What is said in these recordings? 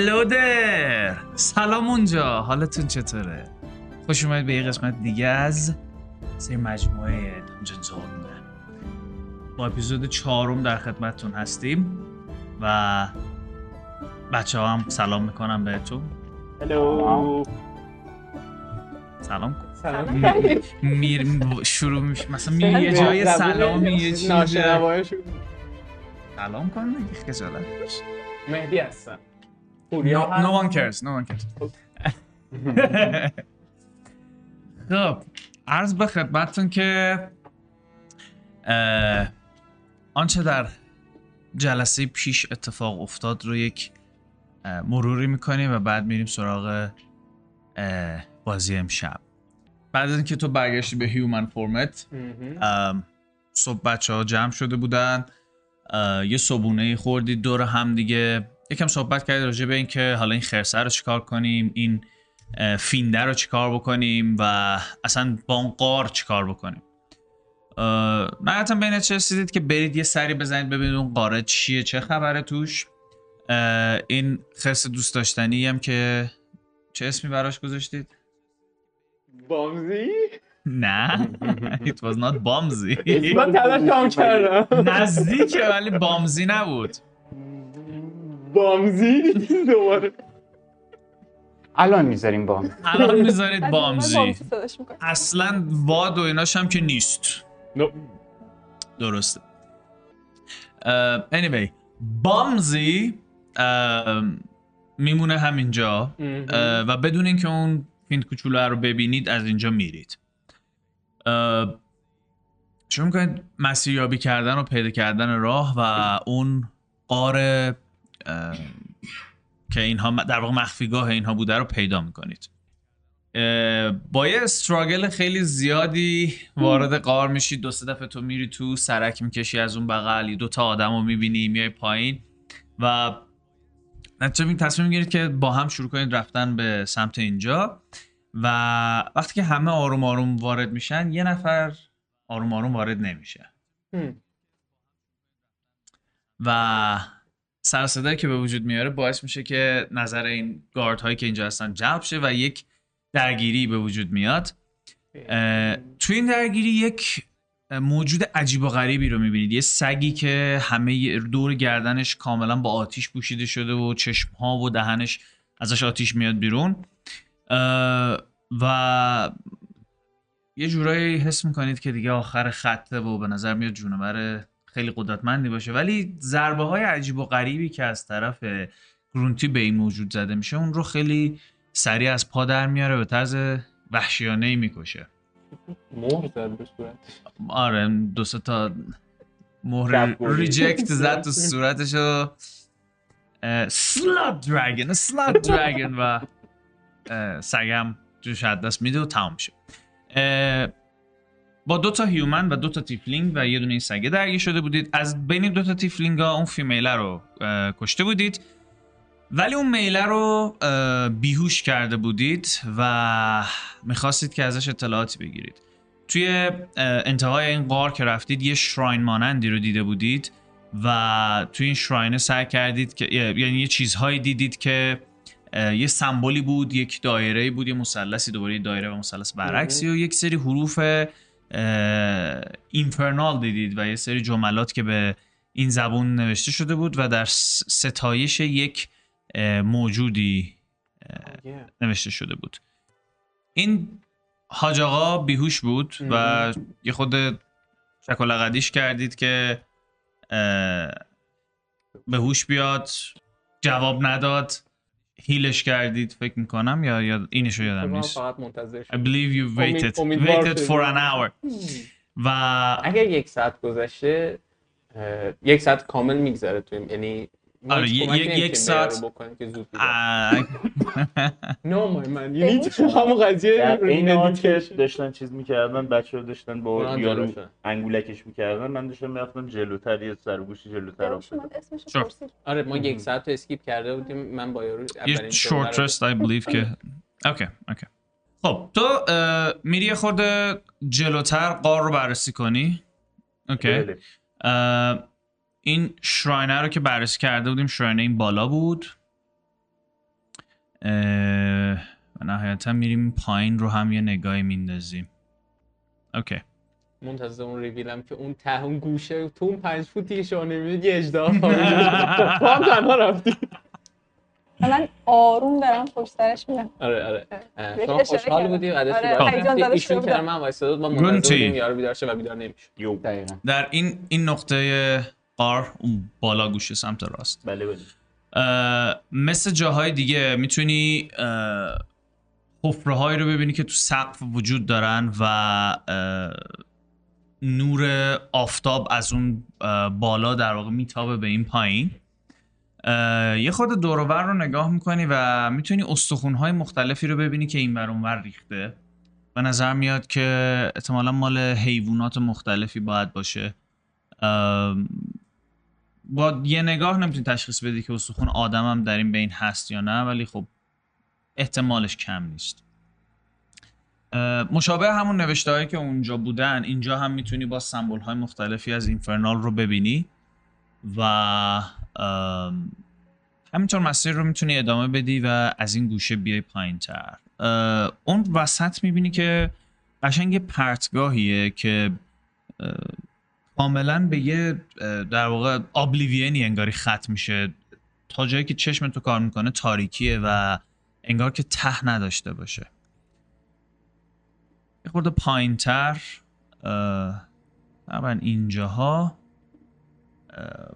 هلو در، سلام اونجا، حالتون چطوره؟ خوش اومدید به یه قسمت دیگه از سری مجموعه دانجن زون. با اپیزود 4 در خدمتتون هستیم و بچه ها هم سلام میکنم بهتون. هلو سلام سلام. شروع میشه مثلا یه جای سلامی یه چیز ناشنوایش سلام کن دیگه، خجالت باشه. مهدی هستم. No one cares. خب عرض به خدمتتون که آنچه در جلسه پیش اتفاق افتاد رو یک مروری میکنیم و بعد میریم سراغ بازی امشب. بعد از اینکه تو برگشتی به هیومن فرمت، صبح بچه ها جمع شده بودن، یه صبحونه خوردی دور هم دیگه، یکم صحبت کردی راجع به این که حالا این خرسه رو چیکار کنیم، این فینده رو چیکار بکنیم و اصلا با اون قار چیکار بکنیم. نهایتا بین چه رسیدید که برید یه سری بزنید ببینید اون قاره چیه، چه خبره توش. این خرس دوست داشتنی هم که چه اسمی براش گذاشتید؟ بامزی؟ نه، it was not بامزی. من تلاش کم کردم. نزدیکه ولی بامزی نبود. بامزی دوباره. الان میذارید بامزی. اصلا واد و ایناش هم که نیست. درسته. anyway بامزی میمونه همینجا و بدون اینکه اون فیند کوچولو رو ببینید از اینجا میرید. شما میکنید مسیریابی کردن و پیدا کردن راه و اون غار که اینها در واقع مخفیگاه اینها بوده رو پیدا میکنید. با یه استراگل خیلی زیادی وارد غار میشی، دو سه دفعه تو میری تو، سرک میکشی از اون بغل، دو تا آدم رو میبینی میای پایین و نتیجه تصمیم میگیرید که با هم شروع کنید رفتن به سمت اینجا. و وقتی که همه آروم آروم وارد میشن، یه نفر آروم آروم وارد نمیشه و سر صدایی که به وجود میاره باعث میشه که نظر این گارد هایی که اینجا هستن جلب شه و یک درگیری به وجود میاد. تو این درگیری یک موجود عجیب و غریبی رو میبینید، یه سگی که همه دور گردنش کاملا با آتیش پوشیده شده و چشمها و دهنش ازش آتیش میاد بیرون و یه جورایی حس میکنید که دیگه آخر خطه و به نظر میاد جونور خیلی قدرتمندی باشه، ولی ضربه های عجیب و غریبی که از طرف گرونتی به این موجود زده میشه اون رو خیلی سریع از پا در میاره، به طرز وحشیانه‌ای میکشه. مهر زد به صورتش. آره، دو سه تا مهر ریجکت زد تو صورتش و سلات دراگون و سگم جوش حدس میده و تمام شد. با دو تا هیومن و دو تا تیفلینگ و یه دونه این سگه درگیر شده بودید. از بین دو تا تیفلینگ ها اون فیمیله رو کشته بودید، ولی اون میله رو بیهوش کرده بودید و میخواستید که ازش اطلاعاتی بگیرید. توی انتهای این غار که رفتید یه شراین مانندی رو دیده بودید و توی این شراینه سعی کردید که یه چیزهایی دیدید که یه سمبولی بود، یک دایره بود، یه مثلثی، دوباره یه دایره و مثلث برعکسی و یک سری حروف اینفرنال دیدید و یه سری جملات که به این زبون نوشته شده بود و در ستایش یک موجودی نوشته شده بود. این حاج آقا بیهوش بود و یه خود شک و لقدیش کردید که به هوش بیاد، جواب نداد، هیلش کردید فکر میکنم یا اینشو یادم نیست. I believe you waited for an hour. و اگر یک ساعت گذشته، یک ساعت کامل میگذره تو، یعنی آره یک ساعت بکنیم که زود نه من یعنی همون قضیه اینا که داشتن چیز میکردن، بچه‌ها داشتن با یارو انگولکش میکردن، من داشتم می‌رفتم جلوتر، یه سرگوشی جلوتر افتادم. آره ما یک ساعت رو اسکیپ کرده بودیم، من با یارو اولین شورت رست آی بلیو که اوکی. خب تو میری خورده جلوتر غار رو بررسی کنی. اوکی، این شراینه رو که بررسی کرده بودیم، شراینه این بالا بود و نهایتا میریم پایین رو هم یه نگاهی میندازیم. اوکی. منتظر اون ریویلم که اون ته اون گوشه تو اون 5 فوت دیگه شما نمیدید یه اجدها تو هم تنها رفتی. الان آروم دارم پشت سرش میرم. آره آره. شما خوشحال بودی بعدش ایشون کردم من وایسادم ما منتظر بودیم یارو بیدار شه و بیدار نمیشه. دقیقاً. در این نقطه قار اون بالا گوشه سمت راست. بله بله. مثل جاهای دیگه میتونی حفره‌هایی رو ببینی که تو سقف وجود دارن و نور آفتاب از اون بالا در واقع میتابه به این پایین. یه خورده دور و بر رو نگاه میکنی و میتونی استخونهای مختلفی رو ببینی که این ور اون ور ریخته. به نظر میاد که احتمالاً مال حیوانات مختلفی باید باشه. با یه نگاه نمیتونی تشخیص بدی که استخون آدم هم در این بین هست یا نه، ولی خب احتمالش کم نیست. مشابه همون نوشته هایی که اونجا بودن اینجا هم میتونی با سمبول های مختلفی از اینفرنال رو ببینی و همینطور مسیر رو میتونی ادامه بدی و از این گوشه بیای پایین تر. اون وسط میبینی که قشنگ پرتگاهیه که کاملا به یه در واقع ابلیوینی انگاری ختم میشه. تا جایی که چشم تو کار میکنه تاریکیه و انگار که ته نداشته باشه. یه خورده پایین تر طبعا اینجاها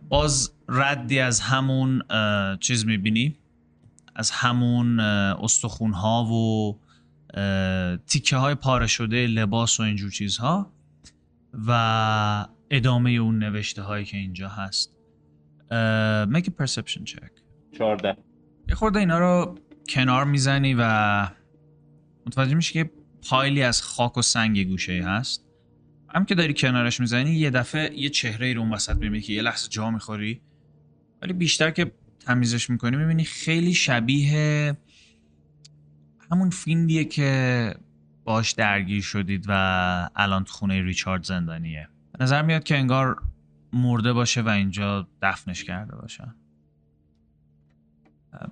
باز ردی از همون چیز میبینی، از همون استخونها و تیکه های پاره شده لباس و اینجور چیزها و ادامه اون نوشته هایی که اینجا هست. make a perception check. 14. یه خورده اینا رو کنار میزنی و متوجه میشی که پایلی از خاک و سنگ گوشه هست. هم که داری کنارش میزنی یه دفعه یه چهره ای رو اون وسط میبینی که یه لحظه جا میخوری، ولی بیشتر که تمیزش میکنی میبینی خیلی شبیه همون فیندیه که باش درگیر شدید و الان تو خونه ریچارد زندانیه. به نظر میاد که انگار مرده باشه و اینجا دفنش کرده باشن.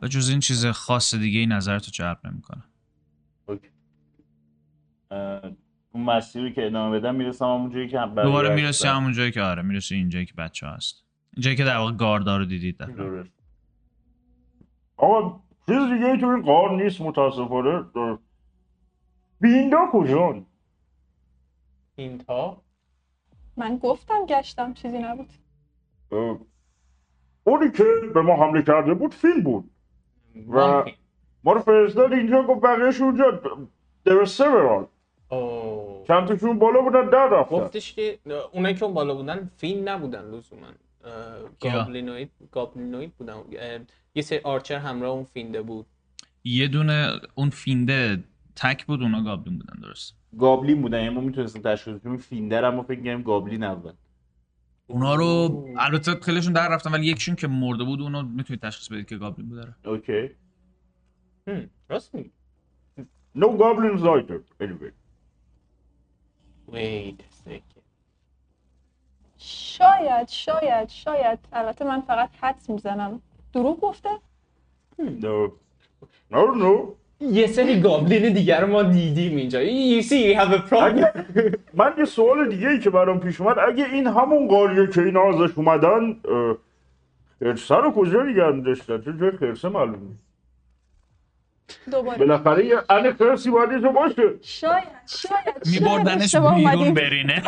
به جز این چیز خاص دیگه این نظرتو جلب نمیکنه. اون مسیری که ادامه بدم میرسم همونجایی که دوباره میرسی همونجایی که آره میرسی اینجایی که بچه هست، اینجایی که در واقع گاردا رو دیدید. درست. آقا چیز دیگه ای تو این غار نیست متاسفانه. بیندا کجان؟ بیندا؟ من گفتم گشتم چیزی نبود. اونی که به ما حمله کرده بود فیل بود و ما رو فرستاد اینجا گفت بقیهش اونجا درسته. چند تاشون بالا بودن در رفتن. گفتش که اونایی که اون بالا بودن فیل نبودن لزوما، گابلینوید بودن. یه سری آرچر همراه اون فینده بود، یه دونه اون فینده تک بود، اونا گابلین بودن. درست گابلین بودن. ما میتونستم تشخیص بدیم فینده رو، اما فکر می‌کنم گابلین نبود. اونا رو البته خیلیشون در رفتن ولی یکیشون که مرده بود اونو میتونید تشخیص بدید که گابلین بوده. اوکی. راست میگی. No goblins either anyway. Wait a second. شاید البته من فقط حدس میزنم دروغ گفته. No. یه سری گابلین دیگه رو ما دیدیم اینجا. You see you have a problem. من یه سوال دیگه ای که برام پیش اومد، اگه این همون قاریه که اینا ازش اومدن خرسه رو کجا نگرم داشتن؟ چون جای خرسه معلوم نیست. دوباره بالاخره یه ان خرسی باید تو باشه. شاید میبردنش بیرون برینه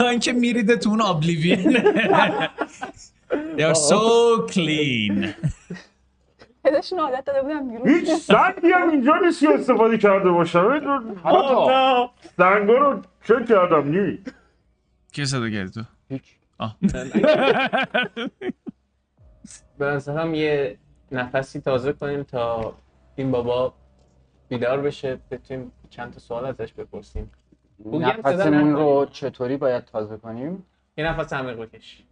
یا اینکه میریده تو اون ابلیوین. They are so clean. پدشون عادت داده بودم بیرون. هیچ سنگی هم اینجا نیستی استفاده کرده باشم. حالا سنگا رو چه کردم نی؟ که صدا کردی تو؟ هیچ. برنسلم یه نفسی تازه کنیم تا این بابا بیدار بشه بتونیم چند تا سوال ازش بپرسیم. نفسمون رو چطوری باید تازه کنیم؟ یه نفس عمیق بکش.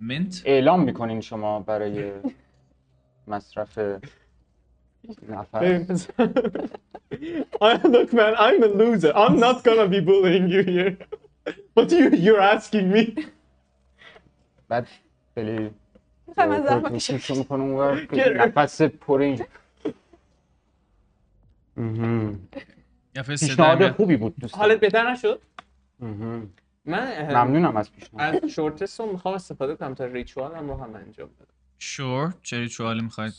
منت اعلام میکنین شما برای مصرف نفس. Look man, I'm a loser. I'm not gonna be bullying you here. But you're asking me. But really میخوایم از زحمت کشش میکنم اونور نفس پر این پیشنهاد خوبی بود دوستان. حالت بهتر نشد؟ من ممنونم از پیشنهاد. از شورتست رو میخوام استفاده کنم تا ریچوالم رو هم انجام بدم. شورت چه ریچوالی میخواید؟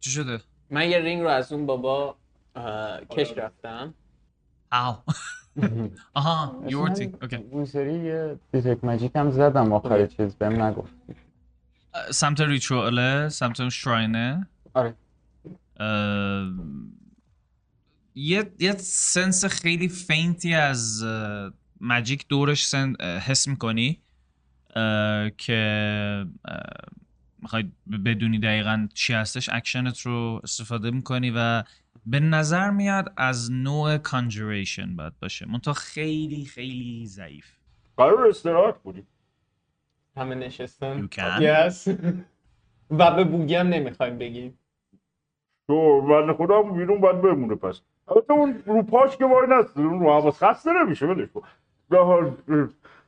چی شده؟ من یه رینگ رو از اون بابا کش رفتم. آو آها یورتی اوکی. اون سری یه دیتک ماجیک هم زدم آخر چیز بهم نگفت. سمت ریچواله، سمت شراینه. آره. یه سنس خیلی فینتی از ماجیک دورش حس میکنی که میخوای بدونی دقیقاً چی هستش. اکشنت رو استفاده میکنی و به نظر میاد از نوع کانجوریشن باید باشه، منتها خیلی خیلی ضعیف. قرار استراحت بودی همه نشستن yes. و به بوگی هم نمیخوایم بگیم تو من خدا هم بیرون باید بمونه. پس البته اون رو پاش که وای نسته، اون رو حواس خسته نمیشه ولش کن.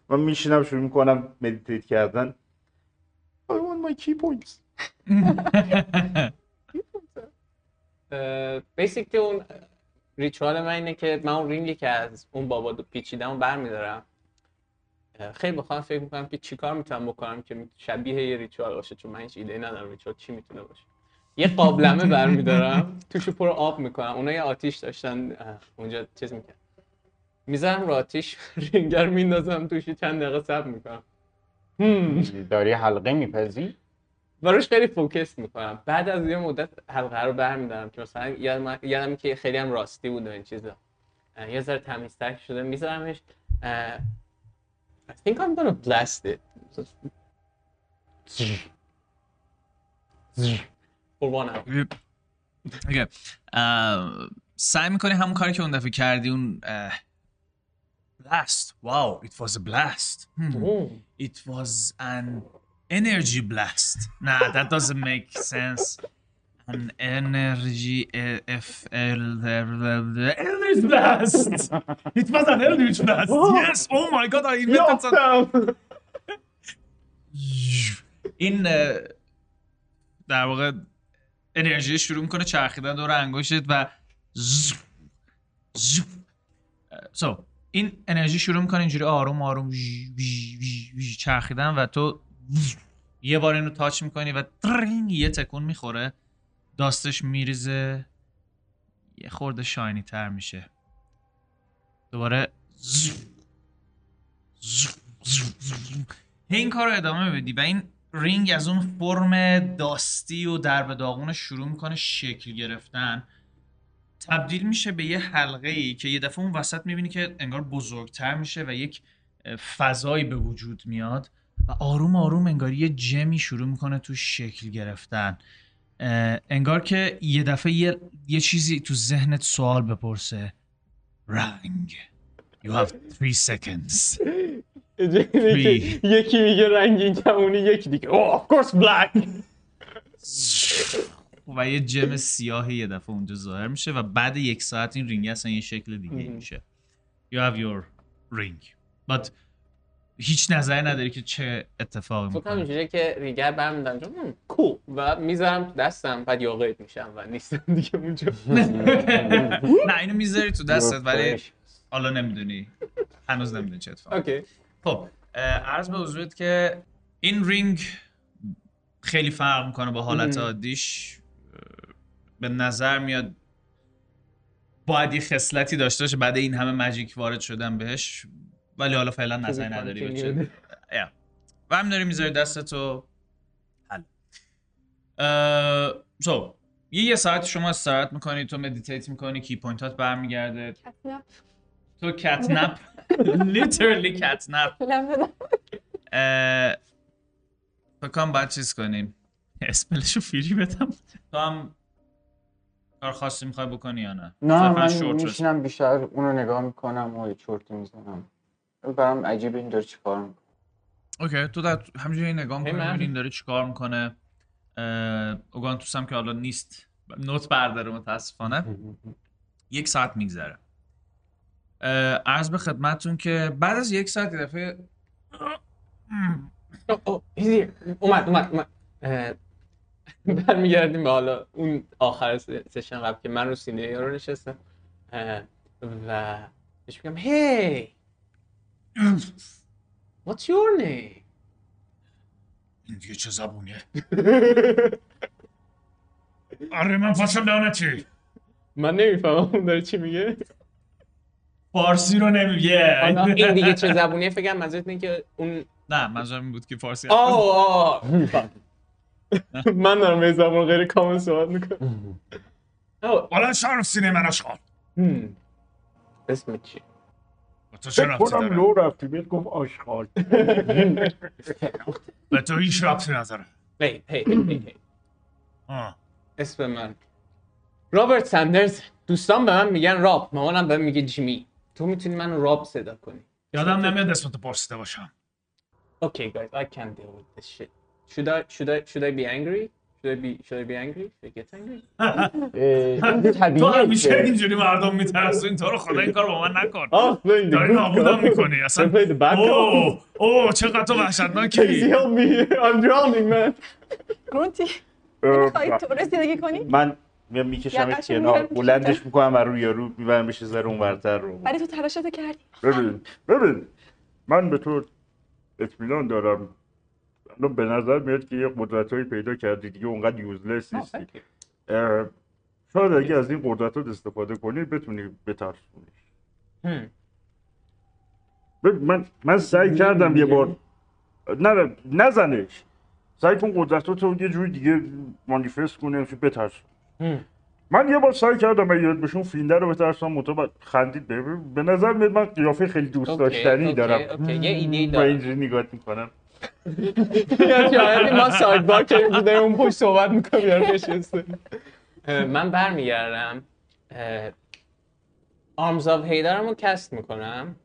من میشینم شروع میکنم مدیتیت کردن. I want my key points. بیسیکلی اون ریچوال من اینه که من اون رینگی که از اون بابا دو پیچیدم برمیدارم. خیلی بخواهم فکر میکنم که چیکار میتونم بکنم که شبیه یه ریچوال باشه، چون من هیچ ایده ندارم ریچوال چی میتونه باشه. یه قابلمه برمیدارم، توشو پر آب میکنم. اونا یه آتیش داشتن اونجا چیز میکنم، میذارم رو آتیش، رینگر میندازم توشی، چند دقیقه صبر میکنم. داری حلقه میپزی؟ باروش خیلی فوکس میکنم. بعد از یه مدت حلقه رو برمیدارم که مثلا یادم که خیلی هم راستی بود و این چیزا، یه ذره تمیزتر شده، میذارمش. I think I'm gonna blast it. For one hour. Okay. سعی میکنی همون کاری که اون دفعه کردی، اون blast. Wow, it was a blast. It was an energy blast. Nah, that doesn't make sense. An energy energy blast. It was an energy blast. Yes. Oh my god, I invented something. این در واقع انرژی شروع میکنه چرخیدن دور انگشتت و so این انرژی شروع میکنه اینجوری آروم آروم چرخیدن و تو یه بار اینو تاچ میکنی و ترینگ یه تکون میخوره، داستش میریزه، یه خورده شاینی تر میشه، دوباره این کار رو ادامه بدی و این رینگ از اون فرم داستی و درب داغون شروع میکنه شکل گرفتن، تبدیل میشه به یه حلقه‌ای که یه دفعه اون وسط میبینی که انگار بزرگتر میشه و یک فضایی به وجود میاد و آروم آروم انگار یه جمی شروع میکنه تو شکل گرفتن، انگار که یه دفعه یه چیزی تو ذهنت سوال بپرسه. رنگ you have 3 seconds. یکی میگه رنگین کمونی، یکی دیگه of course black. و یه جم سیاهی یه دفعه اونجا ظاهر میشه و بعد یک ساعت این رینگ اصلا یه شکل دیگه میشه. You have your ring but هیچ نظری نداری که چه اتفاقی میفته. فکر کنم اینجوریه که ریگر برمیدارم چون کو و میذارم دستم، بعد یاقت میشم و نیستم دیگه اونجا. نه اینو میذاری تو دستت ولی حالا نمیدونی، هنوز نمیدونی چه اتفاقی. اوکی خب عرض به حضورت که این رینگ خیلی فرق میکنه با حالت عادیش. به نظر میاد باید یه خصلتی داشته باشه بعد این همه ماجیک وارد شدن بهش، ولی حالا فعلا نظری نداری بچه و هم داری میذاری دستتو. so یه ساعت شما استراحت میکنی، تو مدیتیت میکنی، کی پوینت هات برمیگرده. تو کتنپ لیترلی کتنپ. بکنم باید چیز کنیم اسپلشو فیری بدم. تو هم کار خاصی میخوای بکنی یا نه؟ نه من میشینم بیشتر اونو نگاه میکنم و یه چورتی میزنم. برام عجیب این داره چی کار میکنه. اوکی تو در همینجوری نگاه میکنی ببینی این داره چی کار میکنه. اوگانتوس هم که حالا نیست نوت برداره متاسفانه. یک ساعت میگذره. عرض به خدمتتون که بعد از یک ساعت یه دفعه اومد برمیگردیم به حالا اون آخر سشن قبل که من رو سینه یارو نشستم و بهش میگم هی what's your name؟ این دیگه چه زبونه؟ آره من فصل دانتی من نمیفهمم اون داره چی میگه؟ فارسی رو نمیگه. این دیگه چه زبونیه فکرم منظورت نه که اون نه منظورم این بود که فارسی من دارم به زبون غیر کامل صحبت میکنم. حالا شرف سینه من اشغال اسمت چیه؟ بکنم لو رفتی بهت گفت آشغال به تو هیچ ربطی نداره. هی هی هی اسم من رابرت سندرز. دوستان به من میگن راب، مامانم به من میگه جیمی. تو میتونی من راب صدا کنی. یادم نمیاد اسمتو پرسیده باشم. Okay guys, I can't deal with this shit. Should I be angry? Should I be angry? Should I get angry? تو همیشه اینجوری مردم میترسونی. تو رو خدا این کار با من نکن. داری نابودم میکنی. اصلا اوه چقدر تو وحشتناکی. I'm drowning man. گرونتی میخوایی تو رسیدگی کنی؟ من میام میکشمت کنار، بلندش میکنم و روی یارو میبرم بشه زر اون ورتر رو. ولی تو تلاشتو کردی. ببین من به تو اطمینان دارم. به نظر میاد که یک قدرت‌هایی پیدا کردی دیگه اونقدر یوزلس نیستی. شاید اگه از این قدرت‌ها استفاده کنی بتونی بترسونیش. من سعی کردم یه بار نزنش. سعی کن قدرت‌هاتو یه جوری دیگه مانیفست کنی که بترسونی. من یه بار سعی کردم یاد بشون فیلنده رو بترسونم متوجه خندید. به نظر میاد من قیافه خیلی دوست داشتنی دارم. یه ایده دارم. اینجوری نگاه می‌کنم. یعنی شاید ما ساید باک بوده اون پشت صحبت میکنم یارو نشسته. من برمیگردم آرمز آف هیدرم رو کست میکنم.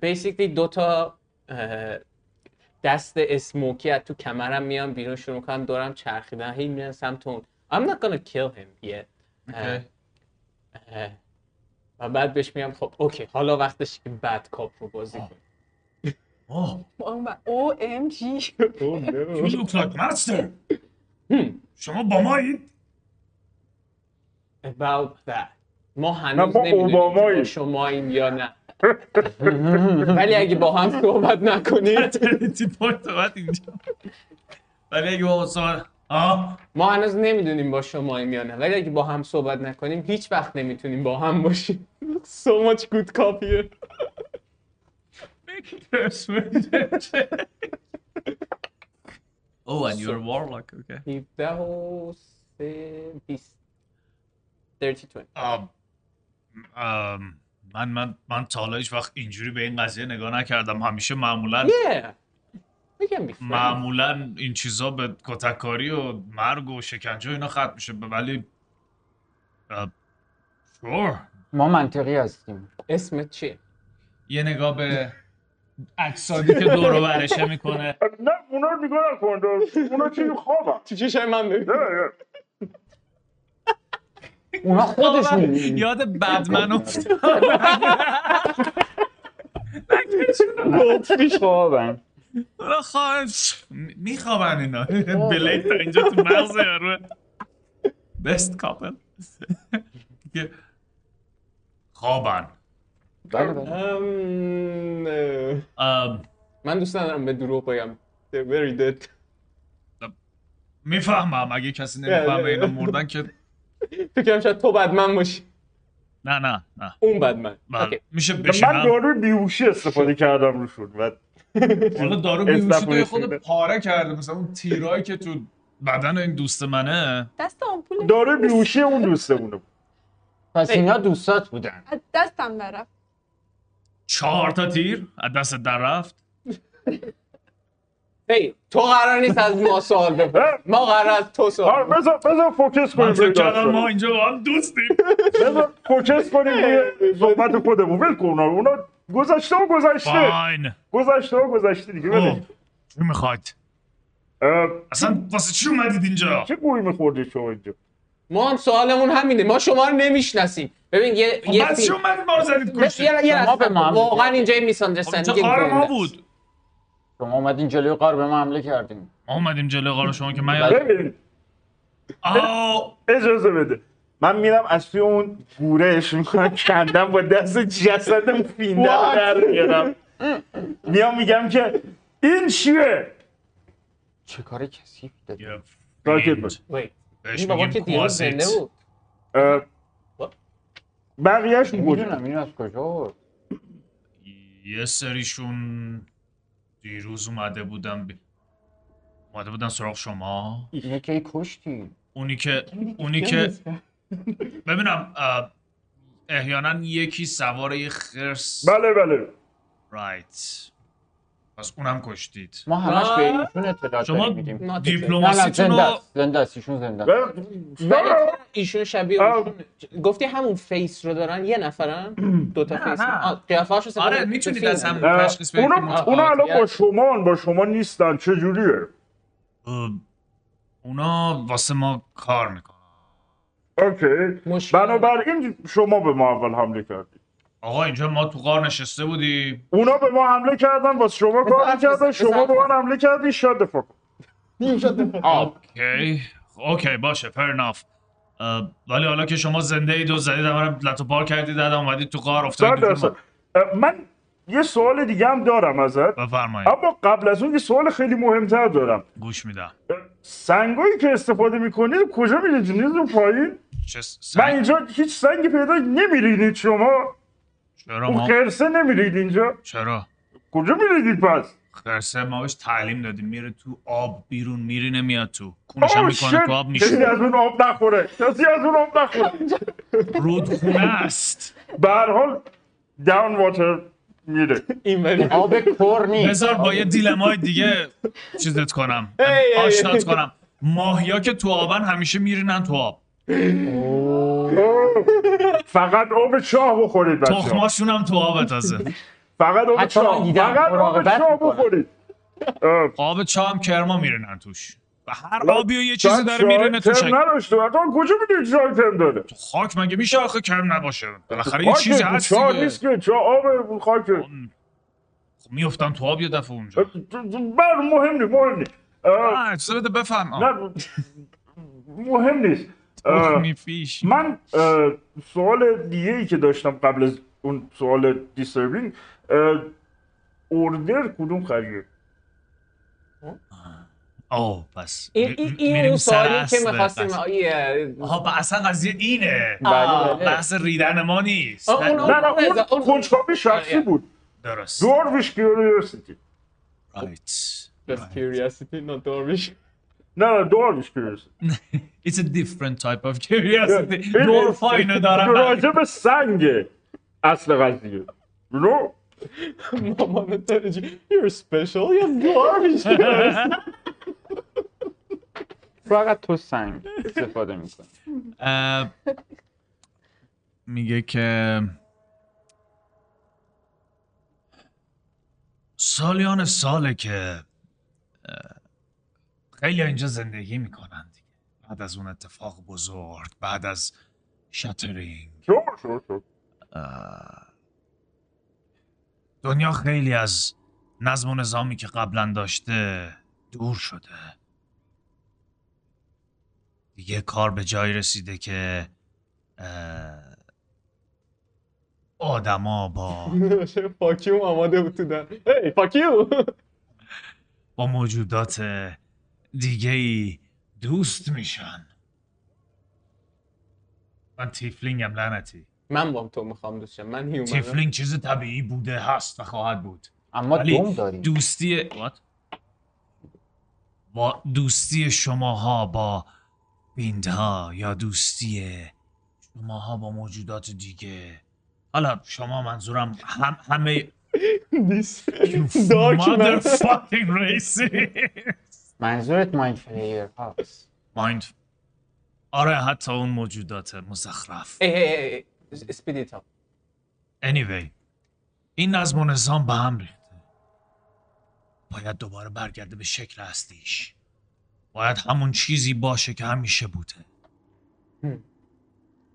بیسیکلی دوتا دست اسموکی از تو کمرم میام بیرون شروع میکنم دورم چرخیدن هی میرن سمت اون. I'm not gonna kill him yet. و بعد بهش میگم خب اوکی حالا وقتش که بد کاپ رو بازی کنیم. Oh. OMG. Oh no. You look like monster. شما با مایید؟ About that. ما هنوز نمیدونیم که شماییم یا نه. ولی اگه با هم صحبت نکنید ما هنوز نمیدونیم با شماییم یا نه. ولی اگه با هم صحبت نکنیم هیچ وقت نمیتونیم با هم باشیم. So much good copy here. Oh, and you're a warlock, okay. 32. من تا حالا هیچ وقت اینجوری به این قضیه نگاه نکردم. همیشه معمولا این چیزا به کتککاری و مرگ و شکنجه و اینا ختم میشه. ولی sure. ما منطقی هستیم. اسمت چیه؟ یه نگاه به عکسایی که دور و برشه میکنه. نه اونا رو نگاه نکن. اونا چی خوابن. چی چشای من نه. اونا خودش میبینه. یاد بدمن افتاد. نکشون خوابن. اونا خوابن. میخوابن اینا. بلید تا اینجا تو مغز یارو. بست کاپل. خوابن. من دوست ندارم به دروغ بگم. They're very dead. میفهمم اگه کسی نمیفهمه اینا مردن که فکرم شاید تو بدمن باشی. نه اون بدمن. میشه بشه من دارو بیهوشی استفاده کردم رو شد بعد حالا دارو بیهوشی توی خود پاره کرده مثلا اون تیرایی که تو بدن این دوست منه دست آمپول دارو بیهوشی اون دوستمونه. پس اینا دوستات بودن. از دستم دررفت. 4 تا تیر از دست دررفت. هی تو قرار نیست از ما سوال بپرس. ما قرار از تو سوال. بذار فوکس کنیم. ما اینجا با هم دوستیم. بذار فوکس کنیم روی صحبت خودمون. ول کن اونا گذشته. فاین. گذشته دیگه ببین. چی می‌خواد؟ اصلا واسه چی اومدید اینجا؟ چه گویی می‌خوردید شما اینجا؟ ما هم سوالمون همینه. ما شما رو نمیشناسیم. ببین یه بس شما ما رو زدید کشید. واقعا اینجا میساندرستندینگ بود. شما اومدین جلوی قار به ما حمله کردین. اومدیم جلوی قار شما که من یاد اجازه بده من میرم از توی اون گورش میکنم کندم با دست جسدم فینده رو در میارم میام میگم که این چیه؟ چه کار کسی دادی؟ راکت باشه این بابا که دیرون زنده بود بقیهش بود میدونم این از کجا بود یه سریشون دیروز اومده بودن سراغ شما یکی کشتی اونی که ببینم احیانا یکی سواره خرس بله رایت پس اونم کشتید ما همش به ایشون اطلاع داریم میدیم دیپلماسیتون رو زنده است ایشون شبیه گفتی همون فیس رو دارن یه نفرن دوتا فیس قیافه‌هاشو سفر آره میتونید از هم تشخیص بدید اونا الان با شما نیستن چه جوریه اونا واسه ما کار میکنن اوکی بنابراین شما به ما اول حمله کردید آقا اینجا ما تو غار نشسته بودیم اونا به ما حمله کردن واسه شما کار میکردن شما به ما حمله کردی شاد دفاع اوکی باشه fair enough ولی حالا که شما زنده اید و زدید همه لتو پار کردید دادم اومدید تو غار افتادید من یه سوال دیگه هم دارم ازت بفرمایید اما قبل از اون یه سوال خیلی مهمتر دارم گوش میدم سنگایی که استفاده میکنید کجا میرید رو پایین من اینجا هیچ سنگی پیدا نمیرینید شما چرا ما خرسه نمیرید اینجا؟ چرا؟ کجا میریدید پس؟ خرسه ما بهش تعلیم دادیم میره تو آب بیرون میری نمیاد تو کونش هم میکنه تو آب میشه کسی از اون آب نخوره رودخونه است به هر حال داون واتر میره این آب کور نیست بذار با یه دیلمای دیگه چیزت کنم آشنات کنم ماهیا که تو آبن همیشه میرینن تو آب فقط آب چاه بخورید بچه‌ها تخماشون هم تو آب تازه فقط آب چاه بخورید آب چاه هم کرما میرینن توش و هر آبی و یه چیزی داره میرینه توش کرم نداشته آقا کجا میدونی چای کرم داره تو خاک مگه میشه آخه کرم نباشه بالاخره یه چیزی هست چاه نیست که چاه آب خاک میافتن تو آب یه دفعه اونجا بر مهم نیست اجازه بده بفهم مهم نیست من سوال دیگه‌ای که داشتم قبل از اون سوال دیستربینگ اوردر کدوم خرید؟ پس این اون سوالی که می‌خواستیم اصلا قضیه اینه بحث ریدن ما نیست اون کنجکاوی شخصی بود درست درویش کیوریوسیتی رایت کیوریوسیتی نه درویش نه درویش کیوریوسیتی It's a different type of curiosity. Dwarfy نه دارم. راجب سنگه اصل قضیه. No. مامان ترجی. You're special. You're dwarfish. فقط تو سنگ استفاده میکنی. میگه که سالیان ساله که خیلی اینجا زندگی میکنن. بعد از اون اتفاق بزرگ بعد از شاترینگ دنیا خیلی از نظم و نظامی که قبلا داشته دور شده دیگه کار به جایی رسیده که آدما با فاکیو آماده بودن با موجودات دیگه ای دوست میشن من تیفلینگم لعنتی من با تو میخوام دوست شم من هیومنم تیفلینگ چیز طبیعی بوده هست و خواهد بود اما دوستی با دوستی شماها با بیندها یا دوستی شماها با موجودات دیگه حالا شما منظورم همه مادر فاکینگ ریسی منظورت مایند فلیر هاست مایند آره حتی اون موجودات مزخرف اسپیدیت ها anyway این نظم و نظام به هم ریخته باید دوباره برگرده به شکل اصلیش باید همون چیزی باشه که همیشه بوده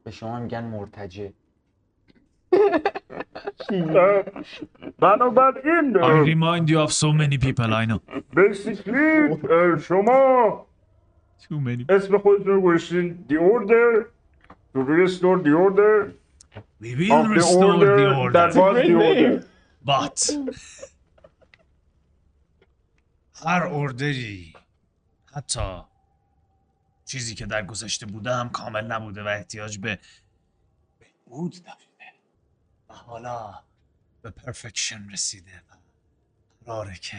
به شما میگن مرتجع بنابراین I remind you of so many people I know. Basically شما اسم خودتون رو گوشتین The Order to restore the order We will restore the order that was the order But هر اردری حتی چیزی که در گذشته بوده هم کامل نبوده و احتیاج به بود داشته و حالا به پرفکشن رسیده و قراره که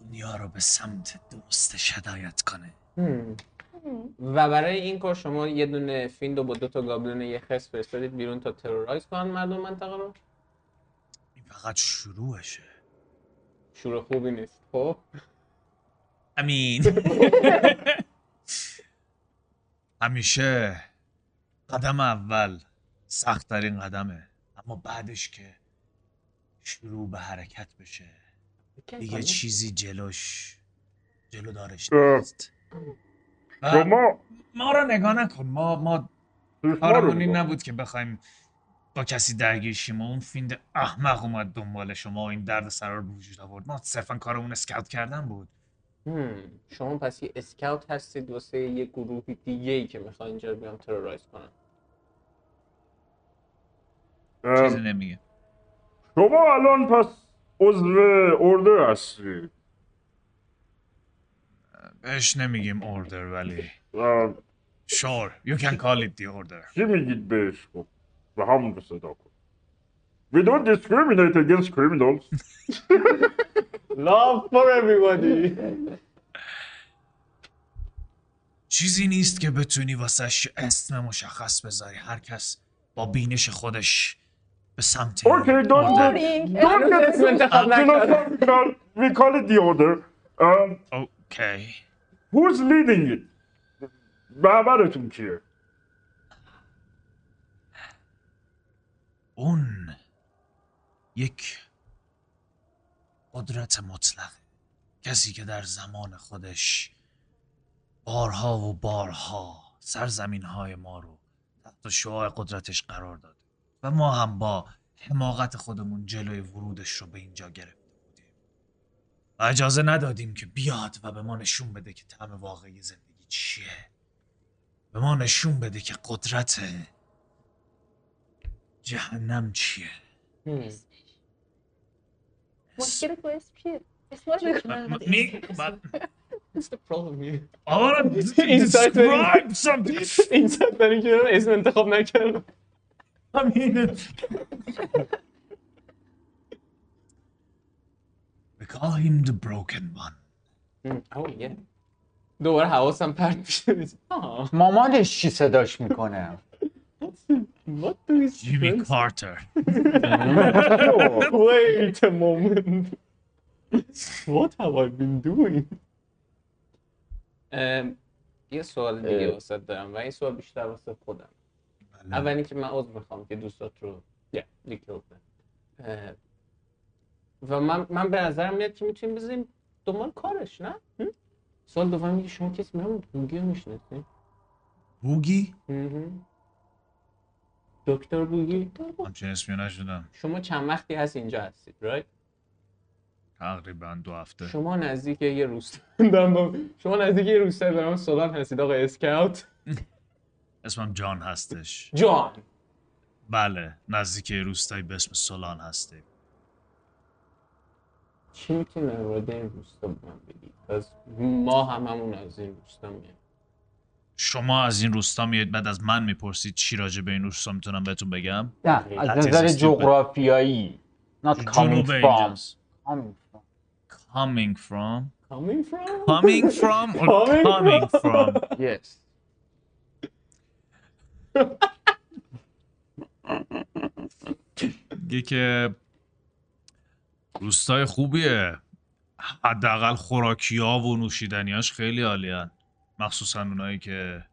دنیا رو به سمت درستش هدایت کنه و برای این کار شما یه دونه فیند رو با دو تا گابلین یه خس فرستادید بیرون تا ترورایز کنن مردم منطقه رو این فقط شروعشه شروع خوبی نیست خب امین همیشه قدم اول سخت ترین قدمه اما بعدش که شروع به حرکت بشه دیگه چیزی جلو دارش نیست ما را نگاه نکن ما کارمون این نبود که بخوایم با کسی درگیر شیم و اون فیند احمق اومد دنبال شما این درد سرار به وجود آورد ما صرفا کارمون اسکاوت کردن بود شما پس یه اسکاوت هستید واسه یه گروه دیگه‌ای که میخوان اینجا رو بیان ترورایز کنن چیزی نمیگه شما الان پس عضو اردر هستی بهش نمیگیم اردر ولی Sure, you can call it the order چی میگید بهش کن و همون رو صدا کن We don't discriminate against criminals Love for everybody چیزی نیست که بتونی واسش اسم مشخص بذاری هر کس با بینش خودش به سمت اوکی don't we call it the order okay who's leading it رهبرتون کیه اون یک قدرت مطلق کسی که در زمان خودش بارها و بارها سرزمین‌های ما رو تحت شعاع قدرتش قرار داد و ما هم با حماقت خودمون جلوی ورودش رو به اینجا گرفته بودیم و اجازه ندادیم که بیاد و به ما نشون بده که طعم واقعی زندگی چیه به ما نشون بده که قدرت جهنم چیه مشکل تو اسم چیه؟ اسم رو بکنم What's the problem here? I want to describe something. Inside that you know, اسم انتخاب نکردم. We call him the broken one. Oh yeah. دوباره حواسم پرت میشه. مامانش چی صداش میکنه؟ What do you say? Jimmy Carter. Wait a moment. What have I been doing? یه سوال دیگه واسه دارم و این سوال بیشتر واسه خودم اولی که من عذر میخوام که دوستات رو لیکل کنم و من به نظرم میاد که میتونیم بذاریم دنبال کارش نه؟ سوال دوم که شما کسی میرم بوگی رو میشناسید بوگی؟ دکتر بوگی؟ همچین اسمی نشدم شما چند وقتی هست اینجا هستید رایت؟ تقریبا 2 هفته شما نزدیک یه روستا دارم سلام هستید آقا اسکاوت اسمم جان هستش جان بله نزدیک یه روستایی به اسم سولان هستیم چی میتونی در مورد این روستا به من بگید؟ از ما هممون از این روستا میاد شما از این روستا میاد بعد از من میپرسید چی راجع به این روستا میتونم بهتون بگم؟ نه از نظر جغرافیایی not coming from Coming from? Yes. میگه که روستای خوبیه حداقل خوراکی ها و نوشیدنی هاش خیلی عالی هن مخصوصا اونایی که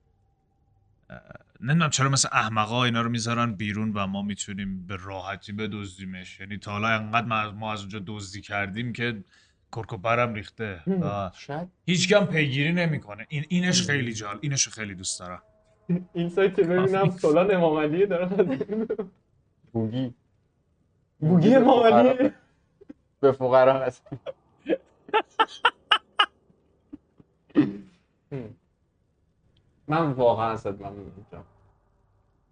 نمیدونم چرا مثل احمقا اینا رو میذارن بیرون و ما میتونیم به راحتی بدزدیمش یعنی تا حالا انقدر ما از اونجا دزدی کردیم که کرکوبرم ریخته و هیچکم پیگیری نمیکنه اینش خیلی جالب اینش خیلی دوست دارم این سایت ببینم سولان امام علیه داره بوگی بوگی مالی به فقرا هست. من واقعا صدمه می‌خورم.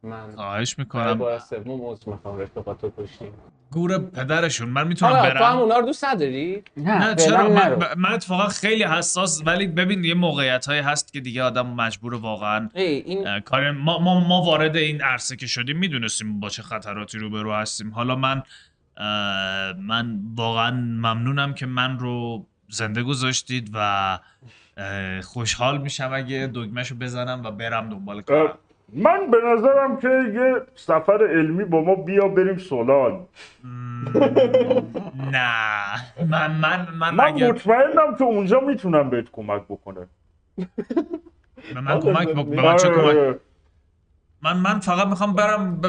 من خواهش می‌کنم با سوم عذر می‌خوام رفقاتو کشتیم. گور پدرشون. من میتونم برم. تو هم اونا رو دوست نداری؟ نه چرا، من اتفاقا خیلی حساس، ولی ببین یه موقعیت‌هایی هست که دیگه آدم مجبور واقعا این کار ما وارد این عرصه که شدیم میدونستیم با چه خطراتی روبرو هستیم. حالا من واقعا ممنونم که من رو زنده گذاشتید و خوشحال میشم اگه دکمه‌شو بزنم و برم دنبال کارم. من به نظرم که یه سفر علمی با ما بیا بریم سولان. نه من مطمئنم که اونجا میتونم بهت کمک بکنه. من فقط میخوام برم.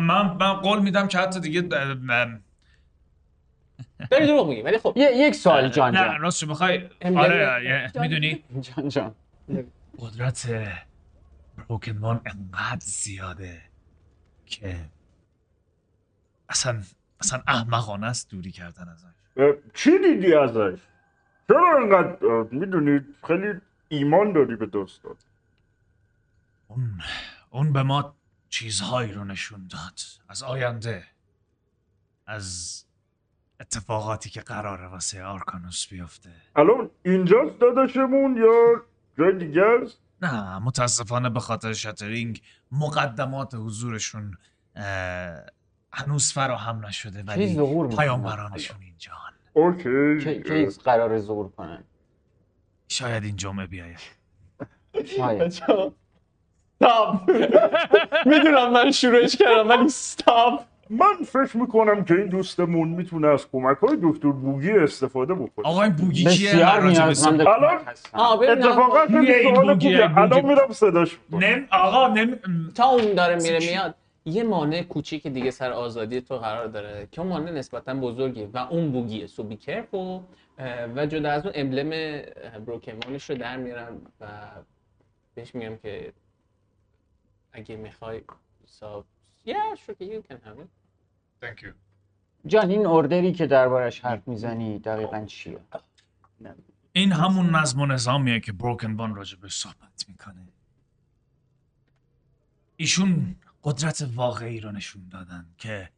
من قول میدم که حتی دیگه داری دروغ میگی، ولی خب یک سوال جان. نه راستش میخوای آره میدونی جان قدرت Broken One انقدر زیاده که اصلا احمقانه است دوری کردن ازش. چی دیدی ازش؟ چرا انقدر میدونی خیلی ایمان داری به دوستات؟ اون به ما چیزهایی رو نشون داد از آینده، از اتفاقاتی که قراره واسه آرکانوس بیفته. الان اینجاست داداشمون یا جای دیگه است؟ نه متاسفانه به خاطر شاترینگ مقدمات حضورشون هنوز فراهم نشده، ولی پیامبرانشون اینجان. اوکی چیز قرار ظهور کنن شاید این جمعه بیایه. استاپ. میدونم من شروعش کردم ولی استاپ. من فکر میکنم که این دوستمون میتونه از کمک‌های دکتر بوگی استفاده بکنه. آقا این بوگی کیه؟ اتفاقا این سوال بوگیه. الان میرم صداش میکنم. آقا تا اون داره میره میاد یه مانع کوچیک دیگه سر آزادی تو قرار داره که اون مانع نسبتا بزرگیه و اون بوگیه. سو بی کرفو و جدا از اون امبلم بروکنوانش رو در میارم و بهش میگم که اگه میخوای ساب yeah sure you can have it. Thank you. جان این اردری که دربارش حرف میزنی دقیقاً چیه؟ این همون نظم و نظامیه که Broken One راجبش صحبت میکنه. ایشون قدرت واقعی رو نشون دادن که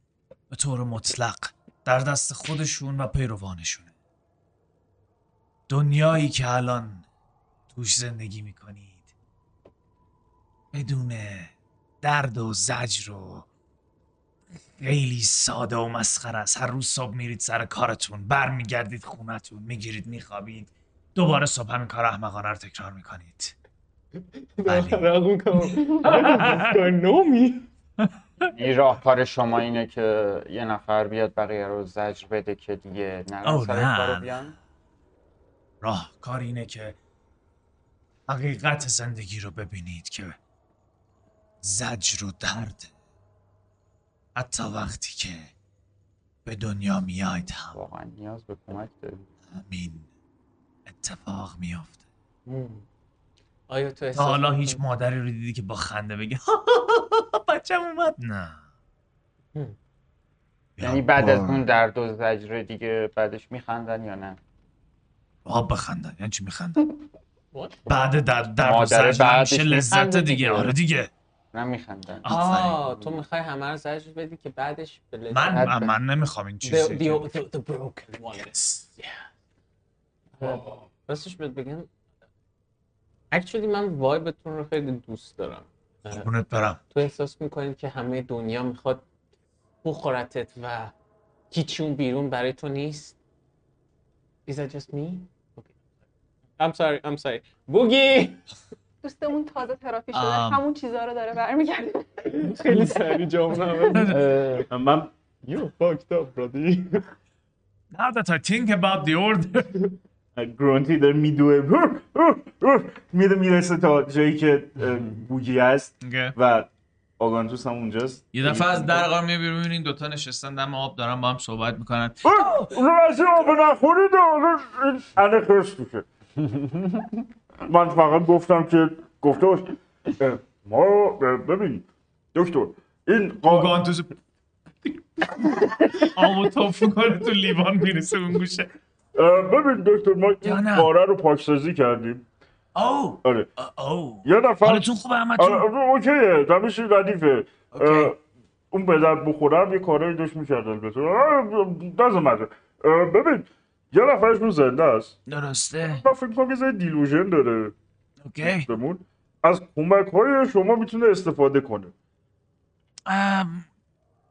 به طور مطلق در دست خودشون و پیروانشونه. دنیایی که الان توش زندگی میکنید بدون درد و زجر و خیلی ساده و مسخره است. هر روز صبح میرید سر کارتون، برمیگردید خونتون، میگیرید میخوابید، دوباره صبح همین کار احمقانه رو تکرار میکنید. این راهکار شما اینه که یه نفر بیاد بقیه رو زجر بده که دیگه نرم سر کارو بیان؟ راهکار اینه که حقیقت زندگی رو ببینید که زجر و درد حتی وقتی که به دنیا میاید هم واقعا نیاز به کمک داریم. همین اتفاق میافته. آیا تو تا حالا هیچ مادری رو دیدی که با خنده بگه بچم اومد؟ نه. یعنی بعد از اون درد و زجر دیگه بعدش میخندن یا نه؟ بخندن یعنی چی میخندن؟ بعد درد و زجر میشه لذت دیگه. آره دیگه نمیخندن. تو میخوای همه رو زجر بدی که بعدش به لذت من نمیخوام این چیزی. The broken one. راستش بهت بگم اکچولی من وایبتون رو خیلی دوست دارم. قربونت برم. تو احساس میکنید که همه دنیا میخواد بخورتت و هیچی اون بیرون برای تو نیست؟ Is that just me? Okay. I'm sorry. بوگی! دوستمون تازه ترافی شده همون چیزها رو داره برمیگرده. خیلی سریع جامعه همه من You fucked up brother. Now that I think about the order گرانتی داره میدوه میرسه تا جایی که بوگی هست و آگانتوس هم اونجاست. یه دفعه از در غار میاد بیرون میبینین دوتا نشستن دم آب دارن با هم صحبت میکنن. رسی آب نخورید انه خرس میشه. من فقط گفتم که گفته باش ما ببین دکتر این آگانتوس آمو توفو کنه تو لیوان میرسه اون گوشه. ببین دکتر ما این پاره رو پاکسازی کردیم. اوه آره. اوه یه نفر حالتون خوبه همتون؟ اوکیه دمشون ردیفه. اون پدر بخورم یه کارایی داشت میکرد البته دست اومده. ببین یه نفرشون زنده است درسته؟ من فکر کنم یه زنی دیلوژن داره. اوکی از کمک های شما میتونه استفاده کنه.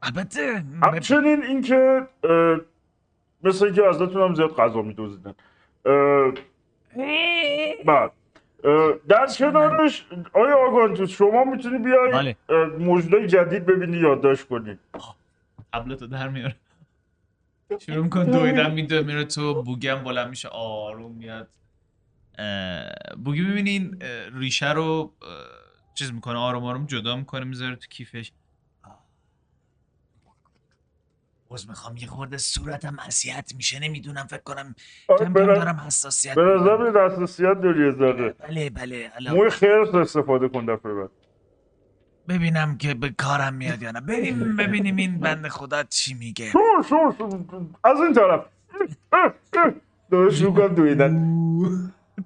البته همچنین این که مثل اینکه ازتون هم زیاد غذا میدوزیدن بعد در کنارش آیا آگانتوس شما میتونی بیایی موجودای جدید ببینی یادداشت کنی. قبلتو در میاره شروع کن دویدن میره تو بوگم بلند میشه آروم میاد بوگی میبینین ریشه رو چیز میکنه آروم آروم جدا میکنه میذاره تو کیفش. باز میخوام یه خورده صورتم اذیت میشه نمیدونم فکر کنم کم دارم حساسیت به نظر حساسیت داری ازده. بله بله موی خرس استفاده کن دفعه بعد ببینم که به کارم میاد یا نه. بریم ببینیم این بنده خدا چی میگه. شو از این طرف داره شروع کن دویدن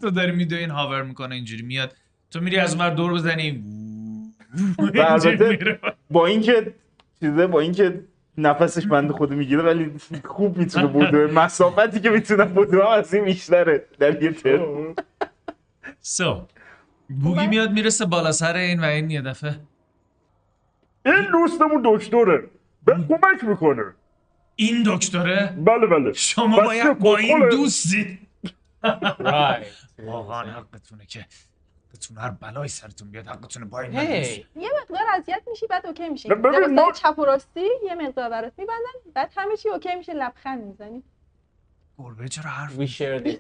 تو داری میدوی این هاور میکنه اینجوری میاد تو میری از اونور دور بزنی با اینکه چیزه با اینکه نفسش بند خودو میگیره ولی خوب میتونه بوده مسافتی که میتونه بوده هم از این بیشتره در یه تر. سو بوگی میاد میرسه بالا سر این و این یه دفعه این دوستمون دکتره به کمک میکنه. این دکتره؟ بله بله شما باید با این دوستید. واقعا حقتونه که حقتون هر بلای سرتون بیاد حقتونه با این ندوست. یه مقدار اذیت میشی بعد اوکی میشی. ببین چپ و راستی یه مقدار برات میبندن بعد همه چی اوکی میشه لبخند میزنی. گربه چرا حرف میشه؟ هی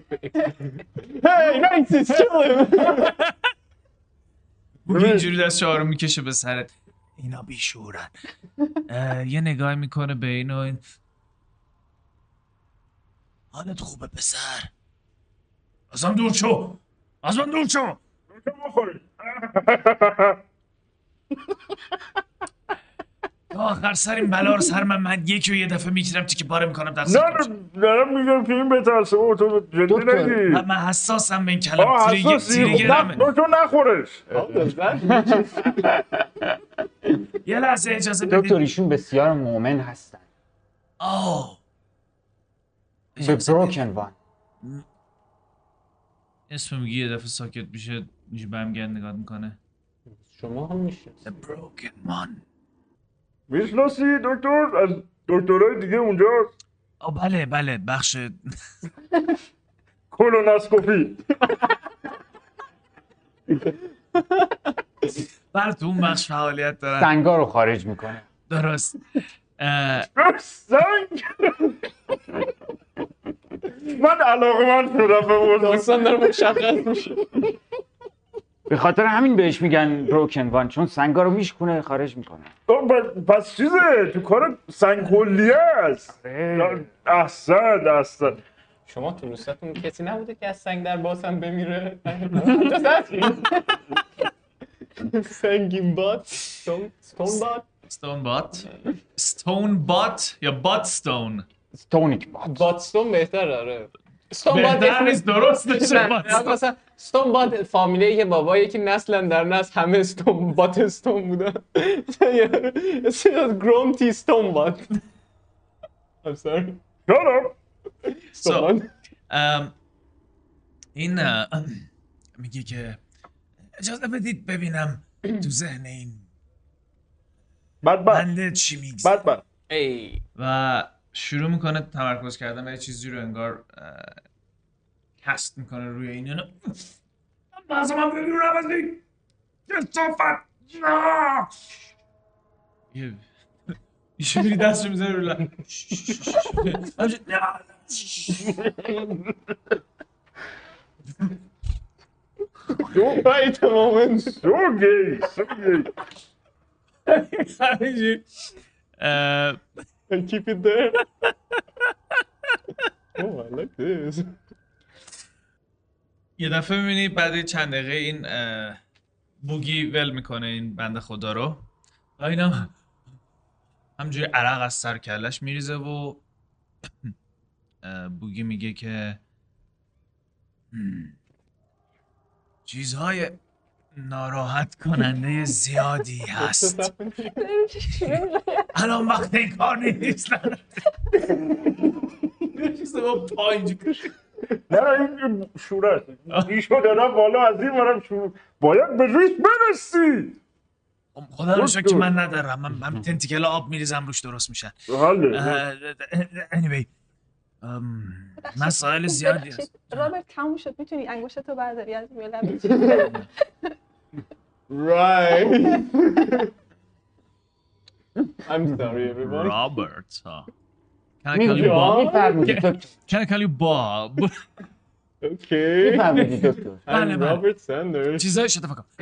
نایسیس چلیم بوگی اینجوری دست شعارو میکشه به سرت اینا بیشورن یه نگاه میکنه به این حالت خوبه پسر؟ ازم دور شو! از من دور شو! دور بخوری! آخر سر این بلا رو سر من یکی و یه دفعه میکنم تیکه پاره میکنم در سر کنم نه دارم میگم که این بترسه او تو جدی نگی من حساسم به این کلم تیریگرمه دکتر نخورش یه لحظه اجازه بدید دکتر ایشون بسیار مؤمن هستن آه به بروکن وان اسم میگی یه دفعه ساکت میشه اینجا برمیگرد نگاه میکنه شما هم میشه The Broken One میشناسی دکتر؟ از دکترهای دیگه اونجاست؟ آه بله بله بخش کولوناسکوپی بله تو اون بخش فعالیت دارن سنگا رو خارج میکنه درست سنگ؟ من علاقمند شدم به موضوع داستان داره مشخص میشه به خاطر همین بهش میگن بروکن وان چون سنگا رو میشکونه خارج میکنه. پس چیزه تو کار سنگ کلیه است. احسن شما تو روستاتون کسی نبوده که از سنگ در باسم بمیره؟ سنگین بات استون بات یا باتستون استونیک بات باتستون بهتر آره بهتر نیست درست نشه مثلا ستون بات فامیلیه که بابایی که نسلن در نسل همه ستون بات استون بودن گرومتی ستون بات I'm sorry ستون بات این میگه که اجازه بدید ببینم تو ذهن این بنده چی میگذید و شروع میکنه تمرکز کردن و یه چیزی رو انگار کست میکنه روی این یعنی بازم هم ببین رو نوزی یه صافت یه میری دست رو میزنه رو لن دوبایی تماماً سو گی خریجی And keep it there. Oh, I like this. یه دفعه می‌بینی بعد چند دقیقه این بوگی ول میکنه این بنده خدا رو. و اینم همجوری عرق از سر کلش میریزه و بوگی میگه که چیزهای ناراحت کننده زیادی هست. الان وقت این کار نیست. چیزه با پایینجی کشید. نه این شوره هست. ایشو دادم بالا از این برم شروع. باید به رویش برسی. خدا رو شکر که من ندارم. من تنتیکل آب میریزم روش درست میشن. anyway. مسائل زیادی هست. رابرت تموم شد، میتونی انگشتتو برداری از روی لبش. Right. I'm sorry everyone. Robert. Can I call you Bob? Can I call you Bob? Okay. I'm Robert Sanders.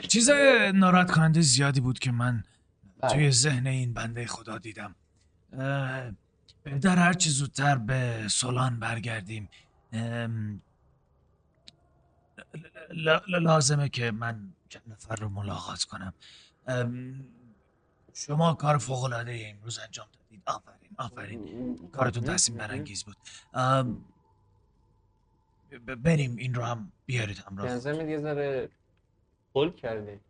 چیزای ناراحت کننده زیادی بود که من توی ذهن این بنده خدا دیدم. در هر چی زودتر به سولان برگردیم. لازمه که من چند نفر رو ملاقات کنم. شما کار فوق‌العاده امروز انجام دادید. آفرین. کارتون تحسین برانگیز بود. بریم این رو هم بیارید همراه. لازمه یه ذره پول کردید.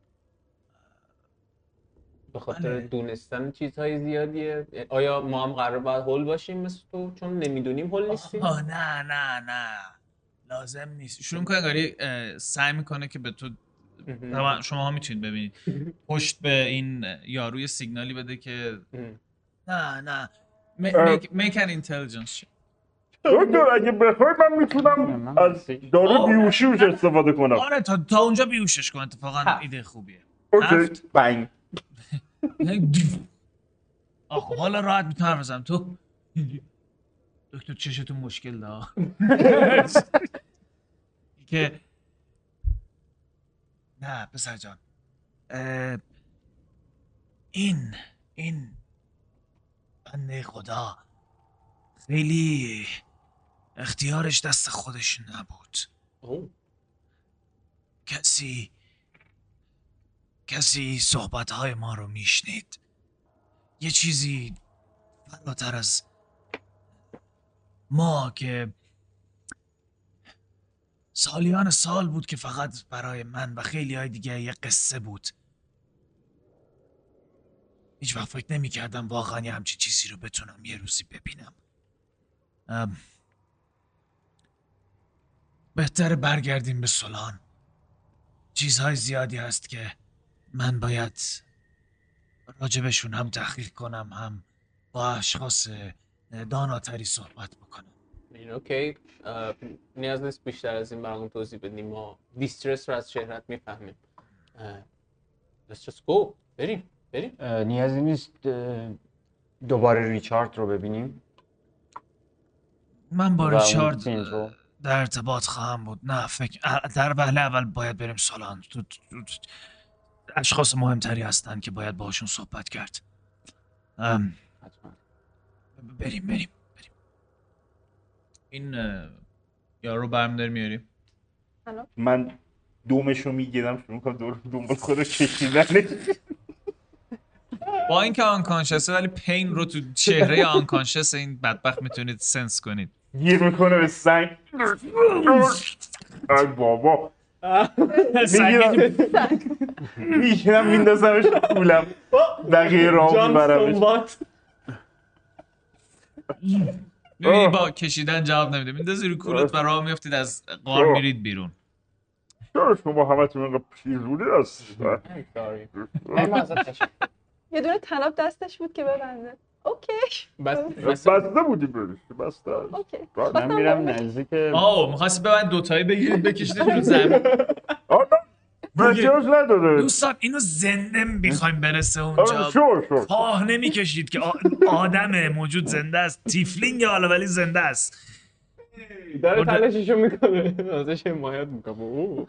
به خاطر دونستن چیزهای زیادیه. آیا ما هم قرار باید هول باشیم مثل تو؟ چون نمیدونیم هول نیستیم. نه لازم نیست. شروع میکنه انگاری سعی میکنه که به تو شما ها میتونید ببینید پشت به این یاروی سیگنالی بده که نه make an intelligence. دکتر اگه بخوای من میتونم از دارو بیوشیوش استفاده کنم. آره تا اونجا بیوشش کن. اتفاقا ایده خوبیه. اوکی بنگ. آخه حالا راحت میتونم حرف بزنم. تو دکتر چشتون مشکل داره که نه پسر جان، این بنده خدا خیلی اختیارش دست خودش نبود. کسی صحبت‌های ما رو میشنید. یه چیزی فراتر از ما که سالیان سال بود که فقط برای من و خیلی های دیگه یه قصه بود. هیچ وقت فکر نمی کردم واقعا یه همچین چیزی رو بتونم یه روزی ببینم. بهتره برگردیم به سولان. چیزهای زیادی هست که من باید راجبشون هم تحقیق کنم، هم با اشخاص داناتری صحبت بکنم. این اوکی. نیاز نیست بیشتر از این برامون توضیح بدیم. ما دیسترس رو از شهرت میفهمیم. Let's just go. بریم. نیازی نیست دوباره ریچارد رو ببینیم. من با ریچارد در ارتباط خواهم بود. نه فکر در وهله اول باید بریم سالان. اشخاص مهمتری هستن که باید باهاشون صحبت کرد. بریم. این یارو برم داری میاریم. من دومشو میگیرم، شروع کنم دنبال خودو کشیدنه با این که آنکانشسه، ولی پین رو تو چهره آنکانشس این بدبخت میتونید سنس کنید. گیر میکنه به سنگ. ای بابا. میگیرم میندازمش پولم دقیقه را میبرمش. میبینی با کشیدن جواب نمیده. میندازی رو کولت و راه میفتید، از غار میرید بیرون. چرا شما همه تون اینقدر پیرولی هستید؟ یه دونه طناب دستش بود که ببنده. اوکی. بسته بودی بروش. بسته. من میرم نزدیک. میخواستی ببند دوتایی بگیرید بکشید رو زمین. بچه‌اش نداره. دوستان اینو زنده میخوایم برسه اونجا. آه نمیکشید که آدم موجود زنده است. تیفلینگ حالا ولی زنده است. داره تلاششو میکنه. ازش حمایت میکنه.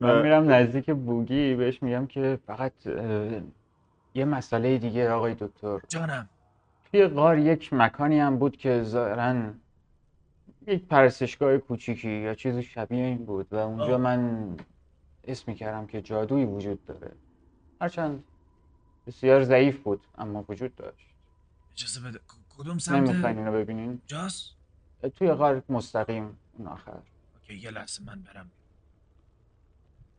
من میرم نزدیک بوگی، بهش میگم که فقط یه مسئله دیگه آقای دکتر. جانم. توی غار یک مکانی هم بود که ظاهراً یک پرستشگاه کوچیکی یا چیزی شبیه این بود و اونجا من اسم میکردم که جادویی وجود داره، هرچند بسیار ضعیف بود اما وجود داشت. اجازه بده کدوم سمت؟ نمیخواین اینو ببینین؟ کجاست؟ توی غار مستقیم اون آخر. اوکی یه لحظه من برم.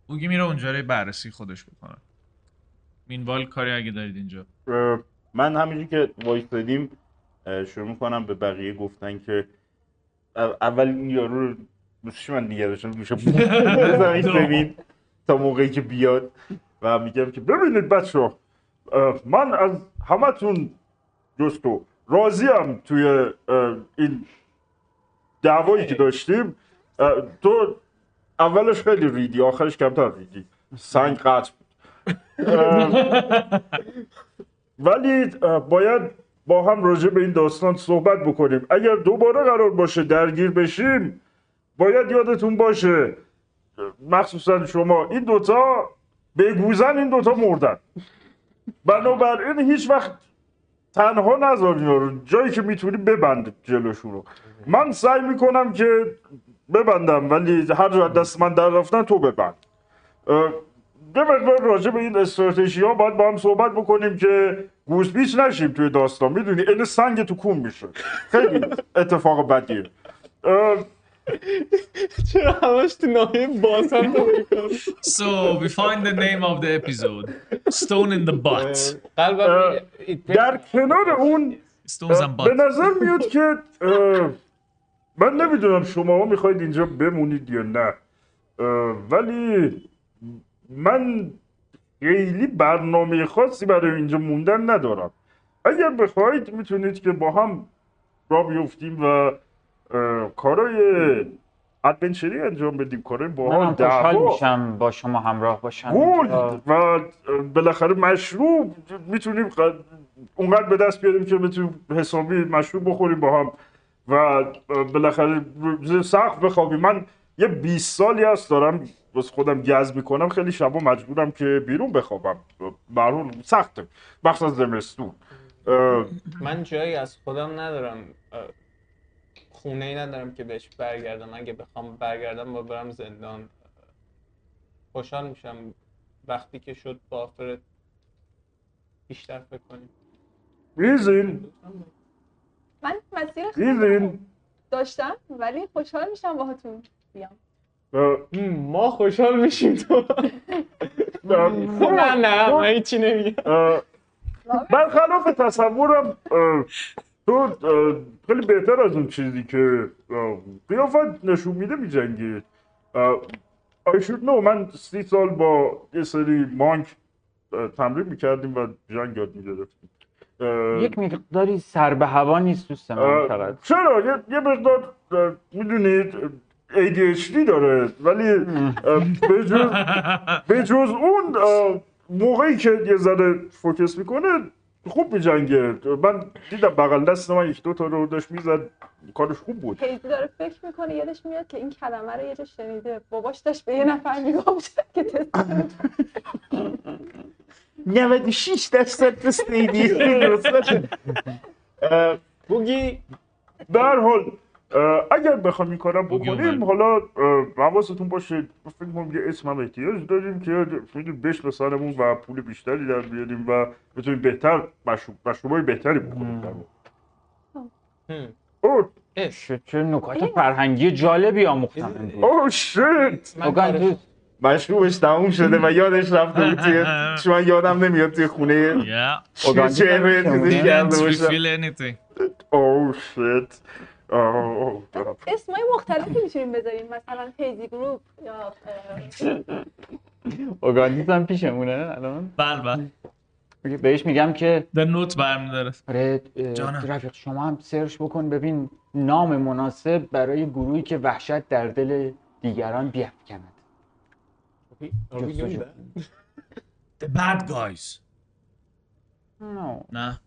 اوگی میره اونجا رو بررسی خودش بکنه. مینوال کاری اگه دارید اینجا. من همینجوری که وایسادیم شروع میکنم به بقیه گفتن که اول این یارو رو نوشش من دیگه داشتم میشه بزنید تا موقعی که بیاد و میگم که ببینید بچه من از همتون جستو راضیم توی این دعوایی که داشتیم. تو اولش خیلی ریدی آخرش کمتر ریدی سنگ قطع بود ولی باید با هم راجع به این داستان صحبت بکنیم. اگر دوباره قرار باشه درگیر بشیم باید یادتون باشه مخصوصا شما این دوتا بگوزن این دوتا مردن. بنابراین هیچ وقت تنها نذارین رو جایی که میتونی ببند جلوشون رو. من سعی میکنم که ببندم ولی هر جا دست من در رفتن تو ببند. یه مقدار راجع به این استراتژی ها باید با هم صحبت بکنیم که گوزپیچ نشیم توی داستان. میدونی این سنگ تو کون میشه خیلی اتفاق بدیه. چرا همش تو ناهی باز هم نمیکنم. So we find the name of the episode Stone in the butt. در کنار اون به نظر میاد که من نمیدونم شما ها میخواید اینجا بمونید یا نه ولی من خیلی برنامه خاصی برای اینجا موندن ندارم. اگر بخواید میتونید که با هم را بیفتیم و کارای ادونچری انجام بدیم. کارای باحال دعوا میشم با شما همراه باشم و بالاخره مشروب میتونیم اونقدر به دست بیاریم که بتونیم حسابی مشروب بخوریم با هم و بالاخره سخت بخوابیم. من یه 20 سالی هست دارم بس خودم گز میکنم خیلی شبا مجبورم که بیرون بخوابم برحال سخته مخصوصا زمستون. من جایی از خودم ندارم خونه ای ندارم که بهش برگردم. اگه بخوام برگردم با برم زندان خوشحال میشم. وقتی که شد با آفرت بیشتر فکر کنیم. ریزین من مسیر خودم داشتم ولی خوشحال میشم باهاتون بیام. ما خوشحال میشیم تو. نه نه من هیچی نمیگم. برخلاف تصورم تو خیلی بهتر از اون چیزی که قیافت نشون میده میجنگی. من 30 سال با یه سری مانک تمرین میکردیم و جنگ یاد میگرفتیم. یک مقداری سر به هوا نیست دوست من فقط. چرا یه مقدار میدونید ADHD داره ولی به جز اون موقعی که یه ذره فوکس میکنه خوب میجنگه. من دیدم بغل دست من یک دوتا رو داشت میزد کارش خوب بود. هیدی داره فکر میکنه یادش میاد که این کلمه رو یه جا شنیده باباش داشت به یه نفر میگفت که تست 96% تست ADHD. بوگی به هر حال اگر بخوام این کارم بکنیم حالا حواستون باشه فکر کنم یه اسمم احتیاج داریم که بشناسنمون و پول بیشتری در بیاریم و بتونیم بهتر مشروبای بهتری بکنیم. چه نکات فرهنگی جالبی آموختم. اوه شیت مشروبش تموم شده و یادش رفته بود چون من یادم نمیاد توی خونه چهره دیده کرده باشم. اوه شیت اسمای مختلفی میتونیم بذاریم مثلا پیزی گروپ یا اوگاندیت هم پیشمونه الان. بله بهش میگم که در نوت برمیداره. رفیق شما هم سرچ بکن ببین نام مناسب برای گروهی که وحشت در دل دیگران بیفکند. The bad guys. نه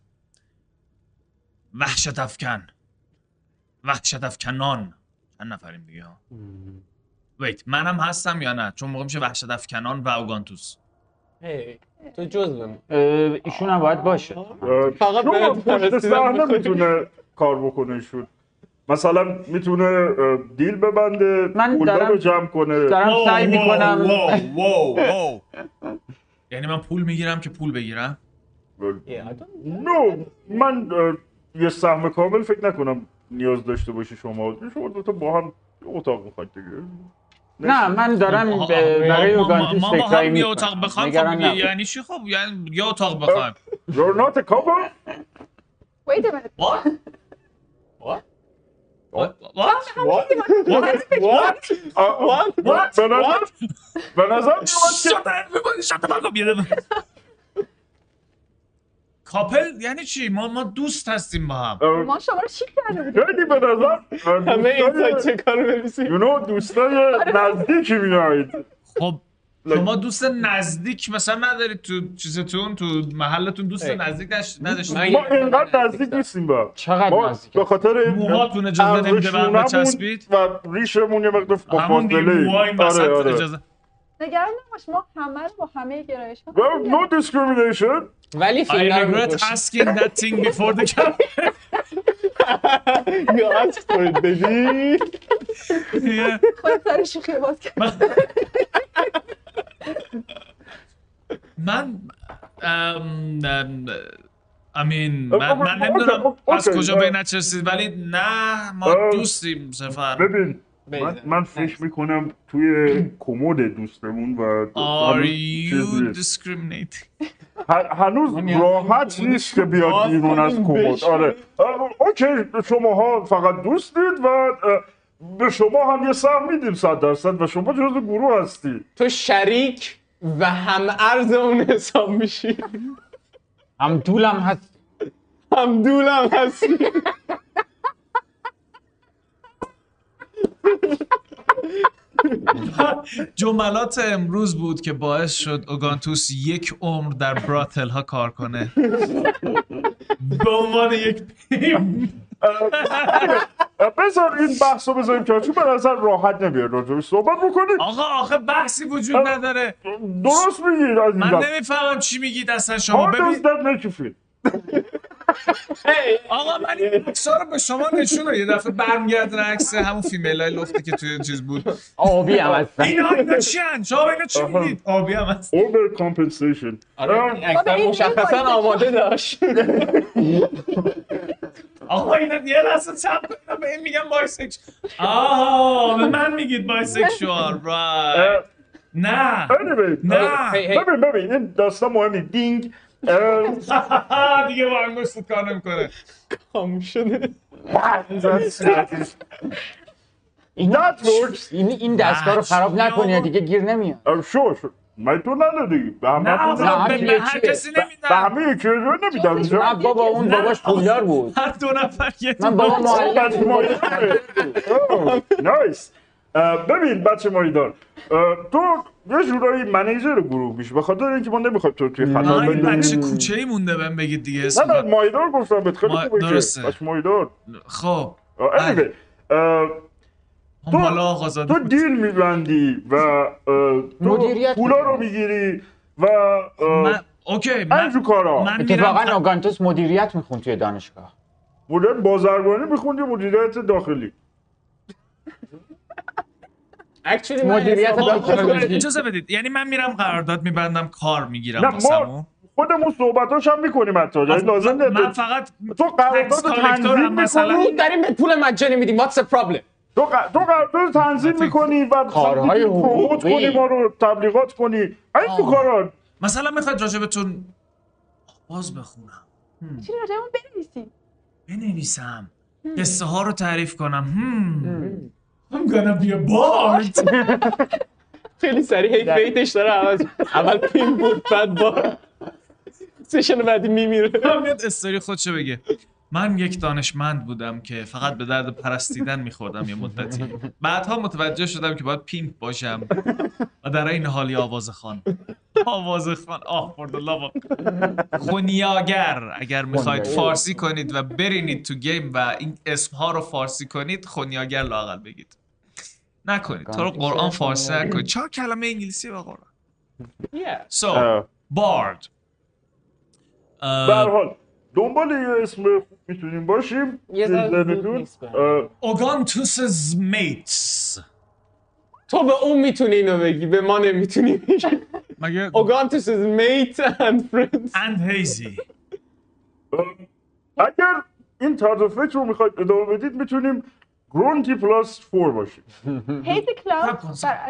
وحشت افکن وحشت‌افکنان چند نفریم دیگه ها. ویت منم هستم یا نه چون موقع میشه وحشت‌افکنان و اوگانتوس. تو جزو ایشون هم باید باشه. فقط پشت صحنه میتونه کار بکنه شد. مثلا میتونه دیل ببنده پول رو جمع کنه. دارم سعی میکنم. یعنی من پول میگیرم که پول بگیرم. من یه سهم کامل فکر نکنم نیاز داشته باشی شما دوتا با هم اتاق میخواد دیگه. نه من دارم برای اوگانتیس تکرایی میکنم. اتاق بخوام خب یعنی چی؟ خب یعنی یه اتاق بخوام. You're not a couple? Wait a minute. What? What? What? What? What? What? What? What? به نظر میاد شد بگم یه دفعه کاپل یعنی چی؟ ما دوست هستیم با هم. ما شما رو چی کردیم؟ یعنی به نظر همه این چه کارو ببیسیم؟ یونو دوستای نزدیکی میایید. خب شما دوست نزدیک مثلا ندارید تو چیزتون، تو محلتون دوست نزدیک نداشتید؟ ما اینقدر نزدیک نیستیم با. چقدر نزدیک؟ به خاطر موهاتون اجازه نمیده به هم بچسبید و ریشمون یه وقت با فاصله. اجازه نگران نباش ما همه رو با همه گرایش ها No discrimination. ولی فیلم I regret asking that thing before the camera. You asked for it baby. خواهد سر شوخی باز کرد. من نمیدونم از کجا به نچرسید ولی نه ما دوستیم صفر. ببین من فکر میکنم توی کمد دوستمون و Are you discriminating؟ هنوز راحت نیست که بیاد بیرون از کمد. آره اوکی شماها فقط دوستید و به شما هم یه سهم میدیم 100% و شما جزو گروه هستی. تو شریک و هم ارز اون حساب میشی. هم دولم هست. هم دولم هستی. جملات امروز بود که باعث شد اوگانتوس یک عمر در براتل ها کار کنه به عنوان یک پیم. بذار این بحث رو بذاریم که چون به نظر راحت نمیاد راجبش صحبت بکنید. آقا آخه بحثی وجود نداره. درست میگید از این من نمیفهمم چی میگید اصلا شما. ببین آقا من این بکسا رو به شما نشونه یه دفعه برمیگردن عکس همون فیمیل های لفتی که توی چیز بود آبی هم هستن. اینا چی هن؟ شما اینا چی میدید؟ آبی هم هستن. Over compensation. آره اکثر مشخصا آماده داشت. آقا اینا یه لحظه چپ کنید به این میگن بایسکش. آها به من میگید بایسکشوال رایت. نه نه ببین این داستان مهمی دینگ دیگه با انگشتت کار نمیکنه. کامون شده. این دستگاه رو خراب نکنی دیگه گیر نمیاد. شو من تو ندادی به هر کسی نمیدم. به همه یکی رو نمیدم. بابا اون باباش پولدار بود. هر دو نفر یه من بابا معلم بود. نایس. ببین بچه ماریدار تو یه جورایی منیجر گروه میشه به خاطر اینکه ما نمیخوایم تو توی خطر بندازیم. نه بچه کوچه ای مونده بهم بگید دیگه اسم. نه ماریدار گفتم بهت خیلی خوبه. درسته. بچه ماریدار. خب. anyway تو دیل میبندی و تو پولا رو میگیری و اوکی من کارا. اتفاقا اوگانتوس مدیریت میخوند توی دانشگاه. مدیریت بازرگانی میخوندی مدیریت داخلی. اکچولی مدیریت داخلی اجازه بدید یعنی من میرم قرارداد میبندم کار میگیرم واسمون خودمون صحبتاش هم میکنیم حتی لازم نیست من فقط تو قرارداد تنظیم میکنی داریم به پول مجانی میدیم what's the problem تو قرارداد تنظیم میکنی و کارهای حقوقی کنی ما رو تبلیغات کنی این تو کارا مثلا میخواد راجبتون باز بخونم چی راجبمون بنویسم قصه ها رو تعریف کنم I'm gonna be a bard. خیلی سریع هی فیتش داره عوض اول پیم بود بعد بار سیشن بعدی میمیره. من میاد استوری خودشو بگه من یک دانشمند بودم که فقط به درد پرستیدن میخوردم یه مدتی بعدها متوجه شدم که باید پیمپ باشم و در این حالی آوازخوان آه بردالله خونیاگر اگر میخواید فارسی کنید و برینید تو گیم و این اسمها رو فارسی کنید خونیاگر لااقل بگید نکنید تو رو قرآن فارسی نکنید چهار کلمه انگلیسی و قرآن So Bard برحال دنبال یه اسم میتونیم باشیم یه زنتون اوگانتوسز میتس تو به اون میتونی اینو بگی به ما نمیتونی بگی مگه Ogontes is mate and friends and hazy. اگر این طرز فکر رو میخواید ادامه بدید میتونیم گرونتی پلاس 4 باشیم. هیزی کلاب.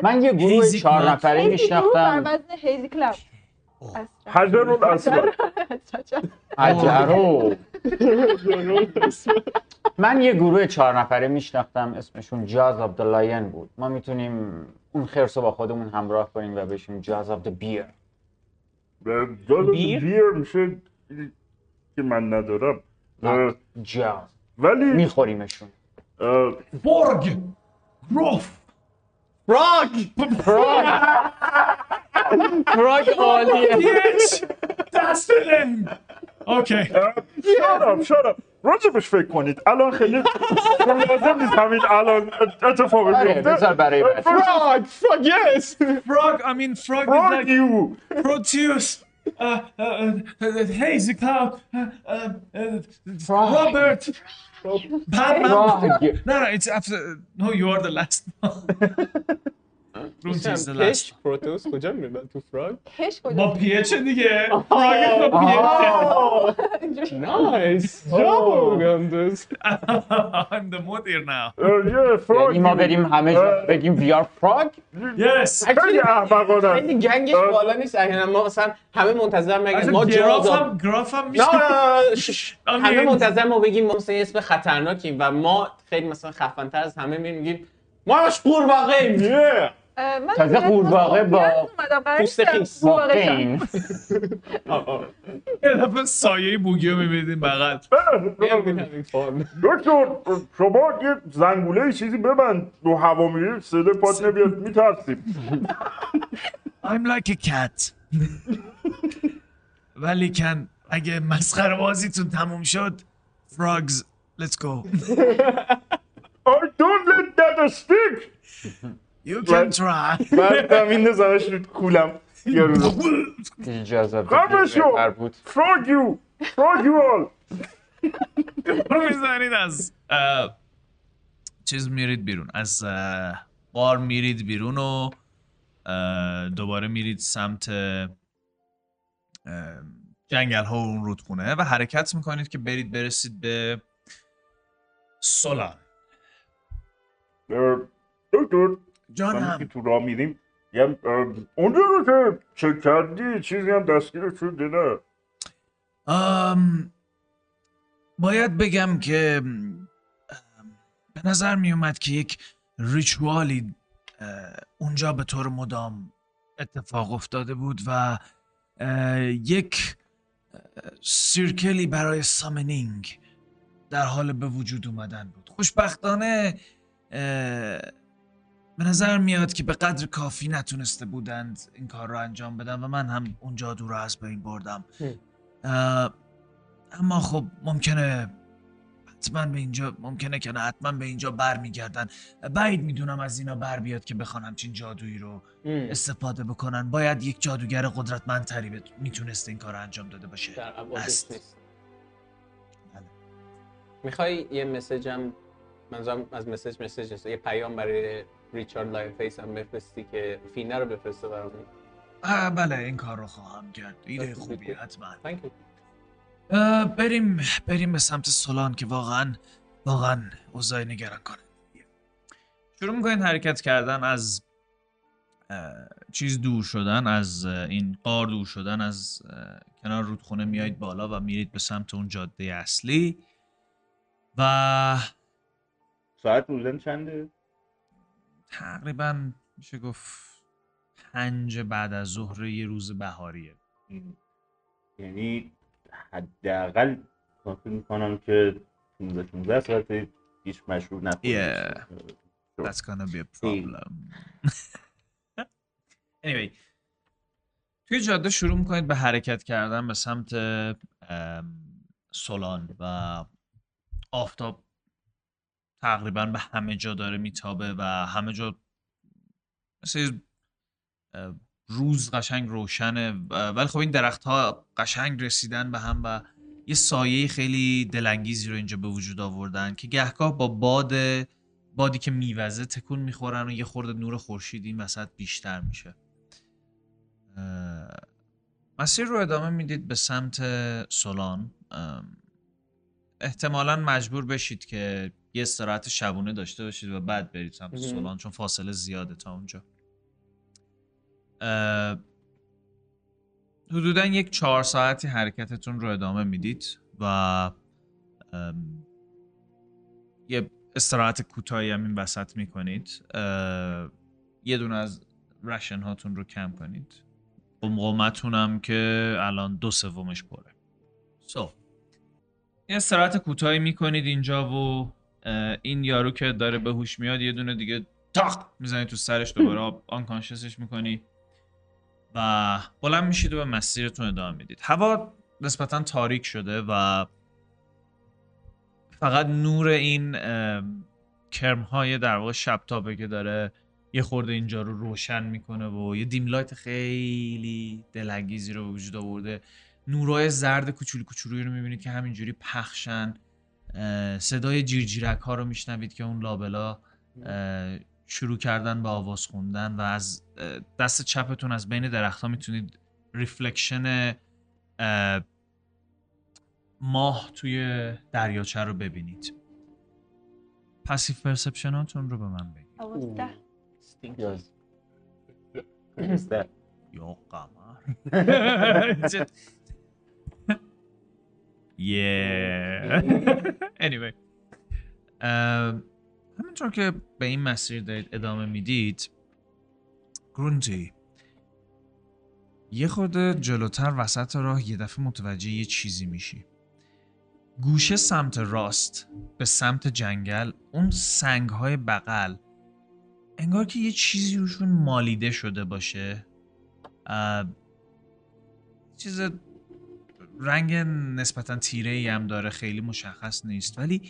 من یه گروه 4 نفره میشناختم. هیزی کلاب. حجرون اصفر. حجرون. من یه گروه 4 نفره میشناختم اسمشون جاز آف د لاین بود. ما میتونیم اون خرس رو با خودمون همراه کنیم و بشیم جاز آف د بیر. جاز آف د بیر میشه که من ندارم. جاز. ولی میخوریمشون. برگ گروف براگ براگ عالیه هیچ دست این اوکی شارب راجبش فکر کنید الان خیلی لازم نیست همین الان اتفاقی بیفته بذار برای بعد فراگ فراگ یس فراگ I mean frog is like you produce hazy cloud Robert Batman. No, it's absolutely no. You are the last one. Ruth is the last. Proteus, کجا میبرد تو فراگ؟ با پیچ دیگه. فراگ با پیچ. Nice. Ogontes. I'm the moderator now. Yeah, frog. ما بریم همه جا بگیم we are frog. Yes. خیلی احمقانه. این گنگش بالا نیست. احیانا ما اصلا همه منتظر میگن ما جرافم گرافم میشه. همه منتظر ما بگیم ما مثلا اسم خطرناکیم و ما خیلی مثلا خفن‌تر از همه میگیم ماش قورباغه‌ایم. Yeah. تازه قورباغه با پوست خیس واقعا الان سایه بوگیو میبینیم بغل دکتر شما یه زنگوله چیزی ببند رو هوا میریم صدای پات نمیاد میترسیم I'm like a cat ولی کن اگه مسخره بازیتون تموم شد frogs let's go I don't let that stick You can try. من تامین زنش رو کولم یه روز اجازه بود frog you all میزنید از چیز میرید بیرون از بار میرید بیرون و دوباره میرید سمت جنگل ها و اون رودخونه و حرکت میکنید که برید برسید به سولان دکتر جانم که تو را میریم اونجا رو که چک کردی چیزی هم دستگیرش شده نه باید بگم که به نظر میومد که یک ریچوالی اونجا به طور مدام اتفاق افتاده بود و یک سیرکلی برای سامنینگ در حال به وجود اومدن بود خوشبختانه به نظر میاد که به قدر کافی نتونسته بودند این کار را انجام بدن و من هم اونجا دور از بین بردم اما خب ممکنه که حتما به اینجا برمیگردن بعید میدونم از اینا بر بیاد که بخوان همچین جادویی رو استفاده بکنن باید یک جادوگر قدرتمندتری میتونست این کار را انجام داده باشه است میخوای یه مسیجم منظورم از مسیج نیست یه پیام برای ریچارد لاین فیس هم بفرستی که فینه رو بفرسته برامون بله این کار رو خواهم کرد ایده خوبیه حتما بریم به سمت سولان که واقعا اوضاع نگران کنه شروع میکنید حرکت کردن از چیز دور شدن از این قار دور شدن از کنار رودخونه میایید بالا و میرید به سمت اون جاده اصلی و ساعت روزن چنده؟ تقریبا میشه گفت 5 بعد از ظهر یه روز بهاریه یعنی حداقل فکر میکنم که 15 ساعت هیچ مشروب نخوردم That's gonna be a problem Anyway توی جاده شروع میکنید به حرکت کردن به سمت سولان و آفتاب تقریبا به همه جا داره میتابه و همه جا مثل روز قشنگ روشنه ولی خب این درخت ها قشنگ رسیدن به هم و یه سایه خیلی دلانگیزی رو اینجا به وجود آوردن که گهگاه با بادی که میوزه تکون میخورن و یه خورده نور خورشید این وسط بیشتر میشه مسیر رو ادامه میدید به سمت سولان. احتمالاً مجبور بشید که یه استراحت شبونه داشته باشید و بعد برید سمت سولان، چون فاصله زیاده تا اونجا. حدوداً یک 4 ساعتی حرکتتون رو ادامه میدید و یه استراحت کوتاهی هم این وسط میکنید. یه دونه از رشن هاتون رو کم کنید. قمقمتون هم که الان 2/3 پره. این استراحت کوتاهی میکنید اینجا و این یارو که داره به هوش میاد یه دونه دیگه تاق میزنی تو سرش، دوباره آنکانشسش میکنی و بلند میشید و به مسیرتون ادامه میدید. هوا نسبتا تاریک شده و فقط نور این کرمهای در واقع شبتابه که داره یه خورده اینجا رو روشن میکنه و یه دیملایت خیلی دلانگیزی رو به وجود آورده. نورای زرد کوچولو کوچولویی رو میبینید که همینجوری پخشن. صدای جیرجیرک ها رو میشنوید که اون لابلا شروع کردن به آواز خوندن و از دست چپتون از بین درخت ها میتونید ریفلکشن ماه توی دریاچه رو ببینید. پسیف پرسپشن هاتون رو به من بگید. 12 یا قمر. Anyway. همینطور که به این مسیر دارید ادامه میدید، گرونتی یه خورده جلوتر وسط راه یه دفعه متوجه یه چیزی میشی. گوشه سمت راست به سمت جنگل، اون سنگ‌های بغل انگار که یه چیزی روشون مالیده شده باشه. چیز رنگ نسبتا تیره‌ای هم داره، خیلی مشخص نیست، ولی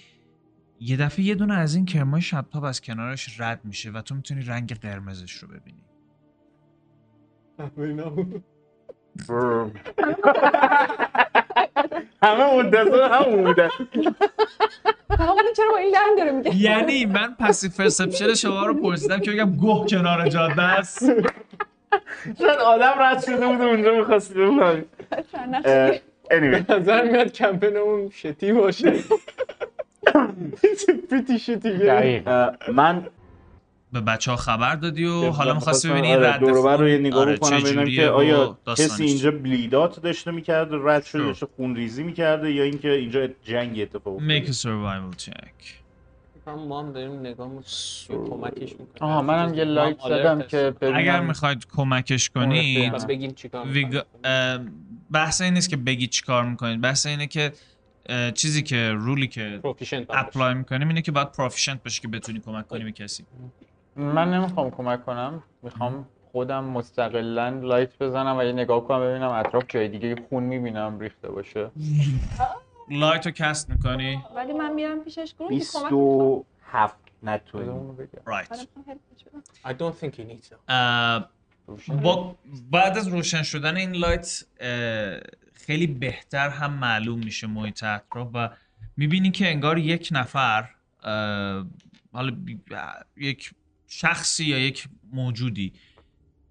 یه دفعه یه دونه از این کرمای شبتاب از کنارش رد میشه و تو میتونی رنگ قرمزش رو ببینی. همه منتظر همون بودن. حالا چرا با این لحن داره میگه؟ یعنی من پسیو پرسپشن شما رو پرسیدم که بگم گوه کنار جاده است. چون آدم رد شده بود اونجا می‌خواست ببینم. Anyway، نظر میاد کمپینمون شتی باشه. pretty shitty game. من به بچه‌ها خبر دادی و حالا می‌خواستی ببینی این رد دوربر رو یه نگاه بکنم ببینم که آیا کسی اینجا بلیدات داشته می‌کرد و رد شده داشته خونریزی می‌کرده یا اینکه اینجا جنگ اتفاق افتاده. Make a survival check. ما هم داریم نگاهمون کمکش می‌کنیم. آها، منم یه لایک دادم که اگر می‌خواید کمکش کنید بس بگیم چیکار می‌کنید. بحث این نیست که بگی چیکار می‌کنید، بحث اینه که چیزی که رولی که اپلای می‌کنیم اینه که باید پروفیشنت باشی که بتونی کمک کنی به کسی. من نمیخوام کمک کنم، میخوام خودم مستقلاً لایت بزنم و یه نگاه کنم ببینم اطراف جای دیگه خون میبینم ریخته باشه. لایت رو کست میکنی؟ ولی من میرم پیشش گروه که کمک میکنم. 27 نتونیم. Right. I don't think you need to. بعد از روشن شدن این لایت خیلی بهتر هم معلوم میشه محیط اطراف و میبینی که انگار یک نفر، حالا یک شخصی یا یک موجودی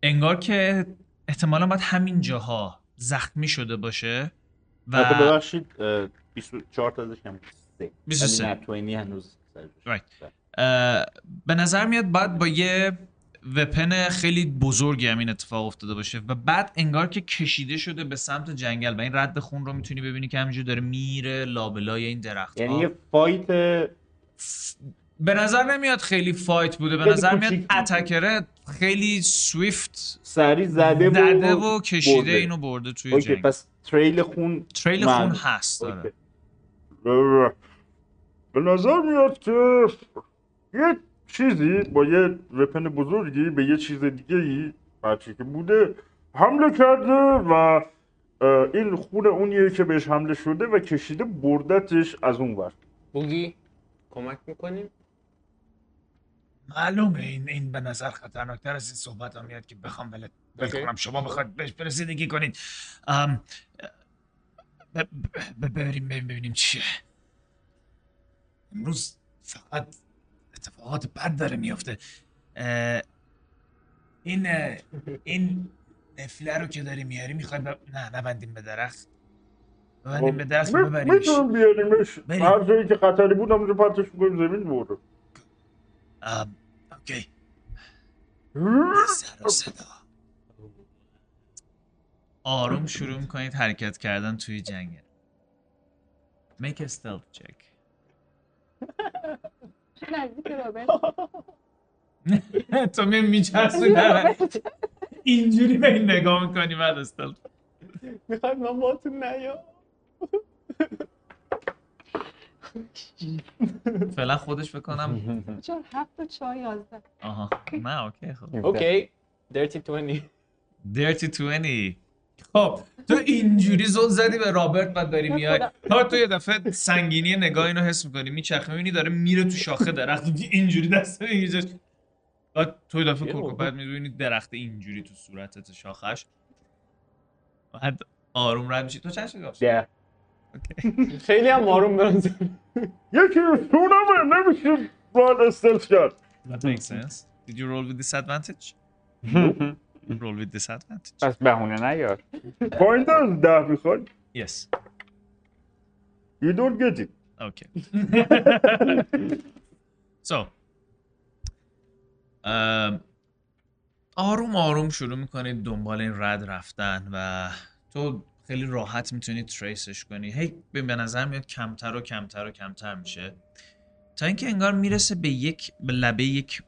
انگار که احتمالا باید همین جاها زخمی شده باشه و ببخشید 24 تا ازش هم 23 نتوانی هنوز به نظر میاد باید با یه وپن خیلی بزرگی همین اتفاق افتاده باشه و بعد انگار که کشیده شده به سمت جنگل و این رد خون رو میتونی ببینی که همینجور داره میره لابلای این درخت ها. یعنی یه فایت به نظر نمیاد خیلی فایت بوده، به نظر میاد اتکره خیلی سویفت سری زده و کشیده برده. اینو برده توی اوکی. جنگ پس تریل خون هست داره. به نظر میاد که یه چیزی با یه وپن بزرگی به یه چیز دیگه‌ای بچه که بوده حمله کرده و این خون اونیه که بهش حمله شده و کشیده بردتش از اون ور. بوگی کمک میکنیم؟ معلومه این به نظر خطرناکتر از این صحبت ها میاد که بخوام ولت بکنم. شما بخواید بهش برسیدگی کنید. ببینیم چیه. امروز فقط اتفاقات بد داره میفته. این قفله رو که داری میاری میخوای نه نبندیم به درخت. ببندیم به درخت ببریمش. میتونم بیاریمش. هر جایی که خطری بود همونجا پرتش میکنیم زمین برو. اوکی. سر و صدا. آروم شروع میکنید حرکت کردن توی جنگل. Make a stealth check. چه نزدیک رابرت. تو میچرسی نه. اینجوری به این نگاه میکنی بعد استلت. میخواید من باهاتون نیام. فعلا خودش بکنم. 4 7 و 4 11. آها. نه اوکی خب. اوکی. Dirty 20. Dirty 20. خب تو اینجوری زل زدی به رابرت بعد داری میای تا تو یه دفعه سنگینی نگاه اینو حس می‌کنی میچرخه می‌بینی داره میره تو شاخه درخت اینجوری دست میگیره تو یه دفعه کلکو بعد می‌بینی درخت اینجوری تو صورتت شاخش بعد آروم رد میشی تو چش داشت اوکی خیلی هم آروم برام یکی سونم نمیشه بالا استلف کرد that makes sense did you roll with disadvantage roll with disadvantage پس بهونه نیار پوینت از 10 میخواد yes you don't get it okay so آروم آروم شروع میکنید دنبال این رد رفتن و تو خیلی راحت میتونی تریسش کنی هی به نظر میاد کمتر و کمتر و کمتر میشه تا اینکه انگار میرسه به لبه یک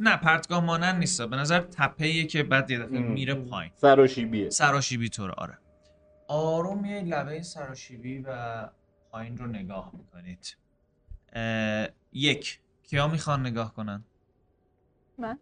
نه پرتگاه مانند نیست به نظر تپه‌ایه که بعد یه دفعه میره پایین سراشیبیه سراشیبی تو رو آره آروم یه لبه سراشیبی و پایین رو نگاه میکنید یک کیا میخوان نگاه کنن؟ من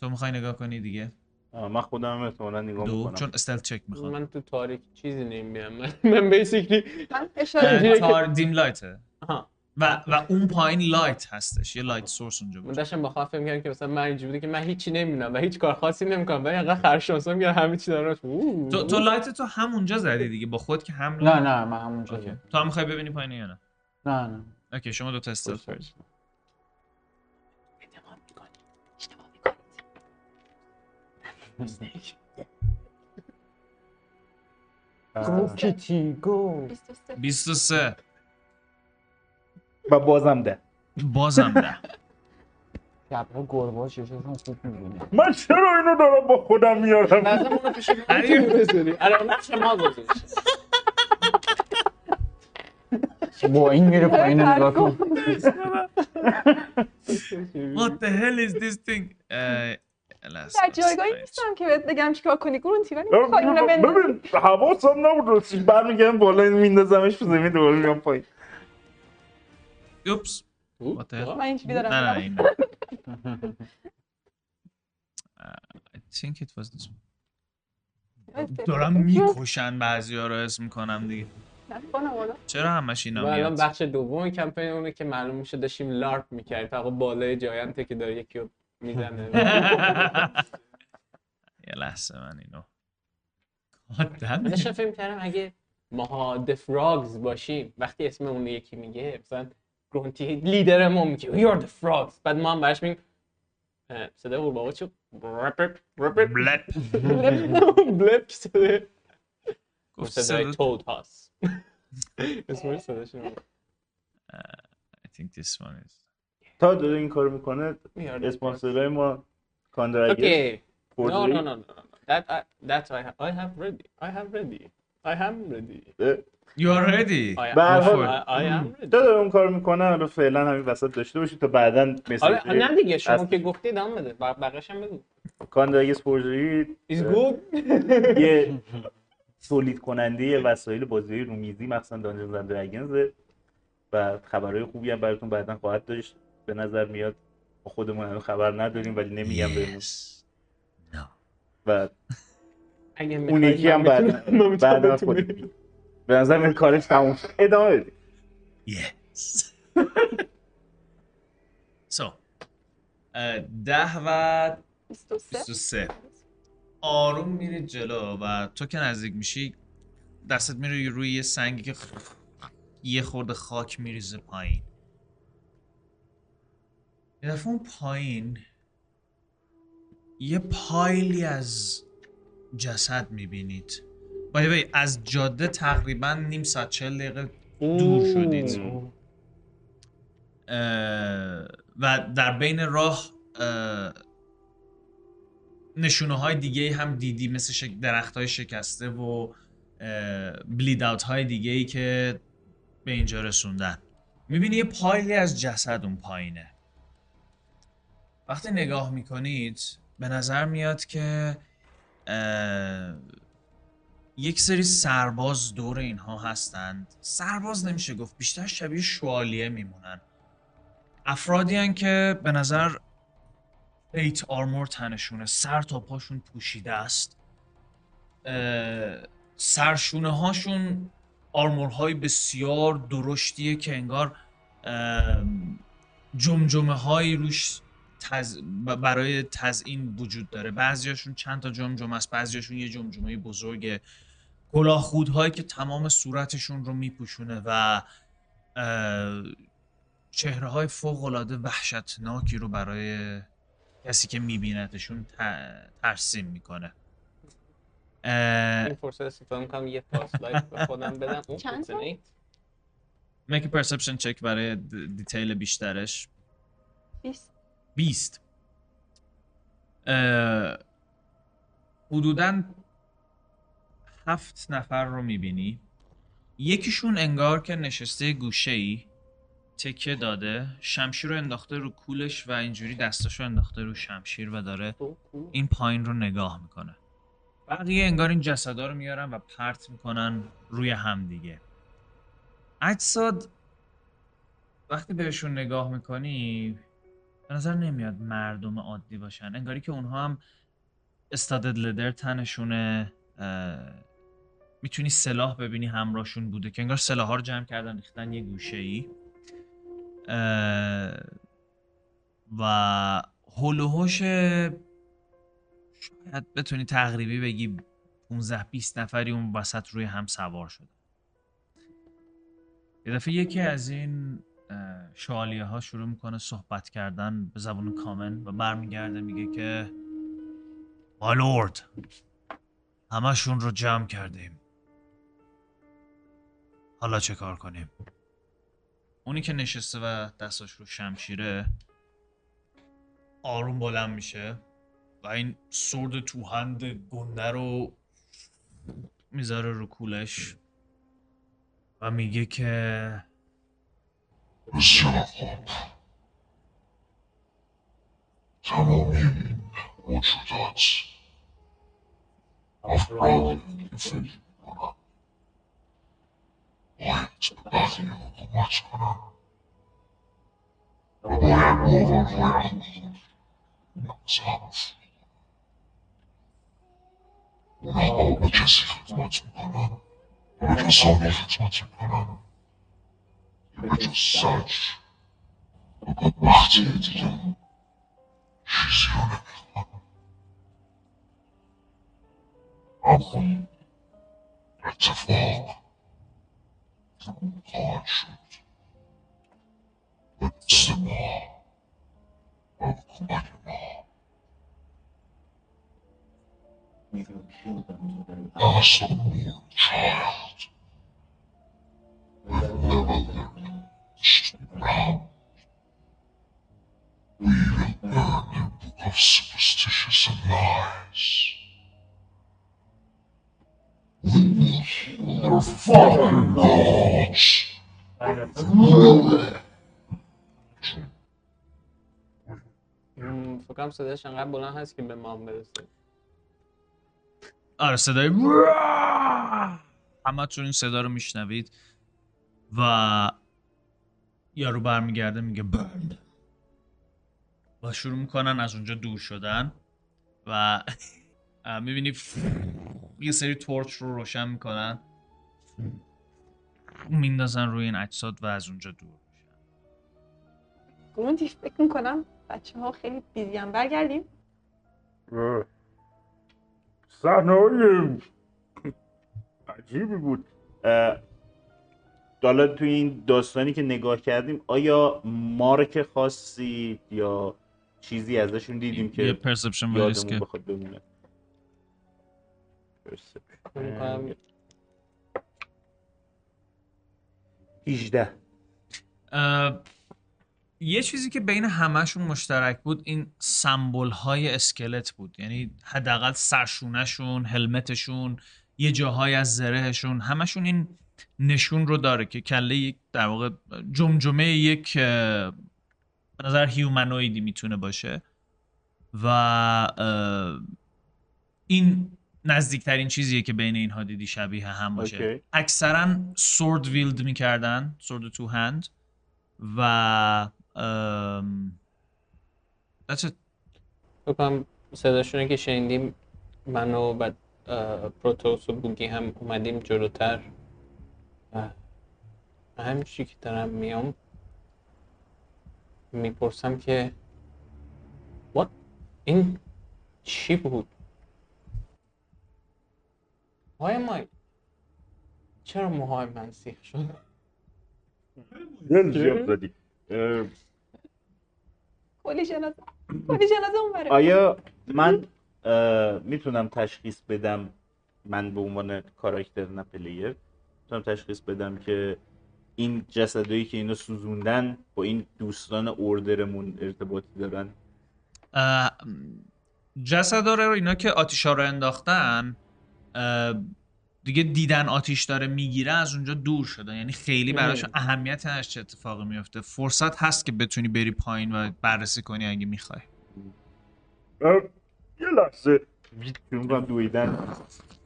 تو میخوای نگاه کنی دیگه؟ من خودم هم احتمالا نگاه میکنم چون استلت چک میخوام من تو تاریک چیزی نمیبینم من بیسیکلی من اشاره دیم لایته آها و اون پایین لایت هستش یه لایت سورس اونجا بود. من داشتم با خودم فکر می‌کردم که مثلا من اینجوری بوده که من هیچی نمی‌بینم و هیچ کار خاصی نمی‌کنم ولی انقدر خرشانسا میگه همه چی داره تو لایت تو همونجا زدی دیگا با خود که هم نه من همونجا زدم. تو هم می‌خوای ببینی پایین یا نه؟ نه. اوکی شما دو تا استلت چک. اشتباه می‌کنید. گو کیتی گو 23 و بازم ده شبها گربه شیشه شون خوب میبینه من چرا اینو دارم با خودم میارم نظر اونو پیش میتونی بذاری الان نقش ما گذاشت با این میره پایین نگاه کن What the hell is this thing در جایگاهی نیستم که بهت بگم چیکار کنی گرونتی ولی میخوای اینو بندازی ببین حواسم نبود رسیش برمیگردم بالا میندازمش به زمین دوباره میام پایین اوپس what the hell نه I think it was this دارم میکشن بعضیا رو اسم میکنم دیگه چرا همش اینا میاد الان بخش دوم کمپین اونه که معلوم میشه داشتیم لارپ میکردیم فقط بالای جاینته که داره یکی رو میزنه یه لحظه من اینو داشتم فکر میکردم اگه ماها دفراگز باشیم وقتی اسم اون یکی میگه مثلا گرونتی لیدر ما میگه You're the frogs بعد ما هم برش میگیم صدای قورباغه چی؟ بلپ صدای صدای تود هاست اسمونی صدای شما تا داره این کار میکنه اسپانسرهای ما کاندرگیس No I am ready You are ready. I am ready. تو اون کار میکنه رو فعلا همین وسط داشته باشی تا بعداً مسیج. آره نه دیگه شما که گفتی دم بده. بقیه‌اش هم بگو. کاندرگیس پورژری is good. یه تولید کننده وسایل بازی رومیزی مثلا دانجنز اند درگنز و خبرهای خوبی هم براتون بعداً خواهد داشت. به نظر میاد ما خودمون هم خبر نداریم ولی نمیگم بهمون. و اون یکی هم بعداً خودت به نظر میاد کارش تموم شد ادامه بدیم yes so 10 و 23 آروم میره جلو و تو که نزدیک میشی دستت میره روی یه سنگی که یه خورده خاک میریزه پایین یه دفعه اون پایین یه پایلی از جسد میبینید. بای بای، از جاده تقریبا نیم ساعت 40 دقیقه دور شدید و در بین راه نشونه های دیگه هم دیدی، مثل درخت های شکسته و بلید اوت های دیگه ای که به اینجا رسوندن. میبینی یه پایلی از جسد اون پایینه. وقتی نگاه میکنید به نظر میاد که یک سری سرباز دور اینها هستند. سرباز نمیشه گفت، بیشتر شبیه شوالیه میمونن. افرادی هن که به نظر ایت آرمور تنشونه، سر تا پاشون پوشیده است، سرشونه هاشون آرمورهای بسیار درشتیه که انگار جمجمه هایی روش برای تزیین وجود داره. بعضیاشون چند تا جمجمه است، بعضیاشون یه جمجمه بزرگه. کلاهخودهایی که تمام صورتشون رو میپوشونه و چهره های فوق العاده وحشتناکی رو برای کسی که میبیندشون ترسیم میکنه. این فرصت استفاده میکنم یه فاست لایف به خودم بدم. چند تا؟ میکی پرسپشن چک برای دیتیل بیشترش. 20. حدوداً 7 نفر رو میبینی. یکیشون انگار که نشسته گوشه‌ای، تکه داده، شمشیر رو انداخته رو کولش و اینجوری دستاشو انداخته رو شمشیر و داره این پایین رو نگاه میکنه. بقیه انگار این جسدا رو میارن و پرت میکنن روی هم دیگه. اجساد وقتی بهشون نگاه میکنی به نظر نمیاد مردم عادی باشن، انگاری که اونها هم استادد لدر تنشونه، میتونی سلاح ببینی همراهشون بوده که انگار سلاح ها رو جمع کردن ریختن یه گوشه ای و هلوهوش شاید بتونی تقریبی بگی 15-20 نفری اون وسط روی هم سوار شده. یه دفعه یکی از این شوالیه ها شروع میکنه صحبت کردن به زبان کامن و برمیگرده میگه که ما لورد همشون رو جمع کردیم، حالا چه کار کنیم؟ اونی که نشسته و دستاش رو شمشیره آروم بلند میشه و این سورد توهند گنده رو میذاره رو کولش و میگه که بسیار خوب، تمامی وجودات افراد که فکر میکنن باید به بقیه حکومت کنن و باید باورهای خود نقص اونها به کسی خدمت میکنن و به کسانی خدمت میکنن به جز سج و بدبختی دیگه چیزی رو نمیکنن. اما اتفاق تمام خواهد شد به دست ما و به کمک ما. دست امور شاید will never learn each round. We will burn a book of superstitions and lies. We will heal our father gods and will فکرم صدایش انقدر بلند هست که به ما هم برسه. آره، صدای همه تون این صدا رو میشنوید و یارو برمیگرده میگه برند و شروع میکنن از اونجا دور شدن و میبینی یه سری تورچ رو روشن میکنن میندازن روی این اجساد و از اونجا دور میشن. گوندی فکر میکنم بچه ها خیلی بیزیم، برگردیم صحنه های عجیبی بود. حالا تو این داستانی که نگاه کردیم آیا مارک خاصی یا چیزی ازشون دیدیم که یه پرسپشن ولیس که بخواد بمونه. پرسپشن 18. یه چیزی که بین همه‌شون مشترک بود این سمبول‌های اسکلت بود، یعنی حداقل سرشونه‌شون، هلمتشون، یه جاهای از زرهشون، همه‌شون این نشون رو داره که کله یک در واقع جمجمه یک به نظر هیومانویدی میتونه باشه و این نزدیکترین چیزیه که بین اینها دیدی شبیه هم باشه. اکثرا سورد ویلد میکردن، سورد تو هند و that's it. بکنم صداشونه که شنیدیم من و بعد پروتوس و بوگی هم اومدیم جلوتر و همین چی که دارم میام میپرسم که what؟ این چی بود؟ های مای چرا موهای من سیخ شد؟ کلی جنازه اون بره. آیا من میتونم تشخیص بدم، من به عنوان کاراکتر نه پلیر میتونم تشخیص بدم که این جسدهایی که اینو سوزوندن با این دوستان اوردرمون ارتباطی دارن؟ جسدها رو اینا که آتیشا رو انداختن دیگه دیدن آتیش داره میگیره، از اونجا دور شدن، یعنی خیلی براشون اهمیت نداشت چه اتفاقی میفته. فرصت هست که بتونی بری پایین و بررسی کنی اگه میخوای. یه لحظه میتونم دویدن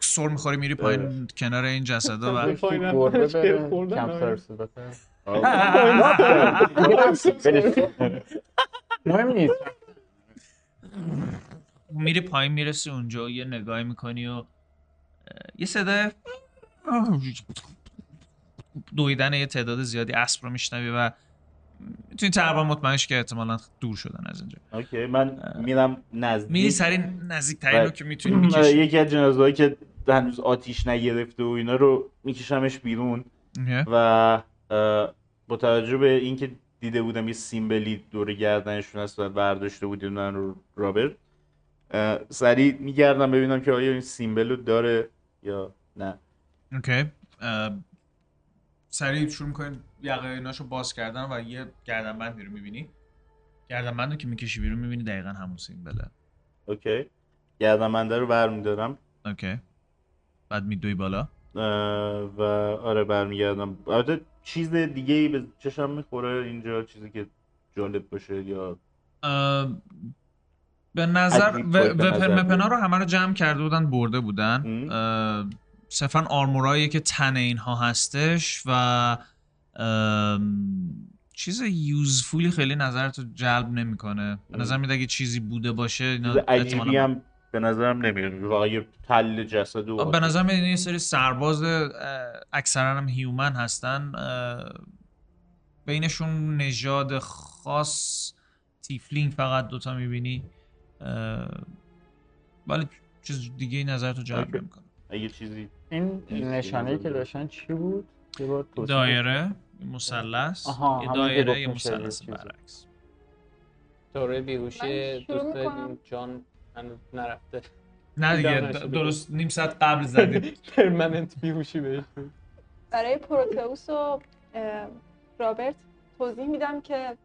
سر میخوری میری پایین کنار این جسدا و گربه کمپسر صدات مهم نیست، میری پایین میرسی اونجا یه نگاهی میکنی و یه صدای دویدن یه تعداد زیادی اسب رو میشنوی و میتونی تقریبا مطمئن شی که احتمالاً دور شدن از اینجا. اوکی من میرم نزدیک، میری سری نزدیکترین رو که میتونی میکشی. یکی از جنازه‌هایی که هنوز آتیش نگرفته و اینا رو میکشمش بیرون و با توجه به اینکه دیده بودم یه سیمبلی دور گردنشون هست و برداشته بودیم اون رو رابرت، سریع میگردم ببینم که آیا این سیمبل رو داره یا نه. اوکی سریع شروع میکنید یقه ایناشو باز کردن و یه گردنبندی رو میبینی، گردنبند رو که میکشی بیرون میبینی دقیقا همون سیمبله. اوکی گردنبنده رو برمیدارم. اوکی بعد میدوی بالا و آره برمیگردم. البته چیز دیگه ای به چشم میخوره اینجا، چیزی که جالب باشه یا به نظر وپن‌ها رو همه رو جمع کرده بودن برده بودن، صرفا آرمورایی که تن اینها هستش و چیز یوزفولی خیلی نظرتو جلب نمیکنه. به نظر میاد اگه چیزی بوده باشه اینا عجیبی هم به نظرم نمیاد واقعا. تل جسد و به نظر میاد این سری سرباز اکثرا هم هیومن هستن، بینشون نژاد خاص تیفلینگ فقط دوتا میبینی ولی چیز دیگه این نظر تو جلب نمیکنه. اگه چیزی این نشانه‌ای که داشتن چی بود؟ دایره، مثلث، یه دایره، یه مثلث برعکس. دوره بیهوشی دوستای جان هنوز نرفته. نه دیگه درست نیم ساعت قبل زدیم. پرمننت بیهوشی بهش. برای پروتئوس و رابرت توضیح میدم که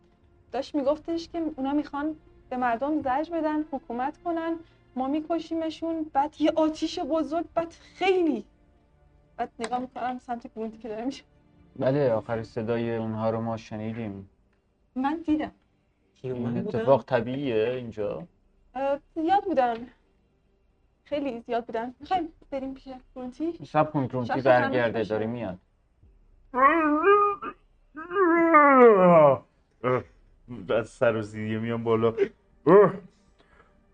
داشت میگفتش که اونا میخوان به مردم زجر بدن، حکومت کنن، ما میکشیمشون، بعد یه آتیش بزرگ، بعد خیلی بعد نگاه میکنم سمت گرونتی که داره میشه. بله آخر صدای اونها رو ما شنیدیم، من دیدم. این اتفاق طبیعیه اینجا؟ زیاد بودن، خیلی زیاد بودن. میخواییم بریم پیش گرونتی؟ سب کن گرونتی برگرده داره میاد. از سر و زیدیه میان بالا.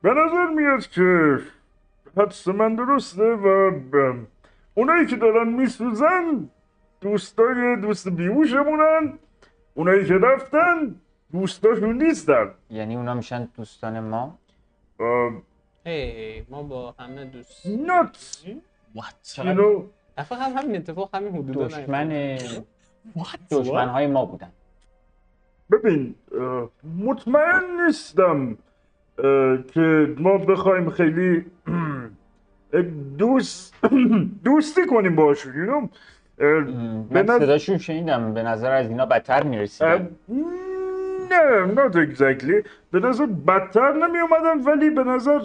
به نظر میاد که حدس من درسته و اونایی که دارن میسوزن دوستای دوست بیوشمونن، اونایی که رفتن دوستاشون نیستن. یعنی اونا میشن دوستان ما؟ ما با همه دوست نات افاق همین اتفاق همین حدودا دشمن های ما بودن. ببین مطمئن نیستم که ما بخوایم خیلی دوستی کنیم باشون. یو من صداشون شنیدم، به نظر از اینا بدتر میرسیدن. نه not exactly، به نظر بدتر نمی اومدن، ولی به نظر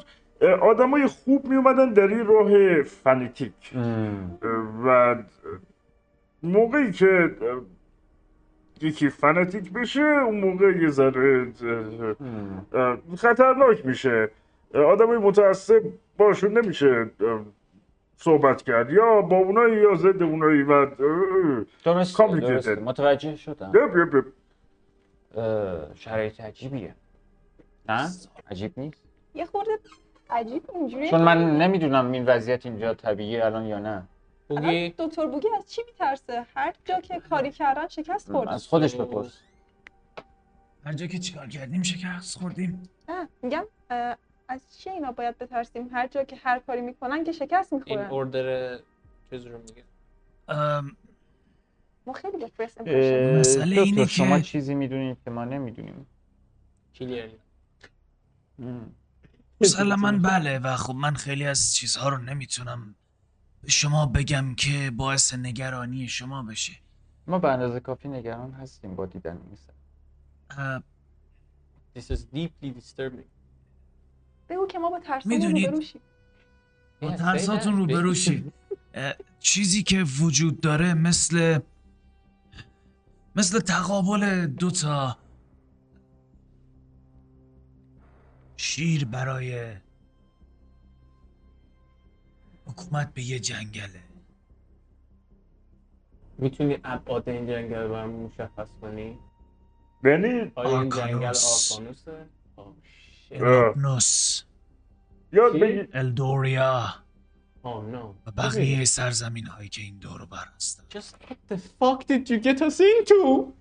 آدمای خوب می اومدن در این راه فنتیک. و موقعی که یکی فنتیک بشه اون موقع یه ذره خطرناک میشه. آدمای متعصب باشون نمیشه صحبت کرد، یا با اونایی یا ضد اونایی و کامپلیکیتد. متوجه شدم. شرایط عجیبیه، نه؟ عجیب نیست؟ یه خورده عجیب اینجوریه چون من نمیدونم این وضعیت اینجا طبیعیه الان یا نه. بوگی؟ دکتر بوگی از چی میترسه؟ هر جا که کاری کردن شکست خورد. از خودش بپرس. هر جا که چیکار کردیم شکست خوردیم. نه میگم از چی اینا باید بترسیم؟ هر جا که هر کاری میکنن که شکست میخورن. این اوردر چیز رو میگه. ما خیلی به فرست امپرشن. مسئله اینه که شما چیزی میدونید که ما نمیدونیم. کلیرلی. مسئله من بله، و خب من خیلی از چیزها رو نمیتونم شما بگم که باعث نگرانی شما بشه. ما به اندازه کافی نگران هستیم با دیدن این سر. This is deeply disturbing. بگو که ما با ترساتون رو بروشیم. با ترساتون رو بروشیم. چیزی که وجود داره مثل تقابل دوتا شیر برای حکومت به یه جنگله. میتونی ابعاد این جنگل رو برام مشخص کنی؟ یعنی این جنگل آرکانوسه؟ الابنوس، الدوریا و بقیه سرزمین هایی که این دور و بر هستن. Just what the fuck did you get us into?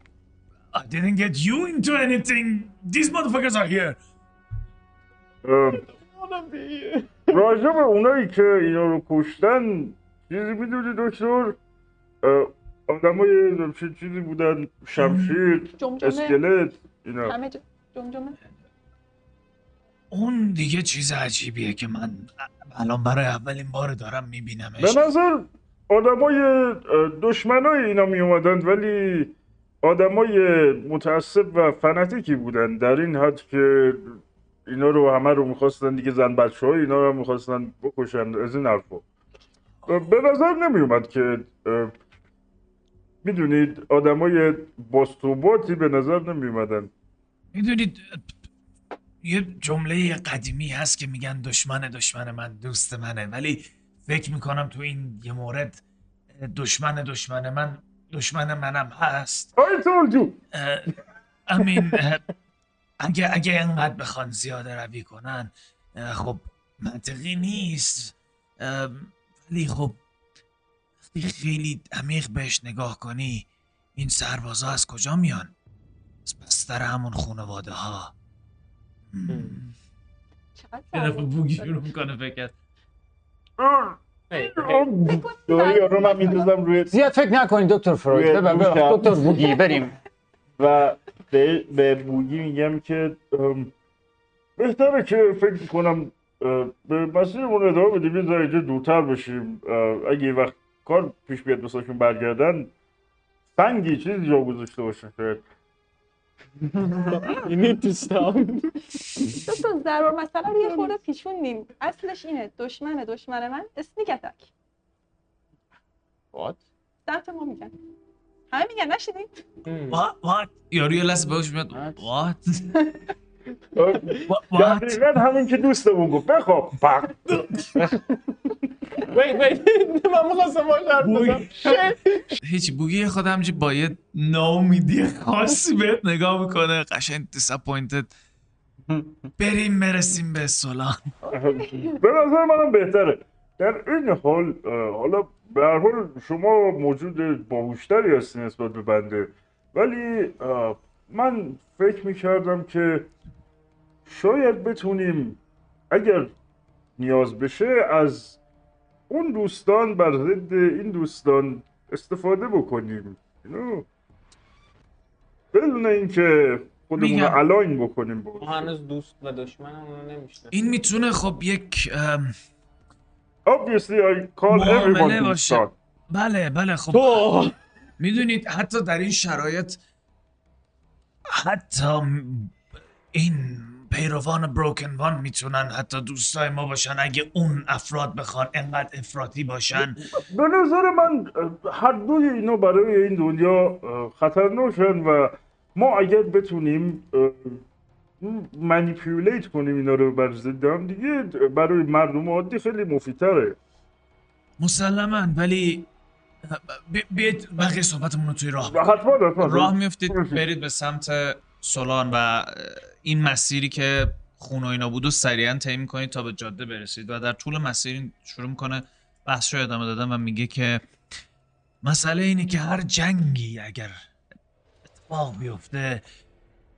I didn't get you into anything. These motherfuckers are here. راجع به اونایی که اینا رو کشتن چیزی میدونی دکتر؟ آدمای چیزی بودن، شمشیر، اسکلت، اینا همه جمجمه. اون دیگه چیز عجیبیه که من الان برای اولین بار دارم میبینمش. به نظر آدمای دشمنای اینا میومدند، ولی آدمای متعصب و فنتیکی بودن در این حد که اینا رو همه رو میخواستن دیگه، زن بچه های اینا رو میخواستن بکشن از این حرفا. به نظر نمیومد که میدونید آدمای باستوباتی به نظر نمیومدن. میدونید یه جمله قدیمی هست که میگن دشمن من دوست منه، ولی فکر میکنم تو این یه مورد دشمن من دشمن منم هست. امین اگه اینقدر بخوان زیاده روی کنن خب منطقی نیست، ولی خب وقتی خیلی عمیق بهش نگاه کنی این سربازا از کجا میان؟ از بستر همون خانواده ها. چقدر بوگی شروع میکنه فکر رو من میدوزم روی زیاد فکر نکنید دکتر فروید. دکتر بوگی بریم و به بوگی میگم که بهتره که فکر کنم به مسیرمون ادامه بدیم، یه درجه دورتر بشیم. اگه وقت کار پیش بیاد بساشون برگردن سنگی چیزی جا گذاشته باشه. You need to stop. دوستان ضرور مثلا یه خورده پیچوندیم. اصلش اینه، دشمن من اسنیک اتک. What؟ درت ما میگن، همه میگن، نشدید؟ What؟ یارو یه لحظه بهش میاد What؟ دقیقا همین که دوستمون گفت بخواب وای من میخواستم باش حرف بزنم. هیچ بوگی خود همجی با یه ناامیدی خاصی بهت نگاه میکنه، قشنگ disappointed. بریم برسیم به سولان. به نظر منم بهتره در این حال. حالا به هر حال شما موجود باهوشتری هستی نسبت به بنده، ولی من فکر میکردم که شاید بتونیم اگر نیاز بشه از اون دوستان بر ضد این دوستان استفاده بکنیم، بدون اینکه خودمون رو الاین بکنیم بود. ما هنوز دوست و دشمن همون نمیشه. این میتونه خب یک obviously I call everyone to start. بله بله خب میدونید حتی در این شرایط حتی این پیروان بروکن وان میتونن حتی دوستای ما باشن اگه اون افراد بخوان انقدر افراطی باشن. به نظر من هر دوی اینا برای این دنیا خطرناکن و ما اگر بتونیم منیپیولیت کنیم اینا رو بر ضد هم دیگه برای مردم عادی خیلی مفیدتره. مسلما. ولی بیاید بقیه صحبتمون رو توی راه راه میفتید برید به سمت سولان و این مسیری که خون و اینا بود و سریعا طی میکنید تا به جاده برسید و در طول مسیر شروع میکنه بحث رو ادامه دادن و میگه که مسئله اینه که هر جنگی اگر اتفاق بیفته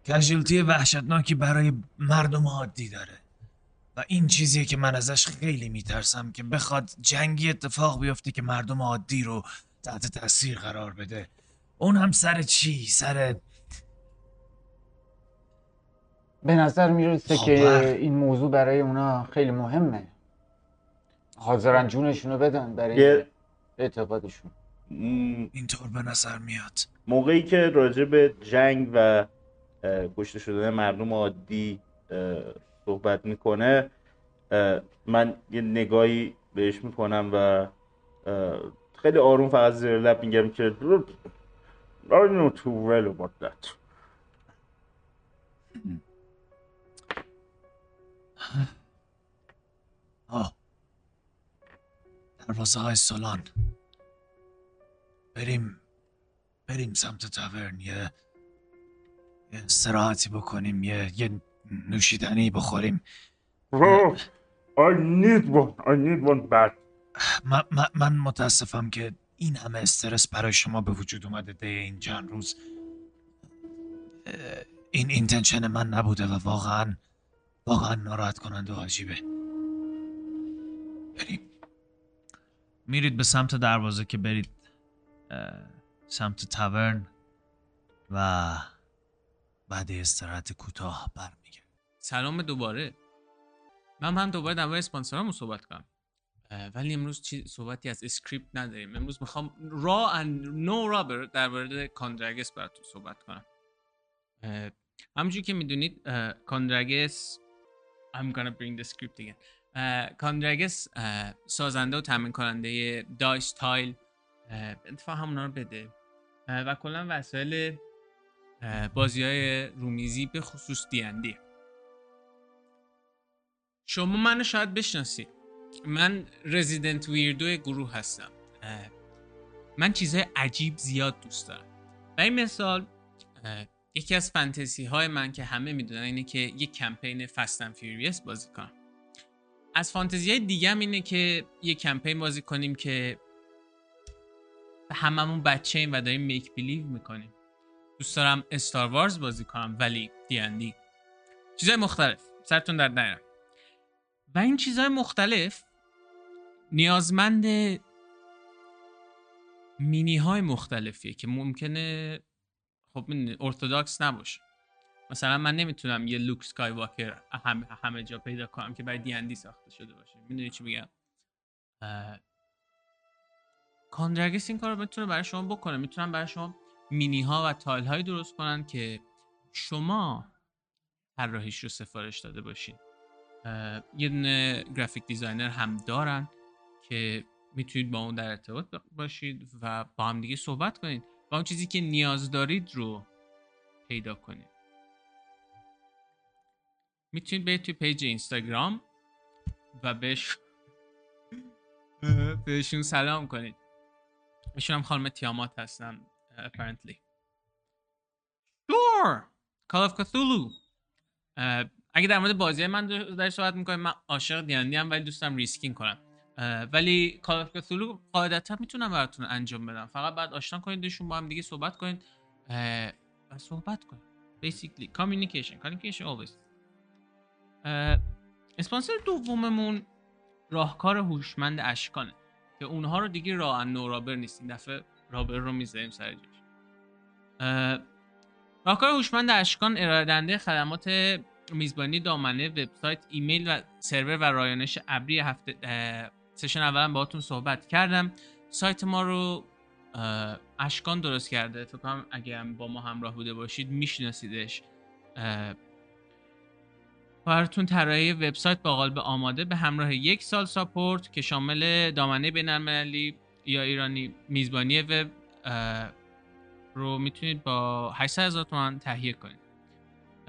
کژوالتی وحشتناکی برای مردم عادی داره و این چیزیه که من ازش خیلی میترسم که بخواد جنگی اتفاق بیفته که مردم عادی رو تحت تاثیر قرار بده. اون هم سر چی؟ سر به نظر میرسه که این موضوع برای اونا خیلی مهمه، حاضرن جونشون رو بدن برای اعتقادشون. اینطور به نظر میاد موقعی که راجع به جنگ و کشته شدن مردم عادی صحبت میکنه من یه نگاهی بهش میکنم و خیلی آروم فقط زیر لب میگم که I know too well about that. دروازه های سولان بریم سمت تاورن یه استراحتی بکنیم یه نوشیدنی بخوریم. I need one back. من متاسفم که این همه استرس برای شما به وجود اومده ده این چند روز. این اینتنشن من نبوده و واقعا ناراحت کننده و عجیبه. بریم. میرید به سمت دروازه که برید سمت تاورن و بعد استراحت کوتاه برمیگرد. سلام دوباره. من هم دوباره در مورد اسپانسرامون صحبت کنم. ولی امروز صحبتی از اسکریپت نداریم. امروز میخوام را اند نو رابر در مورد کاندراگس براتون صحبت کنم. همونجوری که میدونید کاندراگس I'm gonna bring the script again. کاندراگس سازنده و تامین کننده دایس تایل اتفاق همونا رو بده و کلا وسایل بازی‌های رومیزی به خصوص دی‌اندی. شما منو شاید بشناسید. من رزیدنت ویردو گروه هستم. من چیزهای عجیب زیاد دوست دارم. برای مثال یکی از فانتزی های من که همه میدونن اینه که یک کمپین فست اند فیوریس بازی کنم. از فانتزی های دیگه هم اینه که یک کمپین بازی کنیم که هممون بچه ایم و داریم میک بیلیو میکنیم. دوست دارم استار وارز بازی کنم ولی دی‌اندی. چیزهای مختلف سرتون در نیارم. و این چیزهای مختلف نیازمند مینی های مختلفیه که ممکنه خب ارتوداکس نباشه. مثلا من نمیتونم یه لوک اسکای واکر همه جا پیدا کنم که برای دی‌اندی ساخته شده باشه. میدونی چی میگم؟ کاندراگس این کار رو میتونه برای شما بکنه. میتونم برای شما مینی ها و تایل های درست کنن که شما هر راهیش رو سفارش داده باشین. یه دونه گرافیک دیزاینر هم دارن که میتونید با اون در ارتباط باشید و با هم دیگه صحبت کنید و اون چیزی که نیاز دارید رو پیدا کنید. میتونید برید توی پیج اینستاگرام و بهشون سلام کنید. ایشون هم خانم تیامات هستن apparently. Sure! Call of Cthulhu. اگه در مورد بازی من در صحبت میکنیم، من عاشق دی‌اندی هم ولی دوستم ریسکینگ کنم. ولی Call of Cthulhu قاعدتا میتونم براتون انجام بدم. فقط بعد آشنا کنیدشون با هم دیگه صحبت کنید و صحبت کنید. Basically communication always. اسپانسر دوممون راهکار هوشمند اشکانه که اونها رو دیگه راه نورابر نیست. این دفعه رابر رو میذاریم سر جاش. راهکار هوشمند اشکان ارائه‌دهنده خدمات میزبانی دامنه، وبسایت، ایمیل و سرور و رایانش ابری. هفته سشن اولا باهاتون صحبت کردم. سایت ما رو اشکان درست کرده، فکر کنم اگه با ما همراه بوده باشید میشناسیدش. براتون طراحی وبسایت با قالب آماده به همراه 1 سال ساپورت که شامل دامنه بین‌المللی یا ایرانی، میزبانی وب رو میتونید با 800,000 تومان تهیه کنید.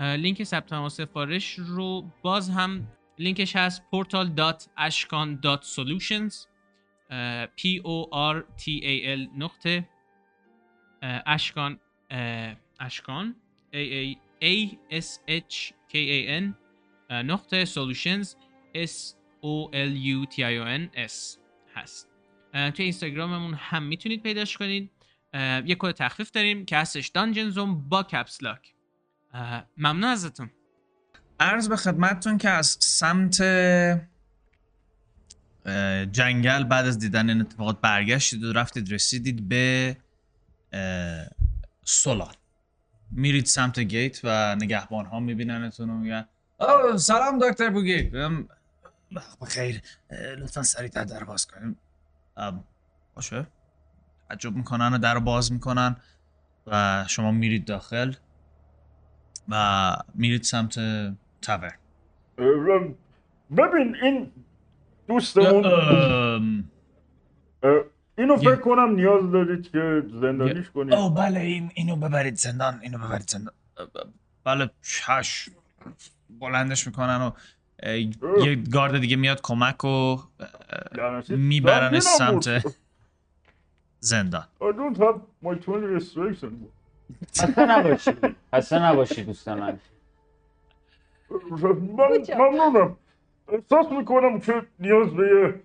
لینک ثبت نام و سفارش رو باز هم لینکش هست portal.ashkan.solutions portal نقطه اشکان اشکان ashkan نقطه solutions solutions هست. توی اینستاگراممون هم میتونید پیداش کنید. یه کد تخفیف داریم که هستش دانجنزوم با کپس لاک. ممنون ازتون. عرض به خدمتتون که از سمت جنگل بعد از دیدن این اتفاقات برگشتید و رفتید رسیدید به سولان. میرید سمت گیت و نگهبان ها میبیننتون و میگن سلام دکتر بوگی. بخیر، لطفا سریعتر در باز کنیم. باشه. تعجب میکنن و در رو باز میکنن و شما میرید داخل و میرید سمت تاور. ببین این دوستمون اینو فکر کنم نیاز دارید که زندانیش کنید. او بله، اینو ببرید زندان، اینو ببرید زندان. بله چشم. بلندش میکنن و یه گارد دیگه میاد کمک و میبرن سمت زندان. I don't have my 20 restriction. حسن نباشی دوست من. ممنونم. احساس میکنم که نیاز به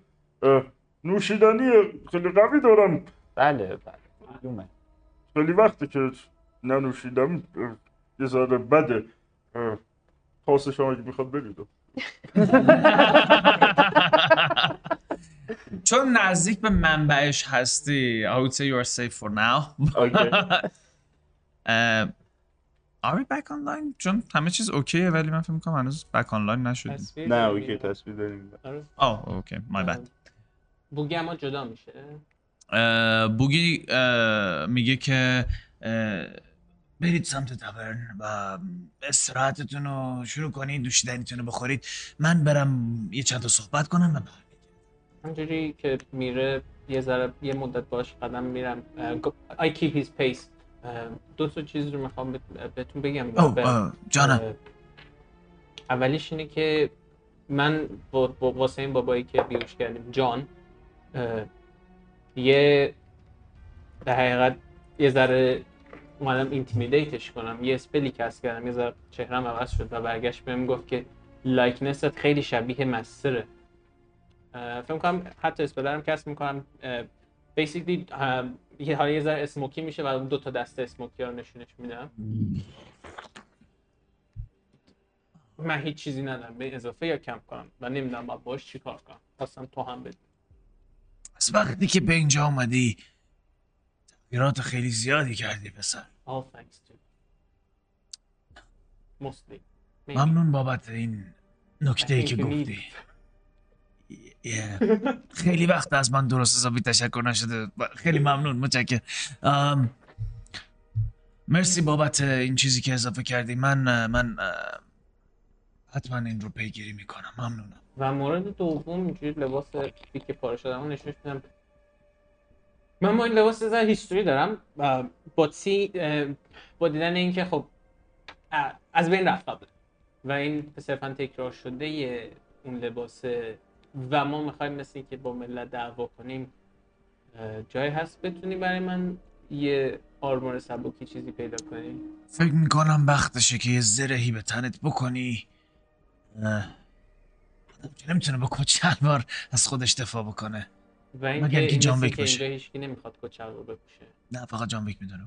نوشیدنی خیلی قوی دارم. بله معلومه. خیلی وقتی که ننوشیدم یه ذره بده. خواست شما اگه میخواد بگیدم. چون نزدیک به منبعش هستی I would say you are safe for now. Are we back online؟ چون همه چیز اوکیه ولی من فکر میکنم هنوز back online نشدیم. نه اوکی تصویر داریم. آه اوکی my bad. بوگی اما جدا میشه. بوگی میگه که برید سمت تاورن و استراحتتون رو شروع کنید، نوشیدنیتون رو بخورید، من برم یه چند تا صحبت کنم و همجوری که میره یه ذره یه مدت باش قدم میرم. I keep his pace. دو تا چیز رو میخوام بهتون بگم. جانم. اولیش اینه که من واسه این بابایی که بیوش کردیم جان یه در حقیقت یه ذره اومدم اینتیمیدیتش کنم، یه اسپلی کست کردم، یه ذره چهرم عوض شد و برگشت بهم گفت که لایکنست خیلی شبیه مستره. فهم کنم حتی اسپلرم کست میکنم بیسیکلی حالا یه ذره اسموکی میشه و دو تا دسته اسموکی ها رو نشونش میدم. من هیچ چیزی ندارم به اضافه یا کم کنم و نمیدونم باید باش چی کار کنم. خواستم تو هم بدون. از وقتی که به اینجا اومدی تغییرات خیلی زیادی کردی پسر. All thanks to you. Mostly. ممنون بابت این نکته‌ای که گفتی. خیلی وقت از من درست حسابی تشکر نشده. خیلی ممنون، متشکرم. مرسی بابت این چیزی که اضافه کردی. من حتما این رو پیگیری میکنم. ممنونم. و مورد دوم اینجوری لباس پیک پاره شده اون نشونش میدم. من با این لباس زر هیستوری دارم با دیدن این که خب از بین رفت قبل و این صرفا تکرار شده یه اون لباس و ما میخوایم مثل این که با ملت دعوا کنیم جای هست بتونی برای من یه آرمور سبکی چیزی پیدا کنی؟ فکر میکنم وقتشه که یه زرهی به تنت بکنی. نمیتونه با کچلوار از خودش دفاع بکنه مگر اینکه جان بک باشه. اینجا هیچکی نمیخواد کچلوار بپوشه. نه فقط جان بک میدونه.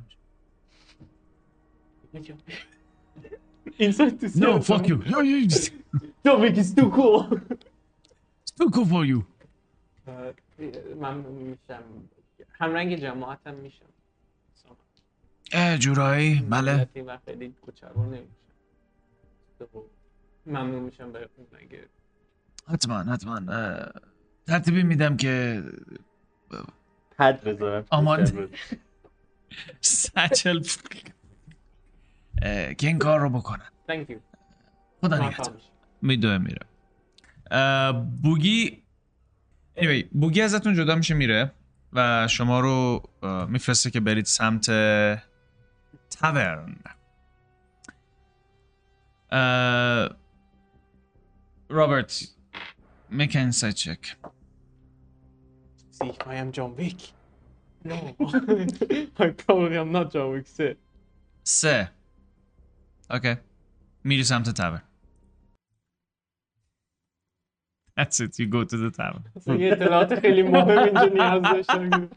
Inside to no fuck you. John Wick is too cool. تو کو فور یو. من میشم همرنگ جماعتم میشم. یه جورایی بله. این وقت خیلی کوچرو نمیشه. ممنون میشم برای اون اگه حتما ترتیبی میدم که حد بذارم آماده سچل که این کار رو بکنن. خدا نگهدار. میدوه میره بوگی. anyway بوگی ازتون جدا میشه میره و شما رو میفرسته که برید سمت تاورن. رابرت میک انسایت چک. See if I am John Wick. No, I probably am not John Wick. سه. Okay. میری سمت تاورن. That's it. You go to the tavern. یه اطلاعات خیلی مهم اینجا نیاز داشتم.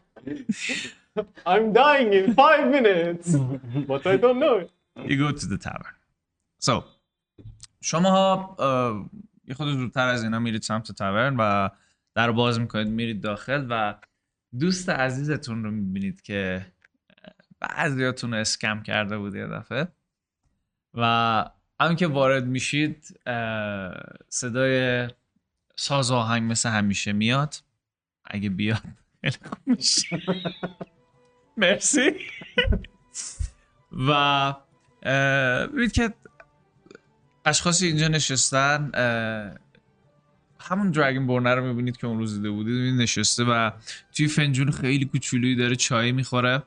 I'm dying in 5 minutes. But I don't know. You go to the tavern. So, شماها یه خود زودتر از اینا میرید سمت تاورن و در باز میکنید میرید داخل و دوست عزیزتون رو میبینید که بعضیاتون رو اسکم کرده بود یه دفعه و همین که وارد میشید صدای ساز آهنگ مثل همیشه میاد. اگه بیاد مرسی. و ببینید که اشخاصی اینجا نشستن، همون درگن بورنر رو میبینید که اون روز دیده بودید نشسته و توی فنجون خیلی کوچولویی داره چای میخوره.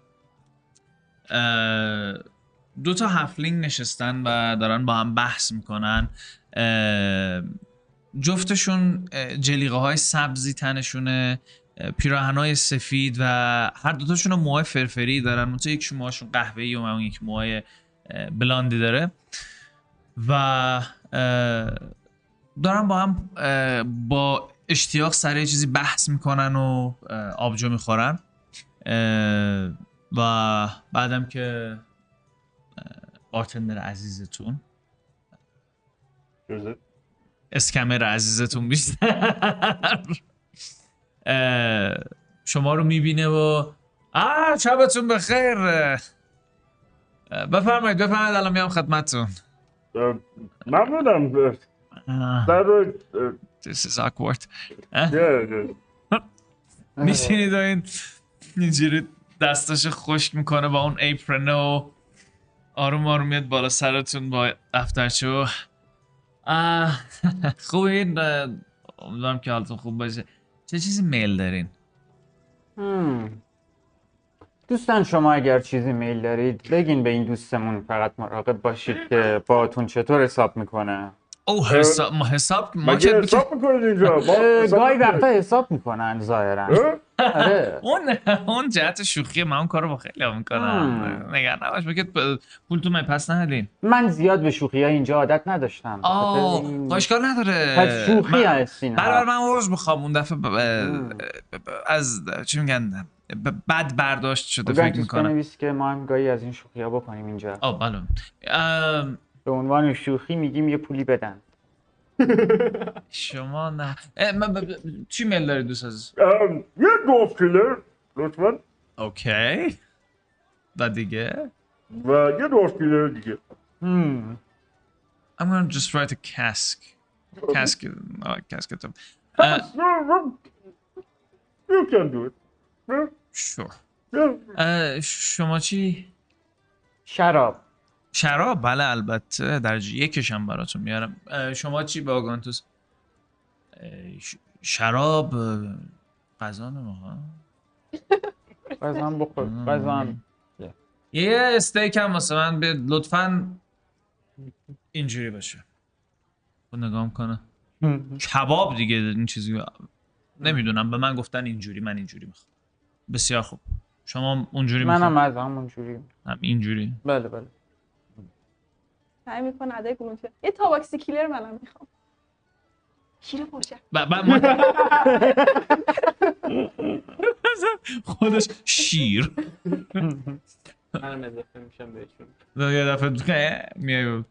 دوتا هفلینگ نشستن و دارن با هم بحث میکنن. جفتشون جلیقه های سبزی تنشونه، پیراهن های سفید و هر دوتاشون موهای فرفری دارن، منطقه یکشون موهاشون قهوه‌ای و اون یک موهای بلاندی داره و دارن با هم با اشتیاق سر یه چیزی بحث میکنن و آبجو میخورن و بعدم که بارتندر عزیزتون اسکمر عزیزتون بیشتر شما رو میبینه و شبتون بخیر، بفرمایید الان میام خدمتتون. ممنونم. This is awkward. میشینید و این اینجوری دستاش خشک میکنه با اون ایپرنه و آروم آروم میاد بالا سرتون با دفترچه و خوبین؟ امیدوارم که حالتون خوب باشه. چه چیزی میل دارین؟ دوستان شما اگر چیزی میل دارید بگین به این دوستمون، فقط مراقب باشید که باهاتون چطور حساب میکنه. حساب ما که حساب میکنید اینجا گاهی وقتا حساب میکنن ظاهرا. اون جهت شوخی من اون کارو با خیلی ها میکنم، نگران نباش. بگید پولتون پس ندین. من زیاد به شوخی ها اینجا عادت نداشتم. اشکال نداره، پس شوخی هستین. من عرض میخوام اون دفعه از چی میگن بد برداشت شده فکر میکنم. بنویس که ما هم گاهی از این شوخی ها بکنیم اینجا. بله به عنوان شوخی میگیم یه پولی بدن. شما نه چی میل داری دوست از؟ یه گوف کیلر لطفا. اوکی و دیگه؟ و یه گوف کیلر دیگه. I'm gonna just write a cask. Cask casketum. You can do it. Sure. شما چی؟ شراب بله البته درجه یکش هم براتون میارم. شما چی باگانتوس؟ شراب قزان ما ها؟ قزان بخور قزان. یه استیک هم واسه من به لطفاً اینجوری باشه. خود نگاه میکنه. کباب دیگه این چیزی نمیدونم به من گفتن اینجوری، من اینجوری میخوام. بسیار خوب. شما اونجوری میخوام. منم از همونجوری. هم اینجوری. بله. سعی میکنم ادای گلونتی یه تاباکسی کیلر منم میخوام. کیره پرچه خودش شیر. منم اضافه میشم بهشون. یه دفعه میای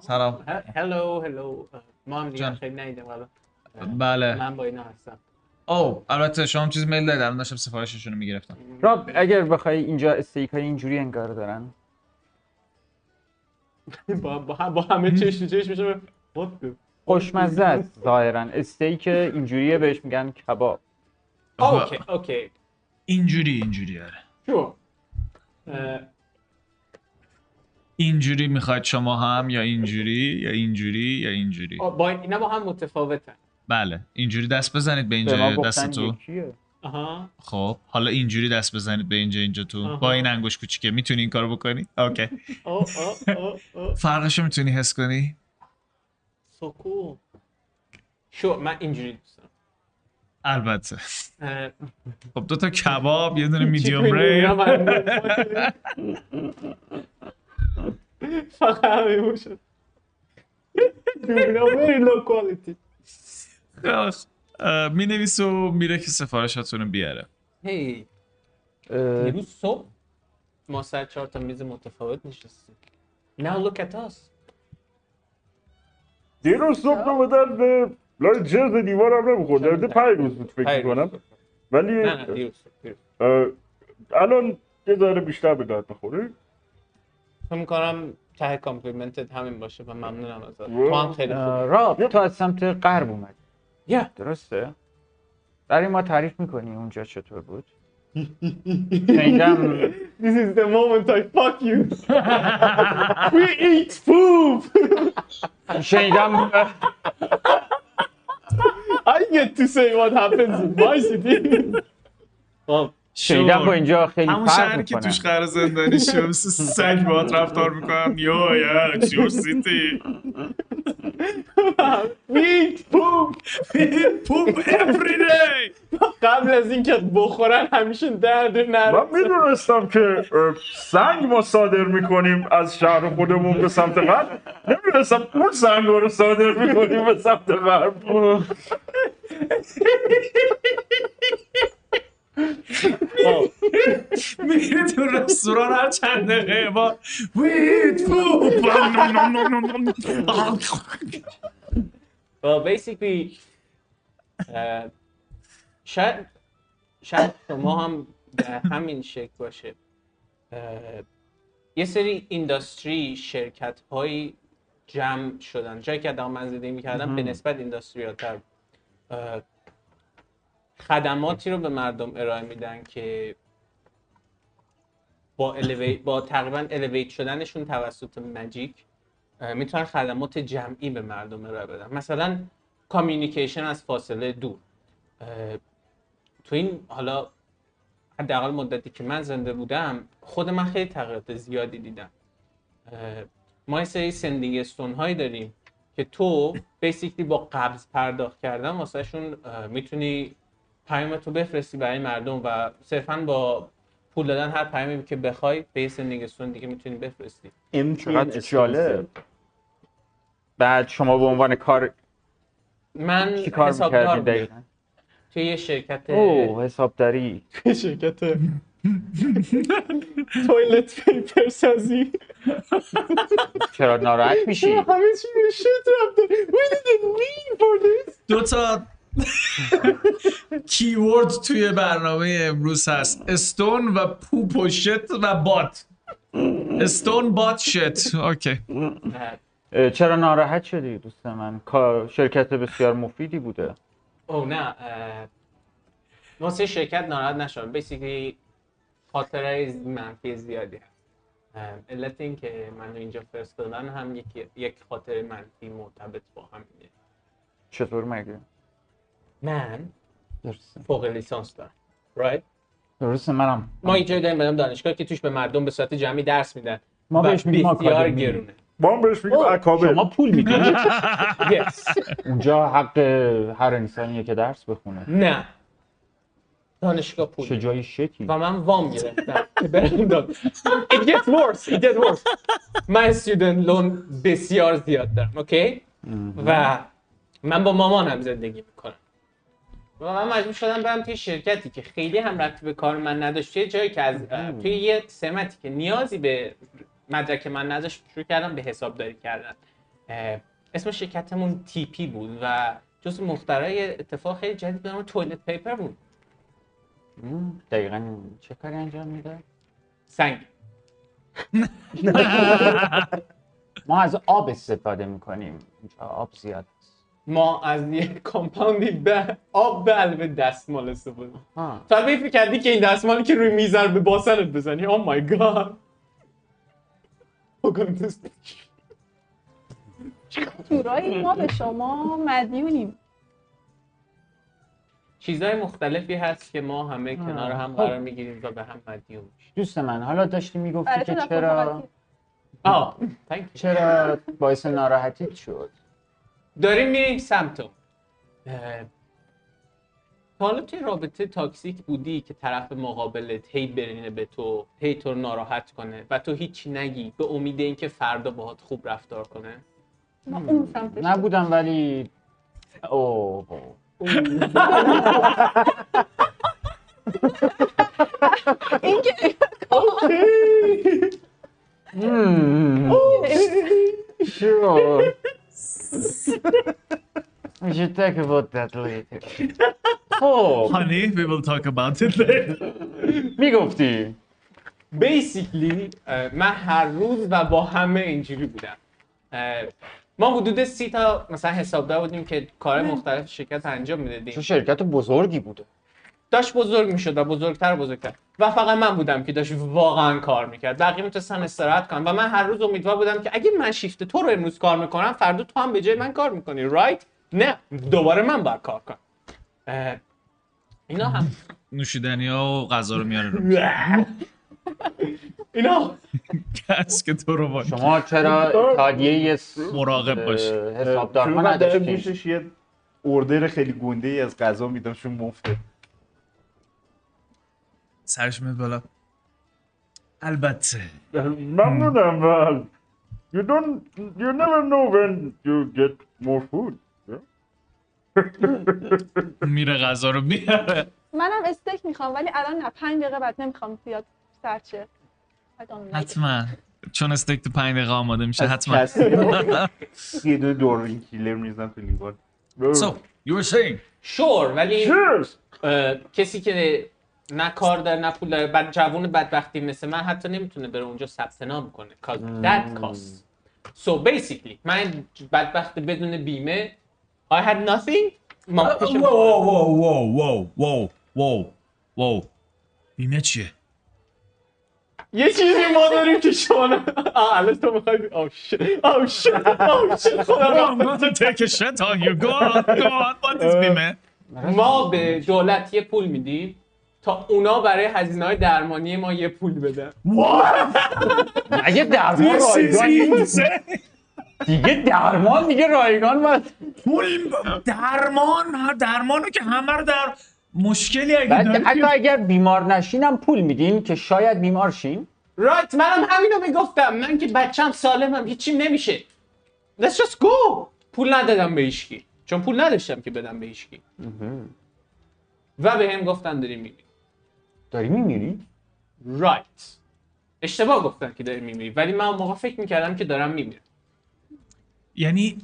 سلام. هلو ما هم دیگه خیلی ندیدیم. بله من با اینا هستم. او البته شما چیز میل دادم داشتم سفارششون رو میگرفتم. راب اگر بخوای اینجا استیک های اینجوری انگار دارن با همه چشم چشم میشه خوشمزه است ظاهرا. استیک اینجوریه بهش میگن کباب. اوکی اوکی اینجوریه. شو اینجوری میخواید شما هم یا اینجوری یا اینجوری یا اینجوری؟ با اینا با هم متفاوتن. بله اینجوری دست بزنید به اینجا دست تو. آها خب حالا اینجوری دست بزنید به اینجا تو با این انگوش کوچیکه میتونی این کارو بکنی؟ اوکی. فرقشو میتونی حس کنی؟ سکو شو من اینجوری دوست دارم. البته خب دو تا کباب یه دونه میدیوم ریل فقط همه باشد می نویس و میره که سفارشاتون رو بیاره. هی دیروز صبح ما سر 4 تا میز متفاوت نشستیم. Now look at us. دیروز صبح تو بدرد لای جرز دیوار هم نمیخورد. درده 5 روز بود فکر کنم. ولی نه دیروز صبح الان یه ذره بیشتر به درد بخوره. فکر کنم ته کامپلیمنتت همین باشه و ممنونم ازت. تو هم خیلی خوب. راب تو از سمت غرب اومدی. یه درسته؟ برای ما تعریف میکنی اونجا چطور بود؟ میگم This is the moment I fuck you. We eat food. میگم I get to say what happens in my city. شیدم با اینجا خیلی فرق میکنه. همون شهر که توش قرار زندانی شد مثل سگ باهات رفتار میکنم. یا یور سیتی می پوپ every day. قبل از اینکه بخورن همیشه درد نره. من میدونستم که سنگ ما صادر میکنیم از شهر خودمون به سمت غرب. نمیدونستم اون سنگ رو صادر میکنیم به سمت غرب. میره تو رستوران هر چند دقیقه با ویت فوب basically شاید شما هم همین شکل باشه. یه سری اینداستری شرکت های جمع شدن جایی که دارم من زندگی میکردم به نسبت اینداستریال تر خدماتی رو به مردم ارائه میدن که با تقریباً الیویت شدنشون توسط ماجیک میتونن خدمات جمعی به مردم ارائه بدن. مثلا کامیونیکیشن از فاصله دور. تو این حالا حداقل مدتی که من زنده بودم خود من خیلی تغییرات زیادی دیدم. ما یه سری سندینگ استون هایی داریم که تو بیسیکلی با قبض پرداخت کردن واسه شون میتونی پیامتو بفرستی برای مردم و صرفاً با پول دادن هر پیامی که بخوای به سندینگ استون دیگه میتونی بفرستی. چقدر جالب. بعد شما به عنوان کار من حسابدار بودم توی یه شرکت حسابداری توی شرکت تویلت پیپر سازی. چرا ناراحت میشی؟ همه چی شد رفته. What is the need for this؟ دو تا کیورد توی برنامه امروز هست استون و پوپ و شت و بات. استون بات شت. اوکی چرا ناراحت شدی دوست من؟ شرکت بسیار مفیدی بوده. او نه واسه شرکت ناراحت نشدم. بیسیکلی خاطره منفی زیادی هست. علت این که منو اینجا فرستادن هم یک خاطره منفی مرتبط با هم. چطور مگه؟ من فوق لیسانس دارم. رایت؟ درسته منم. ما اینجا داریم بدم دانشگاه که توش به مردم به صورت جمعی درس میدن. ما بهش میگیم اکادمی. ما بهش میگیم اکابر. شما پول میدید. اونجا حق هر انسانیه که درس بخونه. نه. دانشگاه پول. چه جای شکی. و من وام گرفتم. It gets worse. من student loan بسیار زیاد دارم. اوکی؟ و من با مامانم زندگی میکنم. و من مجبور شدم برم توی شرکتی که خیلی هم ربطی به کار من نداشت. یه جایی که از توی یه سمتی که نیازی به مدرک من نداشت شروع کردم به حسابداری کردن. اسم شرکتمون تی پی بود و جز مخترع اتفاق خیلی جدید به نام تویلت پیپر بود. دقیقاً چه کاری انجام میده؟ سنگ. ما از آب استفاده میکنیم. آب زیاد. ما از یک کامپاندی به آب به علاوه دستمال استفاده. فقط فکر کردی که این دستمالی که روی میز به باسنت بزنی. او مای گاد. چطورایی ما به شما مدیونیم. چیزهای مختلفی هست که ما همه کنار هم قرار میگیریم و به هم مدیون میشیم. دوست من حالا داشتی میگفتی که چرا چرا باعث ناراحتیت شد؟ داریم میریم سمتو. حالا توی رابطه تاکسیک بودی که طرف مقابلت هی برینه به تو، هی تو ناراحت کنه و تو هیچی نگی به امید اینکه فردا باهات خوب رفتار کنه؟ ما اون سمتش نبودم ولی اوه این که sure. We should talk about that later. Oh, honey, we will talk about it later. میگفتی basically من هر روز و با همه اینجوری بودم. ما حدود 30 تا مثلا حسابدار بودیم که کار مختلف شرکت انجام میدادیم. چون شرکت بزرگی بوده. داشت بزرگ میشد و بزرگتر و بزرگتر و فقط من بودم که داشت واقعا کار میکرد. بقیه میتونستن استراحت کنن و من هر روز امیدوار بودم که اگه من شیفت تو رو امروز کار میکنم فردا تو هم به جای من کار میکنی. رایت؟ نه، دوباره من باید کار کنم. اینا هم نوشیدنی ها و غذا رو میاره رو. اینا کس که تو رو باید شما چرا تادیه مراقب باشی حسابدار من نداشتیم یه اردر خیلی گنده ای از غذا میدم شون مفته سرش میاد بالا. البته ممنونم ولی you never know when you get more food. میره غذا رو میاره. منم استیک میخوام ولی الان نه 5 دقیقه بعد نمیخوام زیاد سرچه. حتما چون استیک تو 5 دقیقه آماده میشه حتما. یه دو دورین کیلر میزنم تو لیوان. So you were saying sure ولی کسی که نه کار داره نه پول داره بعد جوون بدبختی مثل من حتی نمیتونه بره اونجا ثبت نام کنه. that cost. So basically من بدبخت بدون بیمه. I had nothing. wow. بیمه چیه؟ یه چیزی ما داریم که شما الان تو میخوای اوه شت خدا من تو تیک شت آن یو گاد what is بیمه. ما به دولت یه پول میدیم تا اونا برای هزینه‌های درمانی ما یه پول بدن. اگه درمان رایگان نیست دیگه درمان دیگه رایگان باید پول درمانو که همه رو در مشکلی اگه دارید حتی اگر بیمار نشینم پول میدین که شاید بیمار شین. رایت منم همینو میگفتم. من که بچم سالمم هیچی نمیشه. Let's just go. پول ندادم به هیچکی چون پول نداشتم که بدم به هیچکی و به هم گفتن داری میمیری. داری میمیری؟ رایت اشتباه گفتن که داری میمیری ولی من موقع فکر میکردم که دارم میمیرم. یعنی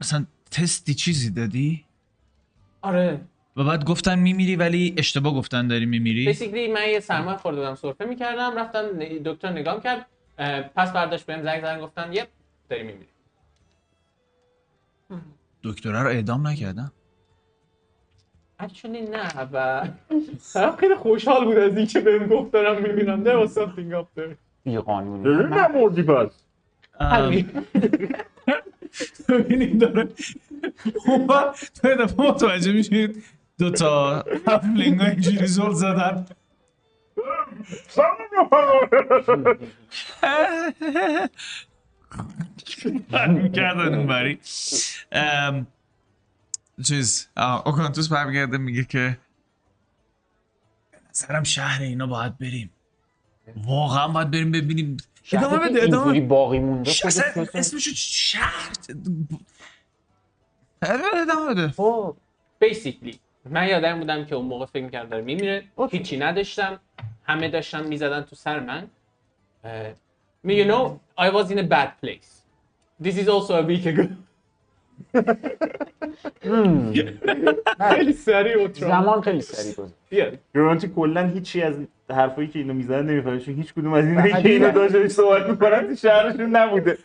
مثلا تستی چیزی دادی؟ آره و بعد گفتن میمیری ولی اشتباه گفتن داری میمیری؟ بیسیکلی من یه سرمایه خورده بودم سرفه میکردم رفتم دکتر نگام کرد پس برداشت بهم زنگ زدن گفتن یپ داری میمیری. دکتره رو اعدام نکردم؟ اکچولی نه و طرف خیلی خوشحال بود از این که بهم گفت دارم میمیرم. there was something up there بیقانونی نمردی پس ببینیم داره اون بر توی دفعه متوجه میشید دوتا هفلینگ ها اینجوری زل زدن میکردن اون بری چیز اوکانتوس برمیگرده میگه که به نظرم شهر اینا باید بریم واقعا باید بریم ببینیم ادامه بده ادامه باقی مونده اسمشو شهر ادامه بده. خب بیسیکلی من یادم بودم که اون موقع فکر میکرد داره میمیره هیچی نداشتم همه داشتن میزدن تو سر من. You know I was in a bad place. This is also a week ago. خیلی سریع و زمان خیلی سریع بود. گرانتی کلا هیچی از حرفایی که اینو میزنن نمیفهمه، چون هیچ کدوم از اینایی که اینو داشتن صحبت می‌کردن تو شهرشون نبوده.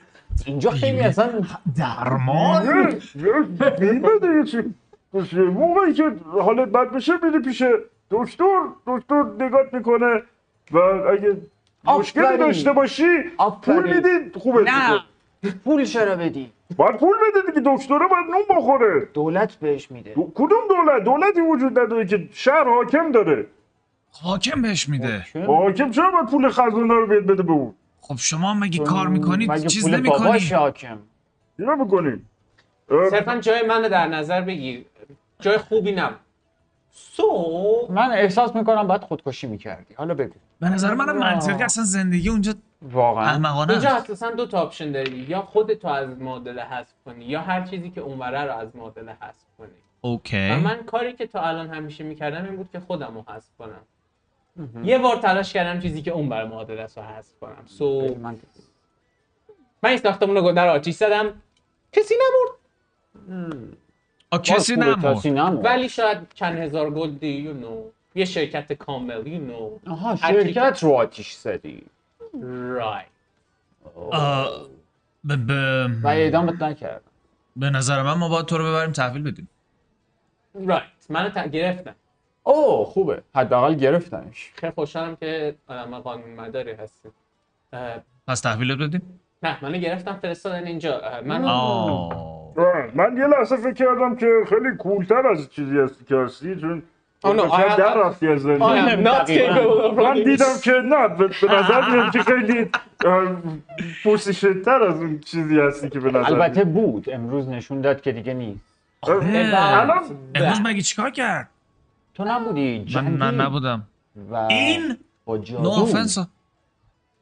اینجا خیلی اصلا درمان نمی‌ده چی. باشه موقعی که حالت بد بشه میری پیش دکتر، دکتر نگات میکنه و اگه مشکلی داشته باشی پول میدی خوبه. نه پول چرا بدی؟ باید پول بده دیگه، دکتره باید نون بخوره. دولت بهش میده. کدوم دولت؟ دولتی وجود نداره که، شهر حاکم داره. حاکم بهش میده. حاکم چرا باید پول خزانه رو بهت بده به اون؟ خب شما مگه کار میکنید چیز نمیکنید؟ مگه پول باباش حاکم؟ چرا میکنید؟ صرفا جای منو در نظر بگیر، جای خوبی نبود. من احساس میکنم باید خودکشی میکردی. حالا بگو. به نظر من منطقی اصلا زندگی اونجا واقعا احمقانه. اونجا اصلا دو تا آپشن داری، یا خودتو از معادله حذف کنی یا هر چیزی که اونوره رو از معادله حذف کنی. اوکی. و من کاری که تا الان همیشه میکردم این بود که خودمو حذف کنم. یه بار تلاش کردم چیزی که اون بر معادله رو حذف کنم. من این ساختمون رو گندر آتیش زدم، کسی نمرد. کسی نمرد، ولی شاید چند هزار گلدی یه شرکت کامل آها شرکت رو آتیش زدی رایت و اعدامت نکردم. به نظر من ما باید تو رو ببریم تحویل بدیم. رایت منو گرفتن. اوه خوبه، حداقل گرفتنش. خیلی خوشحالم که آدم قانون مداری هستی. پس تحویلت بدیم؟ نه منو گرفتم فرستادن اینجا. من یه لحظه فکر کردم که خیلی کولتر از چیزی هستی که هستی، چون شاید در رفتی از زندگی. من دیدم که نه، به نظر میاد که خیلی پوزیشن‌تر از اون چیزی هستی که به نظر البته بود امروز نشون داد که دیگه نیست. امروز مگه چیکار کرد؟ تو نبودی جنگی. من نبودم. این نوفنس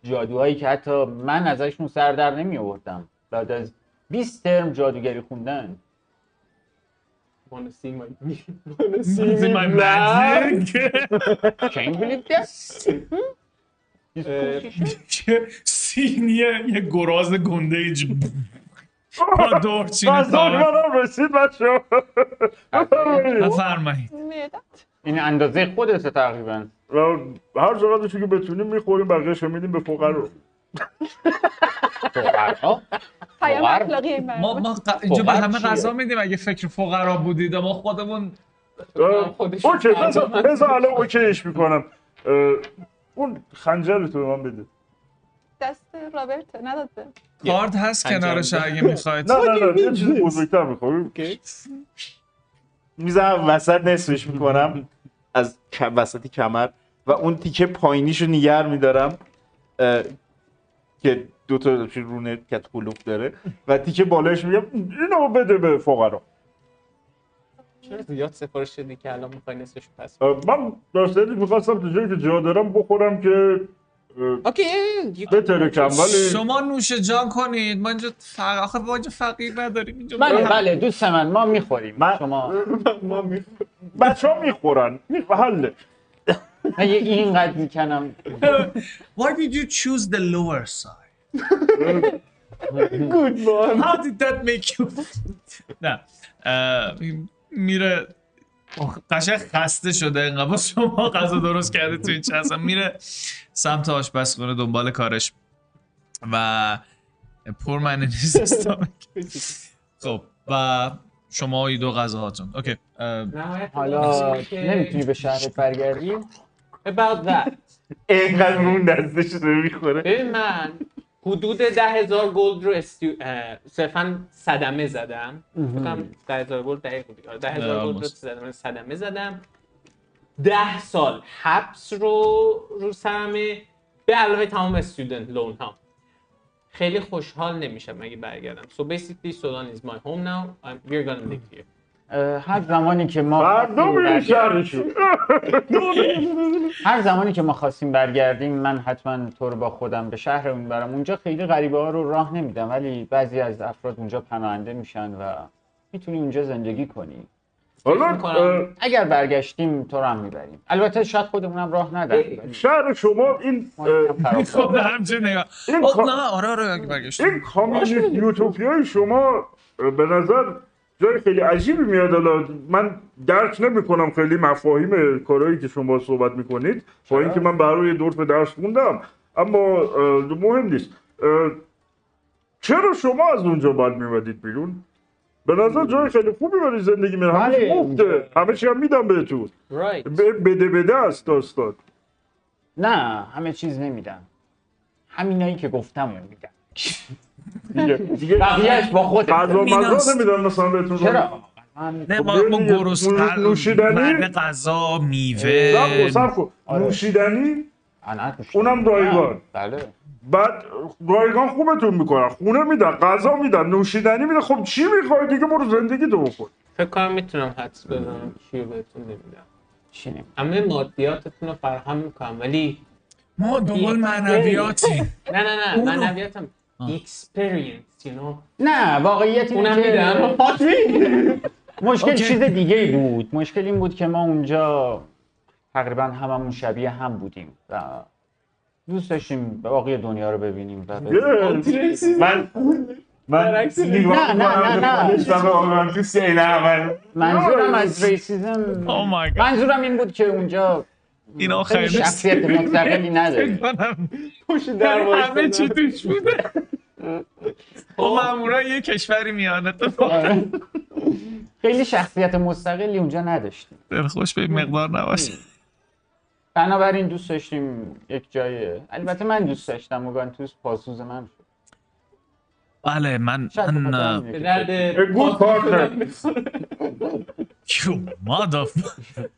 جادوهایی که حتی من ازشون سر در نمی آوردم بعد از 20 ترم جادوگری خوندن. Wanna see my magic? Can't believe this. سینیه یه گراز گنده ایج با دورچینه دارم رسید بچه ها بفرمایید. این اندازه خودت تقریبا هر چقدرشو که بتونیم میخوریم، بقیهش رو میدیم به فقرا. فقرا؟ ما اینجا به همه غذا میدیم. اگه فکر فقرا بودید ما خودمون اوکی بذار الان اوکیش میکنم. اون خنجرتو به من بده. دست رابرت نداد. کارت هست کنارش اگه میخواید. نه یه چیز بزرگتر میخوام. میذارم وسط نصفش میکنم از وسطی کمر و اون تیکه پایینیشو نگر میدارم که دو تا رونه کت قلوب داره و تیکه بالایش میگم اینو بده به فقرا. چرا زیاد سفارش شدی که الان میخوای نصفش پس بدی؟ من داشتم میخواستم تو جایی که جا دارم بخورم که شما نوش جان کنید. ما اینجا آخه ما اینجا فقیر نداریم اینجا. بله دوست من ما میخوریم. شما ما میخوریم. بچه‌ها میخورن. حله. من اینقدر میکنم. Why did you choose the lower side? Good one. How did that make you? نه میره قشنگ خسته شده اینقدر با شما غذا درست کرده تو این چه اصلا میره سمت آشپزخونه دنبال کارش و پر معنی نیست. خب و شما این دو غذا هاتون اوکی. حالا نمیتونی به شهرت برگردی؟ about that اینقدر اون دستش رو میخوره. ببین من حدود 10000 گلد رو صرفا صدمه زدم. گفتم 10000 گلد دقیق بود. 10000 گلد رو صدمه زدم. 10 سال حبس رو سرم به علاوه تمام استودنت لون ها. خیلی خوشحال نمیشم اگه برگردم. So basically Sudan is my home now. We're gonna live here. هر زمانی که ما خواستیم برگردیم من حتما تو رو با خودم به شهر میبرم. اونجا خیلی غریبه ها رو راه نمیدم، ولی بعضی از افراد اونجا پناهنده میشن و میتونی اونجا زندگی کنی. اگر برگشتیم تو رو هم میبریم. البته شاید خودمونم راه نداریم. شهر شما این خب همچین نگاه. نه آره اگه برگشتیم این کامیونیتی یوتوپیای شما به نظر جای خیلی عجیبی میاد. حالا من درک نمیکنم خیلی مفاهیم کارهایی که شما صحبت میکنید، با اینکه من برای دور به درس خوندم، اما مهم نیست. چرا شما از اونجا باید میومدید بیرون؟ به نظر جای خیلی خوبی برای زندگی میره، همه مفته، همه چی هم میدم بهتون. بده بده است استاد. نه همه چیز نمیدم، همینایی که گفتم میدم. بقیهش با خودت غذا نمیدم مثلا بهتون. چرا؟ نه ما گرسنه، نوشیدنی، غذا، میوه، نوشیدنی، اونم رایگان. بله. بعد رایگان خوبتون میکنن، خونه میدن، غذا میدن، نوشیدنی میدن. خب چی میخوای دیگه؟ برو زندگی تو بکن. فکر کنم میتونم حدس بزنم چی بهتون نمیدم. چی نمیدم؟ همه مادیاتتون رو فراهم میکنم، ولی ما دنبال معنویاتی. نه نه نه، معنویاتم experience you know. نه واقعیت اینه که میدم. مشکل چیز دیگه بود. مشکل این بود که ما اونجا تقریبا هممون شبیه هم بودیم و دوست داشتیم باقی دنیا رو ببینیم. منظورم این بود که اونجا اینا خیلی شخصیت مستقلی نداره. همه چی توش بوده. اون مامورا یه کشوری میانه تو. خیلی شخصیت مستقلی اونجا نداشتیم. دلخوش به مقدار نباشه. بنابراین دوست داشتیم یک جای، البته من دوست داشتم اوگانتوس پاسوز من شد. بله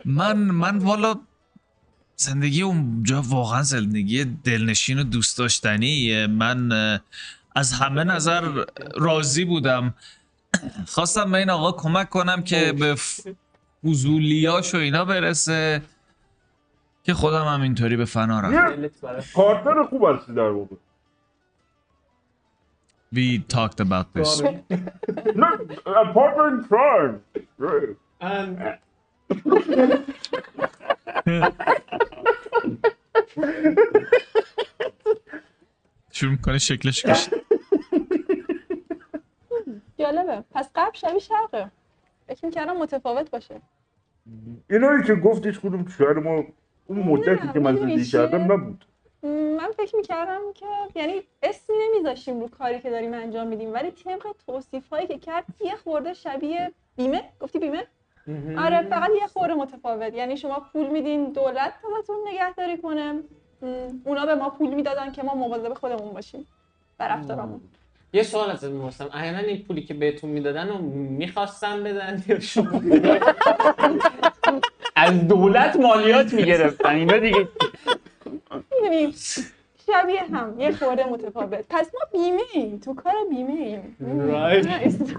من من والا زندگی اونجا واقعا زندگی دلنشین و دوست داشتنیه. من از همه نظر راضی بودم. خواستم به این آقا کمک کنم که به فضولیاش و اینا برسه، که خودم هم اینطوری به فنا رفتم. پارتنر خوب هستی در واقع. We talked about this. No, a partner in crime. شروع میکنه شکلش کشید. جالبه. پس قبل شبیه شرقه. فکر میکردم متفاوت باشه. اینایی که گفت هیچ کدوم شهر ما اون مدتی که من زندگی کردم نبود. من فکر میکردم که یعنی اسمی نمیذاشیم رو کاری که داریم انجام میدیم، ولی طبق توصیف هایی که کرد یه خورده شبیه بیمه. گفتی بیمه؟ آره، فقط یه خورده متفاوت. یعنی شما پول میدین دولت ازتون نگهداری کنه، اونا به ما پول میدادن که ما مواظب خودمون باشیم و رفتارمون. یه سوال ازت می‌پرسم، احیانا این پولی که بهتون میدادن رو می‌خواستن بدن یا شما از دولت مالیات می‌گرفتن؟ اینا دیگه می‌دونیم شبیه هم، یه خورده متفاوت. پس ما بیمه ایم، تو کار بیمه ایم.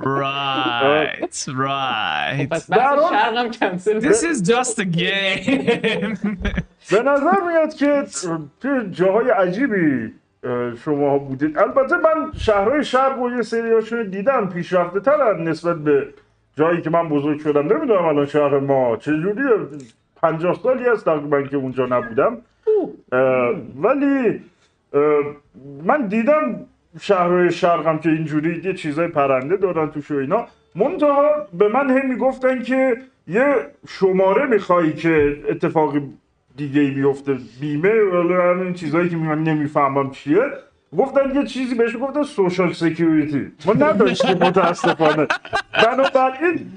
رایت. پس بعد شرق هم کنسل. This is just a game. به نظر میاد که جاهای عجیبی شما بودید. البته من شهرهای شرق و یه سریاشون دیدم پیشرفته تر نسبت به جایی که من بزرگ شدم. نمیدونم الان شهر ما چجوریه، 50 سالی هست تقریبا که اونجا نبودم. ولی من دیدم شهرهای شرق هم که اینجوری یه چیزای پرنده دارن توش و اینا. منتها به من هم میگفتن که یه شماره میخوایی که اتفاقی دیگه بیفته، بیمه یا همین چیزایی که من نمیفهمم چیه. گفتن یه چیزی بهش گفتن سوشال سکیوریتی، ما نداشتیم متاسفانه. بنابراین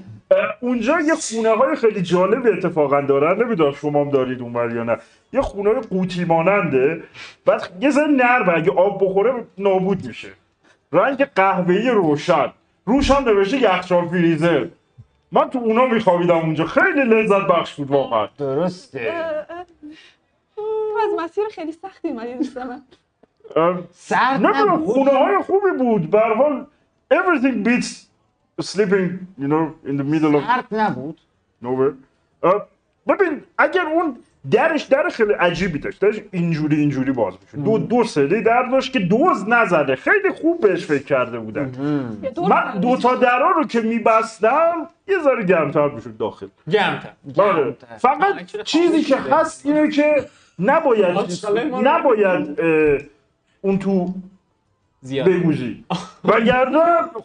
اونجا یه خونه های خیلی جالب اتفاقا دارن، نمیدونم شما هم دارید اونور یا نه. یه خونه های قوطی ماننده، بعد یه ذره نرمه، اگه آب بخوره نابود میشه، رنگ قهوه‌ای روشن، روش هم نوشته یخچال فریزر. من تو اونا میخوابیدم اونجا، خیلی لذت بخش بود واقعا. درسته. از مسیر خیلی سختی اومدی دوست من. نمیدونم، خونه های خوبی بود. به هر حال everything beats sleeping you know in the middle of. سرد نبود. نوبه. ببین اگر اون درش در خیلی عجیبی داشت، درش اینجوری باز میشد. دو سری در داشت که دوز نزده، خیلی خوب بهش فکر کرده بودن. من دو تا درا رو که میبستم یه ذره گرمتر میشد داخل. گرمتر. فقط چیزی که هست اینه که نباید اون تو زیاد بگوژی وگرنه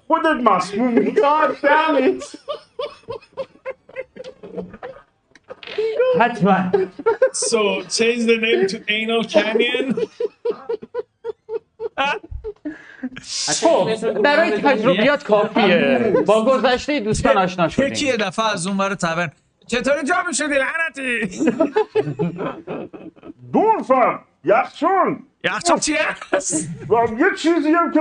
خودت مسموم میگاد دمت حتما. So change the name to Anal Canyon. خب برای تجربیات کافیه. با گذشته دوستان آشنا شدیم. یکی یه دفعه از اون ور تاون چطوری جا میشدی لعنتی؟ دورفم یخچال یخچال چیه؟ یه چیزی هم که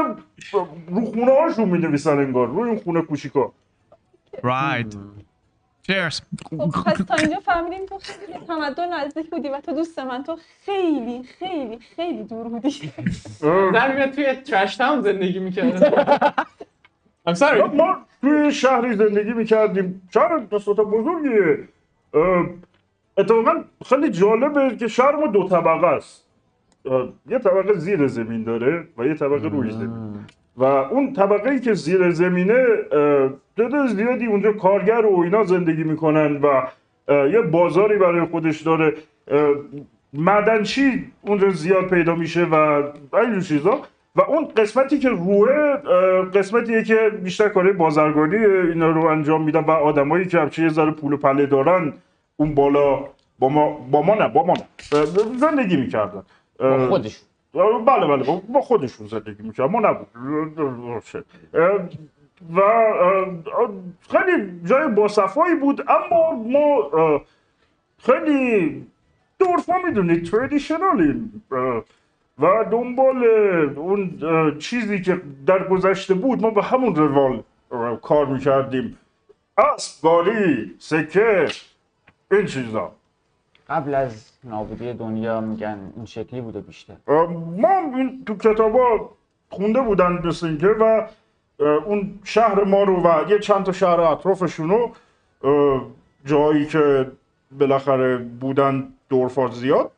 رو خونه هاشون می‌نویسن انگار روی اون خونه کوچیکا. Right. Cheers. پس تا اینجا فهمیدیم تو خیلی تمدن نزدیک بودی و تو دوست من تو خیلی خیلی خیلی دور بودی. در میاد توی ترش تاون زندگی میکردن. I'm sorry. ما توی شهری زندگی میکردیم. شهر دستاتا بزرگیه. اتفاقا خیلی جالبه که شهر ما دو طبقه است. یه طبقه زیر زمین داره و یه طبقه روی زمین. و اون طبقه‌ای که زیر زمینه تعداد زیادی اونجا کارگر و اینا زندگی میکنن و یه بازاری برای خودش داره، معدنچی اونجا زیاد پیدا میشه و این چیزا. و اون قسمتی که روه قسمتیه که بیشتر کارهای بازرگانی اینا رو انجام میدن و آدمایی که همچین یه ذره پول و پله دارن اون بالا با ما زندگی میکردن. با خودش بله بله با خودشون زندگی میکرد ما نبود و خیلی جای باصفایی بود. اما ما خیلی دورفا میدونید تردیشنالیم و دنبال اون چیزی که در گذشته بود ما به همون روال کار میکردیم. اسب، گاری، سکه، این چیزا قبل از نابودی دنیا میگن این شکلی بوده بیشتر. ما تو کتابا خونده بودن بسنگه و اون شهر ما رو و یه چند تا شهر اطرافشون رو جایی که بالاخره بودن دورفا زیاد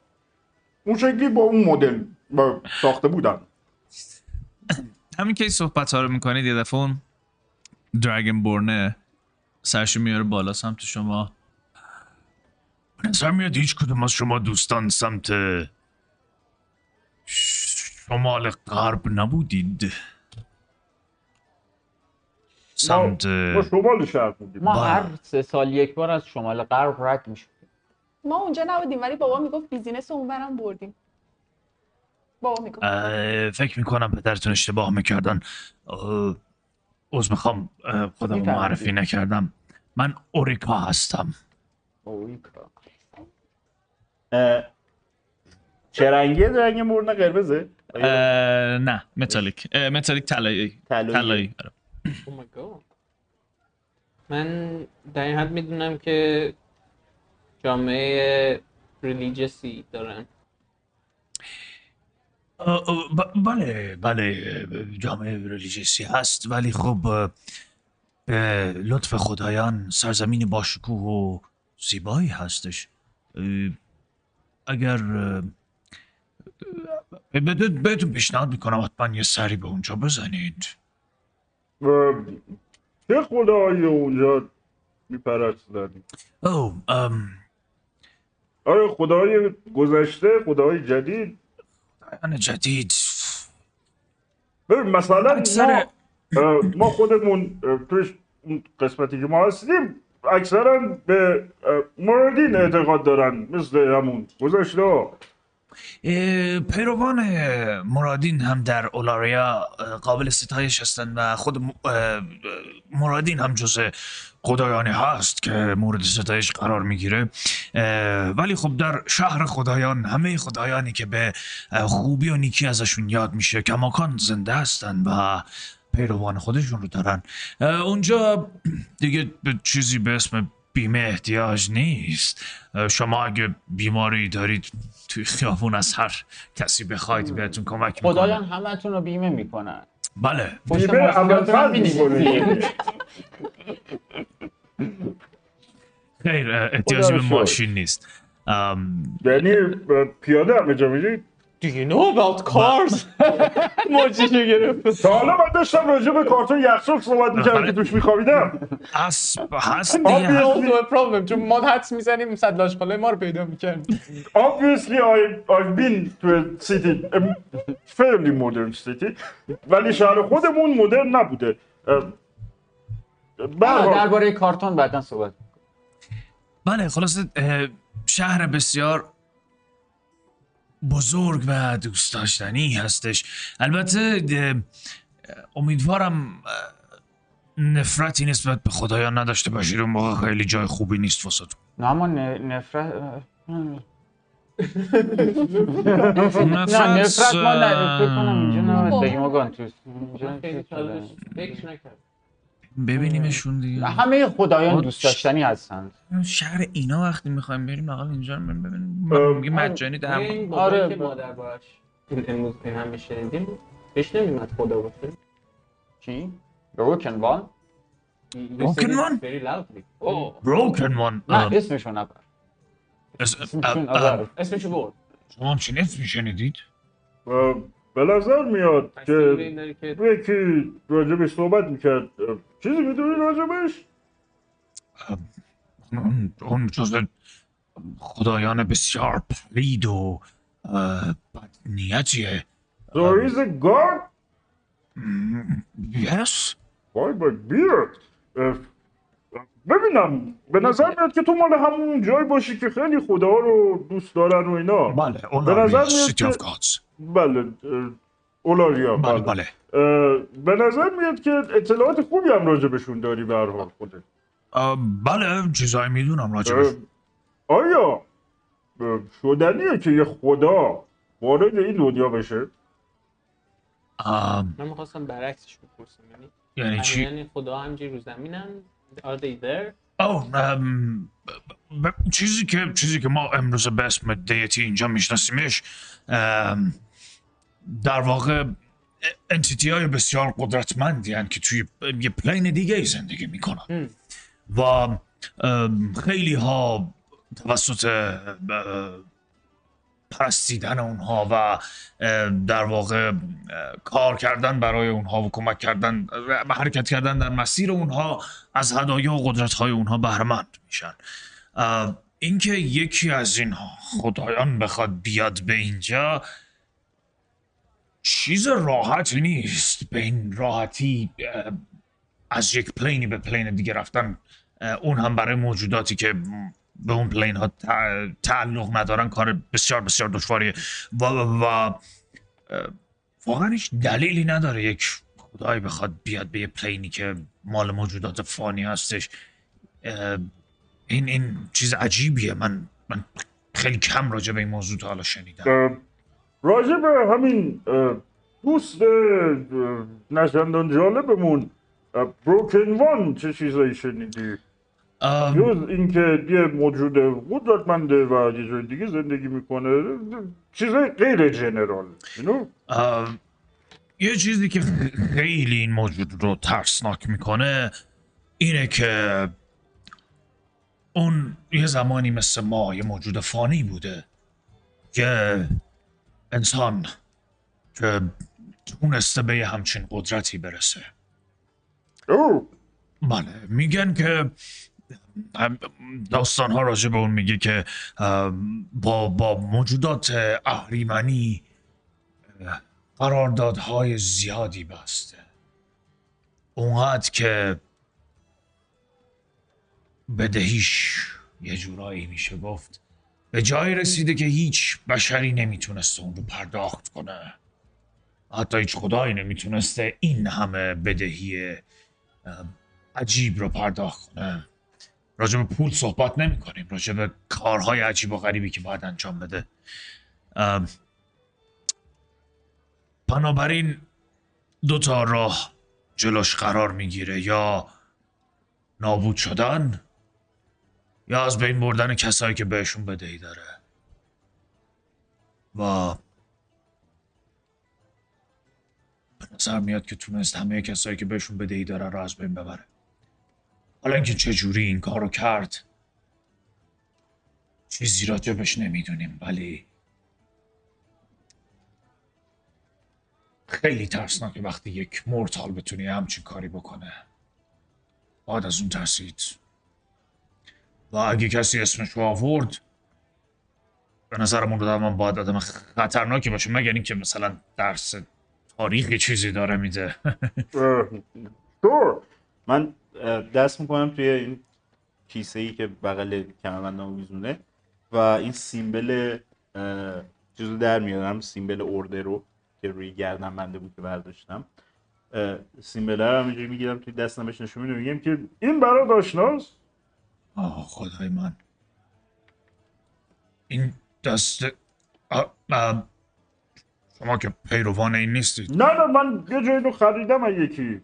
اون شکلی با اون مدل ساخته بودن. همین که صحبت ها رو میکنید یه دفعه اون دراگن بورنه سرشو میاره بالا سمت شما. نظر میاد هیچ کدوم از شما دوستان سمت شمال غرب نبودید. سمت ما شمال شهر بودیم. ما هر سه سال یک بار از شمال غرب رد میشیم. ما اونجا نبودیم ولی بابا میگفت بیزینس اونورم بردیم. بابا میگفت فکر میکنم پدرتون اشتباه میکردن. عذر میخوام خودم معرفی نکردم. من اوریکا هستم. اوریکا چه رنگیه درنگ مورنه؟ قرمزه؟ نه متالیک. متالیک طلایی. طلایی. او مای گاد. من در این حد میدونم که جامعه ریلیجیسی دارن. بله بله جامعه ریلیجیسی هست ولی خب به لطف خدایان سرزمین باشکوه و زیبایی هستش. اگر بهتون پیشنهاد میکنم حتما یه سری به اونجا بزنید. چه خدایی اونجا میپرستن؟ آیا خدای گذشته، خدای جدید؟ خدایان جدید مثلا اکثر... ما خودمون توش قسمتی که ما هستیم اکثرا به موردین اعتقاد دارن مثل همون گذشته. پیروان مرادین هم در اولاریا قابل ستایش هستند و خود مرادین هم جزء خدایانی هست که مورد ستایش قرار میگیره. ولی خب در شهر خدایان همه خدایانی که به خوبی و نیکی ازشون یاد میشه کماکان زنده هستند و پیروان خودشون رو دارن. اونجا دیگه چیزی به اسم بیمه احتیاج نیست. شما اگه بیماری دارید توی خیابون از هر کسی بخواید بهتون کمک میکنن. خدایان همتون رو بیمه میکنن. بله بیمه اولتر میکنید. خیر احتیاجی به ماشین نیست. یعنی پیاده همه جا میجید؟ Do you know about cars؟ موجیشو گرفت. حالا من داشتم راجع به کارتون یخ‌سوخ صحبت می‌کردم که توش می‌خوابیدم. اسب هست دیگه. No problem. چون ما حدس می‌زنیم صد لاشقاله ما رو پیدا می‌کنیم. Obviously I've been to a city fairly modern city. ولی شهر خودمون مدرن نبوده. درباره کارتون بعداً صحبت می‌کنیم. بله خلاص شهر بسیار بزرگ و دوست داشتنی هستش. البته امیدوارم نفرتی نسبت به خدایان نداشته باشید، اون موقع خیلی جای خوبی نیست واسهتون. نه اما نفرت نفرت ما اینجا ببینیمشون دیگه. همه خدایان دوست داشتنی هستند. شهر اینا وقتی میخوایم بریم آقا اینجا رو ببینیم. میگه مجانی در هم. آره مادر باش. امروز این هم میشنیدیم. پیش نمیاد خدا باشه. چی؟ Broken One. Broken One. Broken One. نه اسمشون نبر. اسمشون آره. اسمشون بود. شما چی اسمشنیدید؟ به نظر میاد که یکی راجبش صحبت میکرد. چیزی میدونی راجبش؟ اون جزو خدایان بسیار پلید و بدنیتیه. There is a god? Yes. Why but beard? ببینم به نظر میاد که تو مال همون جای باشی که خیلی خدا رو دوست دارن و اینا. بله اولاریا City of Gods. بله اولاریا بله. به نظر میاد که اطلاعات خوبی هم راجبشون داری به هر حال خودت. بله چیزایی میدونم راجبشون. آیا شدنیه که یه خدا وارد این دنیا بشه؟ من میخواستم برعکسش بپرسم. یعنی چی؟ یعنی خدا همجی رو زمینن؟ Are they there? چیزی که ما امروز به اسم دیتی اینجا میشناسیمش در واقع انتیتی های بسیار قدرتمندی هستند که توی یه پلین دیگه زندگی میکنن و خیلی ها توسط پرستیدن اونها و در واقع کار کردن برای اونها و کمک کردن و حرکت کردن در مسیر اونها از هدایا و قدرت‌های اونها بهره‌مند میشن. اینکه یکی از این خدایان بخواد بیاد به اینجا چیز راحتی نیست. به این راحتی از یک پلینی به پلین دیگه رفتن، اون هم برای موجوداتی که به اون پلین ها تعلق ندارن کار بسیار بسیار دشواریه و واقعا هیچ دلیلی نداره یک خدایی بخواد بیاد به یه پلینی که مال موجودات فانی هستش. این چیز عجیبیه. من خیلی کم راجع به این موضوع تا حالا شنیدم. راجع به همین دوست نشندان جالبمون Broken One چه چیزایی شنیدی؟ جز اینکه یه موجود قدرتمنده و یه جای دیگه زندگی میکنه، چیزای غیر جنرال. یه چیزی که خیلی این موجود رو ترسناک میکنه اینه که اون یه زمانی مثل ما یه موجود فانی بوده، یه انسان که تونسته به همچین قدرتی برسه. بله میگن که داستان ها راجع به اون میگه که با موجودات اهریمنی قراردادهای زیادی بسته، اونقدر که بدهیش یه جورایی میشه گفت به جایی رسیده که هیچ بشری نمیتونسته اون رو پرداخت کنه، حتی هیچ خدایی نمیتونسته این همه بدهی عجیب رو پرداخت کنه. راجب پول صحبت نمی کنیم، راجب کارهای عجیب و غریبی که باید انجام بده. بنابراین دو تا راه جلوش قرار میگیره، یا نابود شدن یا از بین بردن کسایی که بهشون بدهی داره. و به نظر میاد که تونست همه کسایی که بهشون بدهی داره را از بین ببره. حالا اینکه چجوری این کار رو کرد چیزی راجبش نمیدونیم، ولی خیلی ترسناکه وقتی یک مورتال بتونی همچین کاری بکنه. باید از اون ترسید. و اگه کسی اسمش رو آورد به نظرمون رو من باید آدم خطرناکی باشه، مگر اینکه مثلا درس تاریخی چیزی داره میده. من دست میکنم توی این کیسه ای که بغل کمربندامو میزونه و این سیمبل چیز رو در میارم، سیمبل ارده رو که روی گردن بنده بود که برداشتم، سیمبل رو همینجوری میگیرم توی دستم بهش نشون میدم، میگم که این برات آشناست. آه خدای من، این دست شما که پیروان این نیستید. نه من یه جایی رو خریدم. یکی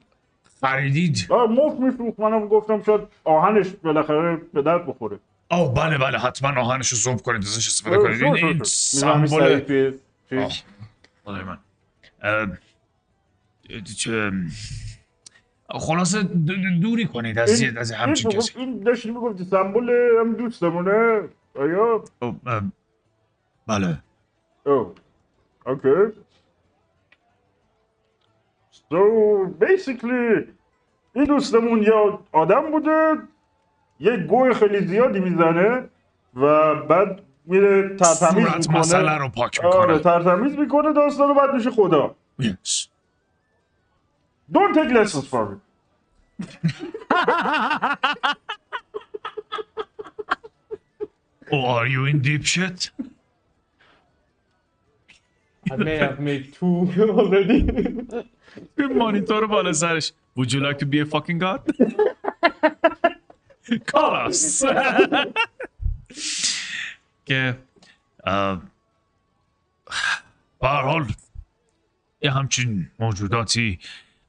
خریدید؟ مفت میفروخت، منم گفتم شاید آهنش بالاخره به درد بخوره. آه بله بله حتما آهنش رو ذوب کنید، ازش استفاده کنید. این سمبل خدای من. خلاصه دوری کنید از همچین کسی. این داشتی میگفتی سمبل هم دوستمونه آیا؟ بله. اوه اوکی. So basically این دوستمون یا آدم بوده یه گوه خیلی زیادی میزنه و بعد میره ترتمیز میکنه، مسئله رو پاک میکنه. آره ترتمیز میکنه داستان رو، بعد میشه خدا. Yes. Don't take lessons from it. Oh, are you in deep shit? I may have made two already. این مانیتور بالا سرش. Would you like to be a fucking god? Call us. که به هر حال یه همچین موجوداتی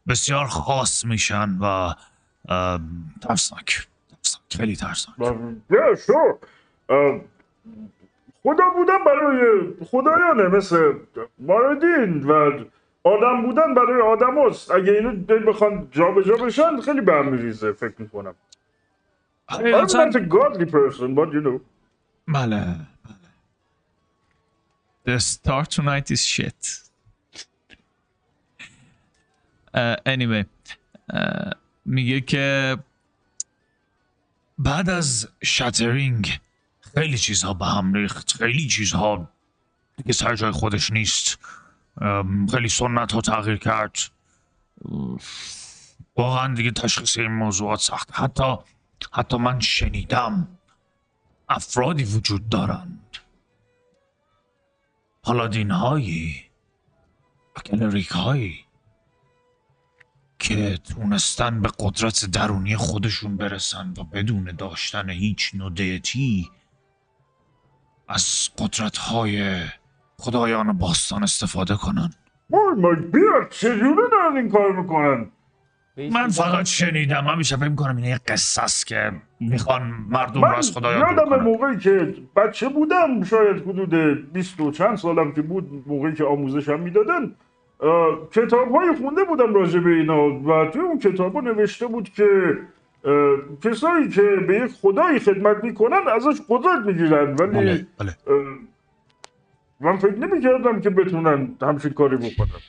بسیار خاص میشن و ترسناک، خیلی ترسناک. خدا بودن برای خدایانه مثل ماردین و آدم بودن برای آدم هست. اگه اینو بخوان جا به جا بشن خیلی به هم میریزه فکر میکنم. I'm not a godly person but you know. بله. The star tonight is shit. Anyway. میگه که بعد از شاترینگ خیلی چیزها به هم ریخت، خیلی چیزها دیگه سر جای خودش نیست، خیلی سنت ها تغییر کرد، واقعا دیگه تشخیص این موضوعات سخت. حتی من شنیدم افرادی وجود دارند، پالادین هایی و کلریک هایی که تونستن به قدرت درونی خودشون برسن و بدون داشتن هیچ نودیتی از قدرت های خدایان باستان استفاده کنن. بیار چجوری دارن این کار میکنن؟ من فقط شنیدم، من میشه فکر کنم این یه قصه است که میخوان مردم را از خدایان دور کنن. من یادم موقعی که بچه بودم، شاید حدود 20 و چند سالم که بود، موقعی که آموزشم میدادن کتاب‌های خونده بودم راجع به اینا و توی اون کتاب‌ها نوشته بود که کسایی که به یک خدایی خدمت میکنن ازش قدرت میگیرن، ولی بله. من فکر نمیکردم که بتونن همچین کاری بکنن.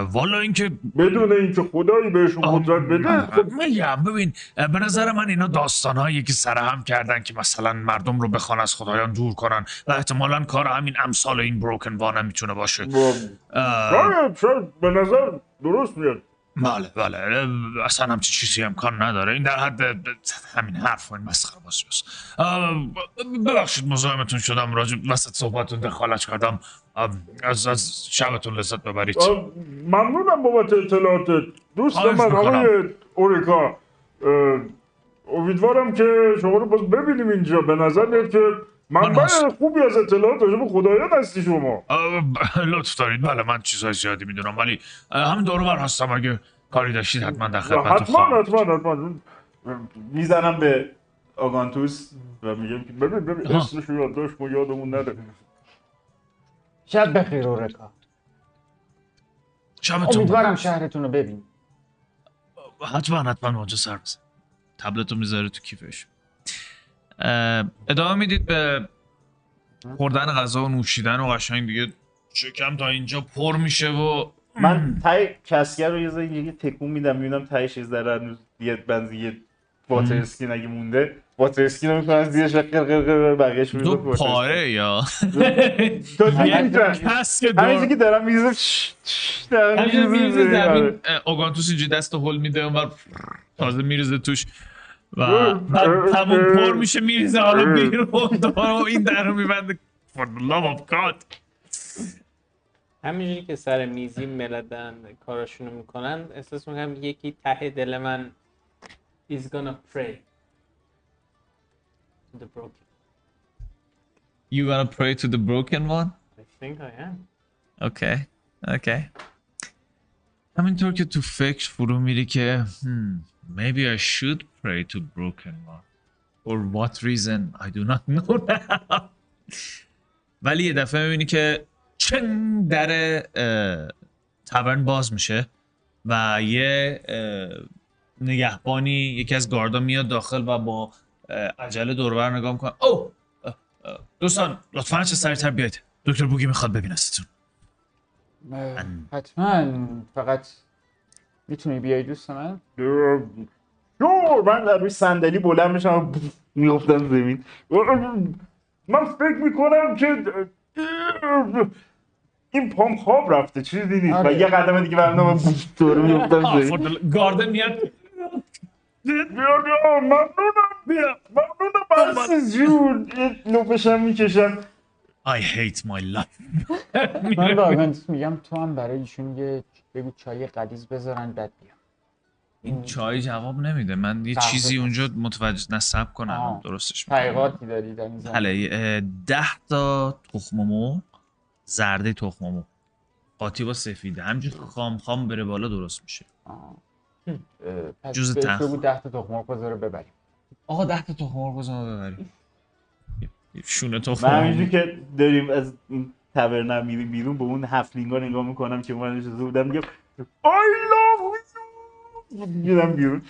والا اینکه بدون اینکه خدایی بهشون قدرت بده. خب میگم ببین، به نظر من اینا داستانهایی که سرهم کردن که مثلا مردم رو بخوان از خدایان دور کنن و احتمالاً کار همین امثال این بروکن وان هم میتونه باشه. شاید به نظر درست میاد. بله اصلا همچین چیزی امکان نداره. این در حد همین حرف و این مسخره بازی است. ببخشید مزاحمتون شدم، راجع وسط صحبتتون دخالت کردم. از شبتون لذت ببرید. ممنونم بابت اطلاعاتت دوست من آقای اوریکا. امیدوارم که شما رو باز ببینیم اینجا. به نظر میاد که منبع خوبی از اطلاعات راجع به خدایان هستی شما. لطف دارید. بله من چیزهای زیادی میدونم، ولی همین دور و بر هستم، اگه کاری داشتید حتما در خدمتتون. حتما میزنم به آگانتوس و میگم که ببین اسمش رو یادداشت کن، یادمون نره. شب بخیر اورکا. امیدوارم شهرتون رو ببینیم. حتما اونجا سر بزن. تبلت رو میذاره تو کیفش. ادامه میدید به خوردن غذا و نوشیدن و قشنگ دیگه شکم تا اینجا پر میشه و من تای کسگر رو یه ذره یه تکون میدم میبینم تایش یه ذره یه بنز یه واتر اسکین اگه مونده واتر اسکین رو میکنم زیرش و قرقرقرقر بقیهش میدونم دو پاره یا همینجا که دارم میزم همینجا میریزه درمین اوگانتوس اینجای دست هل میده و تازه میریزه توش و تموم پر میشه میریزه حالا بیرون دوباره این در رو میبنده for the love of God. همینجوری که سر میزی ملدن کاراشونو میکنن احساس میکنم یکی ته دل من is gonna pray to the broken. You gonna pray to the broken one? I think I am. Okay, okay. همینطور که تو فکر فرو میری که maybe I should pray to broken one. For what reason? I do not know now. ولی یه دفعه میبینی که چنگ در تبرن باز میشه و یه نگهبانی یکی از گاردا میاد داخل و با عجله دوربر نگاه میکنه. او دوستان لطفاً چه سریعتر بیاید دکتر بوگی میخواد ببینستون. حتما فقط میتونی بیایی دوست من؟ من در روی صندلی بلند میشم میافتم زمین. من فکر میکنم که این پام خواب رفته چیزی نیست و یه قدم دیگه برنامه دور میفتم زمین. گاردن میاد بیا ممنونم برسیز جون نوپشم میکشم I hate my life. من دارمندس میگم تو هم برای ایشون یه بگو چای قدیز بذارن بعد بیام. این چای جواب نمیده. من یه چیزی اونجا متوجه نصب کنم درستش میکنم. حقیقاتی داری در این زمان؟ حالا 10 تا تخم مرغ زرده تخم مرغ قاطی با سفیده همجور خام خام بره بالا درست میشه. جز تخم بگو 10 تا تخم مرغ بذاره ببریم. آقا 10 تا تخم مرغ بذاره ببریم. شونه تو من همینجور که داریم از این تبرنم میریم بیرون به اون هفلینگ ها نگاه میکنم که من نشسته بودم میگم I love you میرم بیرون.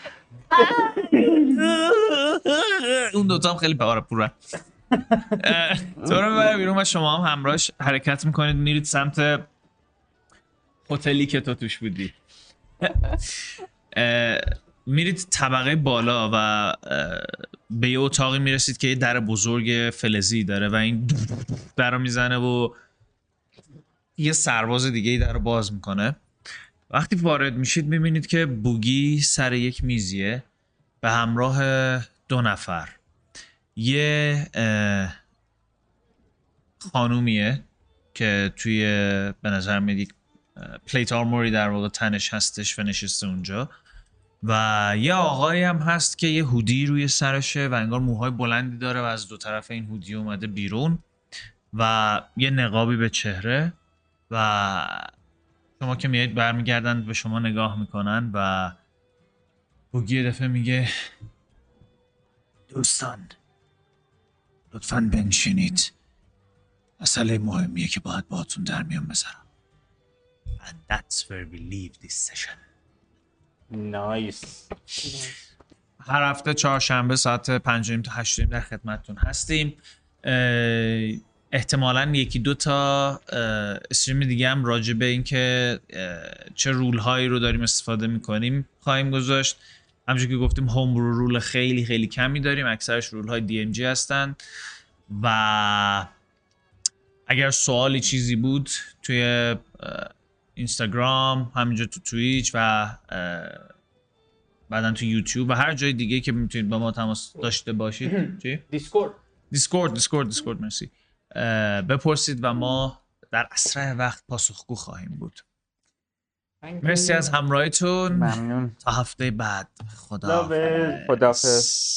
اون دوتا هم خیلی پاره پورن تو رو میبره بیرون و شما هم همراهش حرکت میکنید میرید سمت هتلی که تو توش بودی. میرید طبقه بالا و به یه اتاقی میرسید که یه در بزرگ فلزی داره و این در رو میزنه و یه سرباز دیگه در رو باز میکنه. وقتی وارد میشید میبینید که بوگی سر یک میزیه به همراه 2 نفر. یه خانومیه که توی به نظر میاد یک پلیت آرموری در واقع تنش هستش و نشسته اونجا و یه آقایی هم هست که یه هودی روی سرشه و انگار موهای بلندی داره و از 2 طرف این هودی اومده بیرون و یه نقابی به چهره و شما که میایید برمیگردن به شما نگاه میکنن و بوگی یه دفعه میگه دوستان لطفاً بنشینید مسئله مهمیه که باید باهاتون در میون بذارم. And that's where we leave this session. نایس. هر هفته 4 شنبه ساعت 5:30 تا 8:30 در خدمتتون هستیم. احتمالاً 1-2 تا استریم دیگه هم راجع به اینکه چه رول هایی رو داریم استفاده میکنیم خواهیم گذاشت. همونجوری که گفتیم هوم برو رول خیلی خیلی کمی داریم، اکثرش رول های DMG هستن و اگر سوالی چیزی بود توی اینستاگرام، همینجا تو توییچ و بعدن تو یوتیوب و هر جای دیگه که میتونید با ما تماس داشته باشید. چی؟ دیسکورد مرسی. بپرسید و ما در اسرع وقت پاسخگو خواهیم بود. مرسی از همراهیتون. ممنون. تا هفته بعد. خدا. خداحافظ.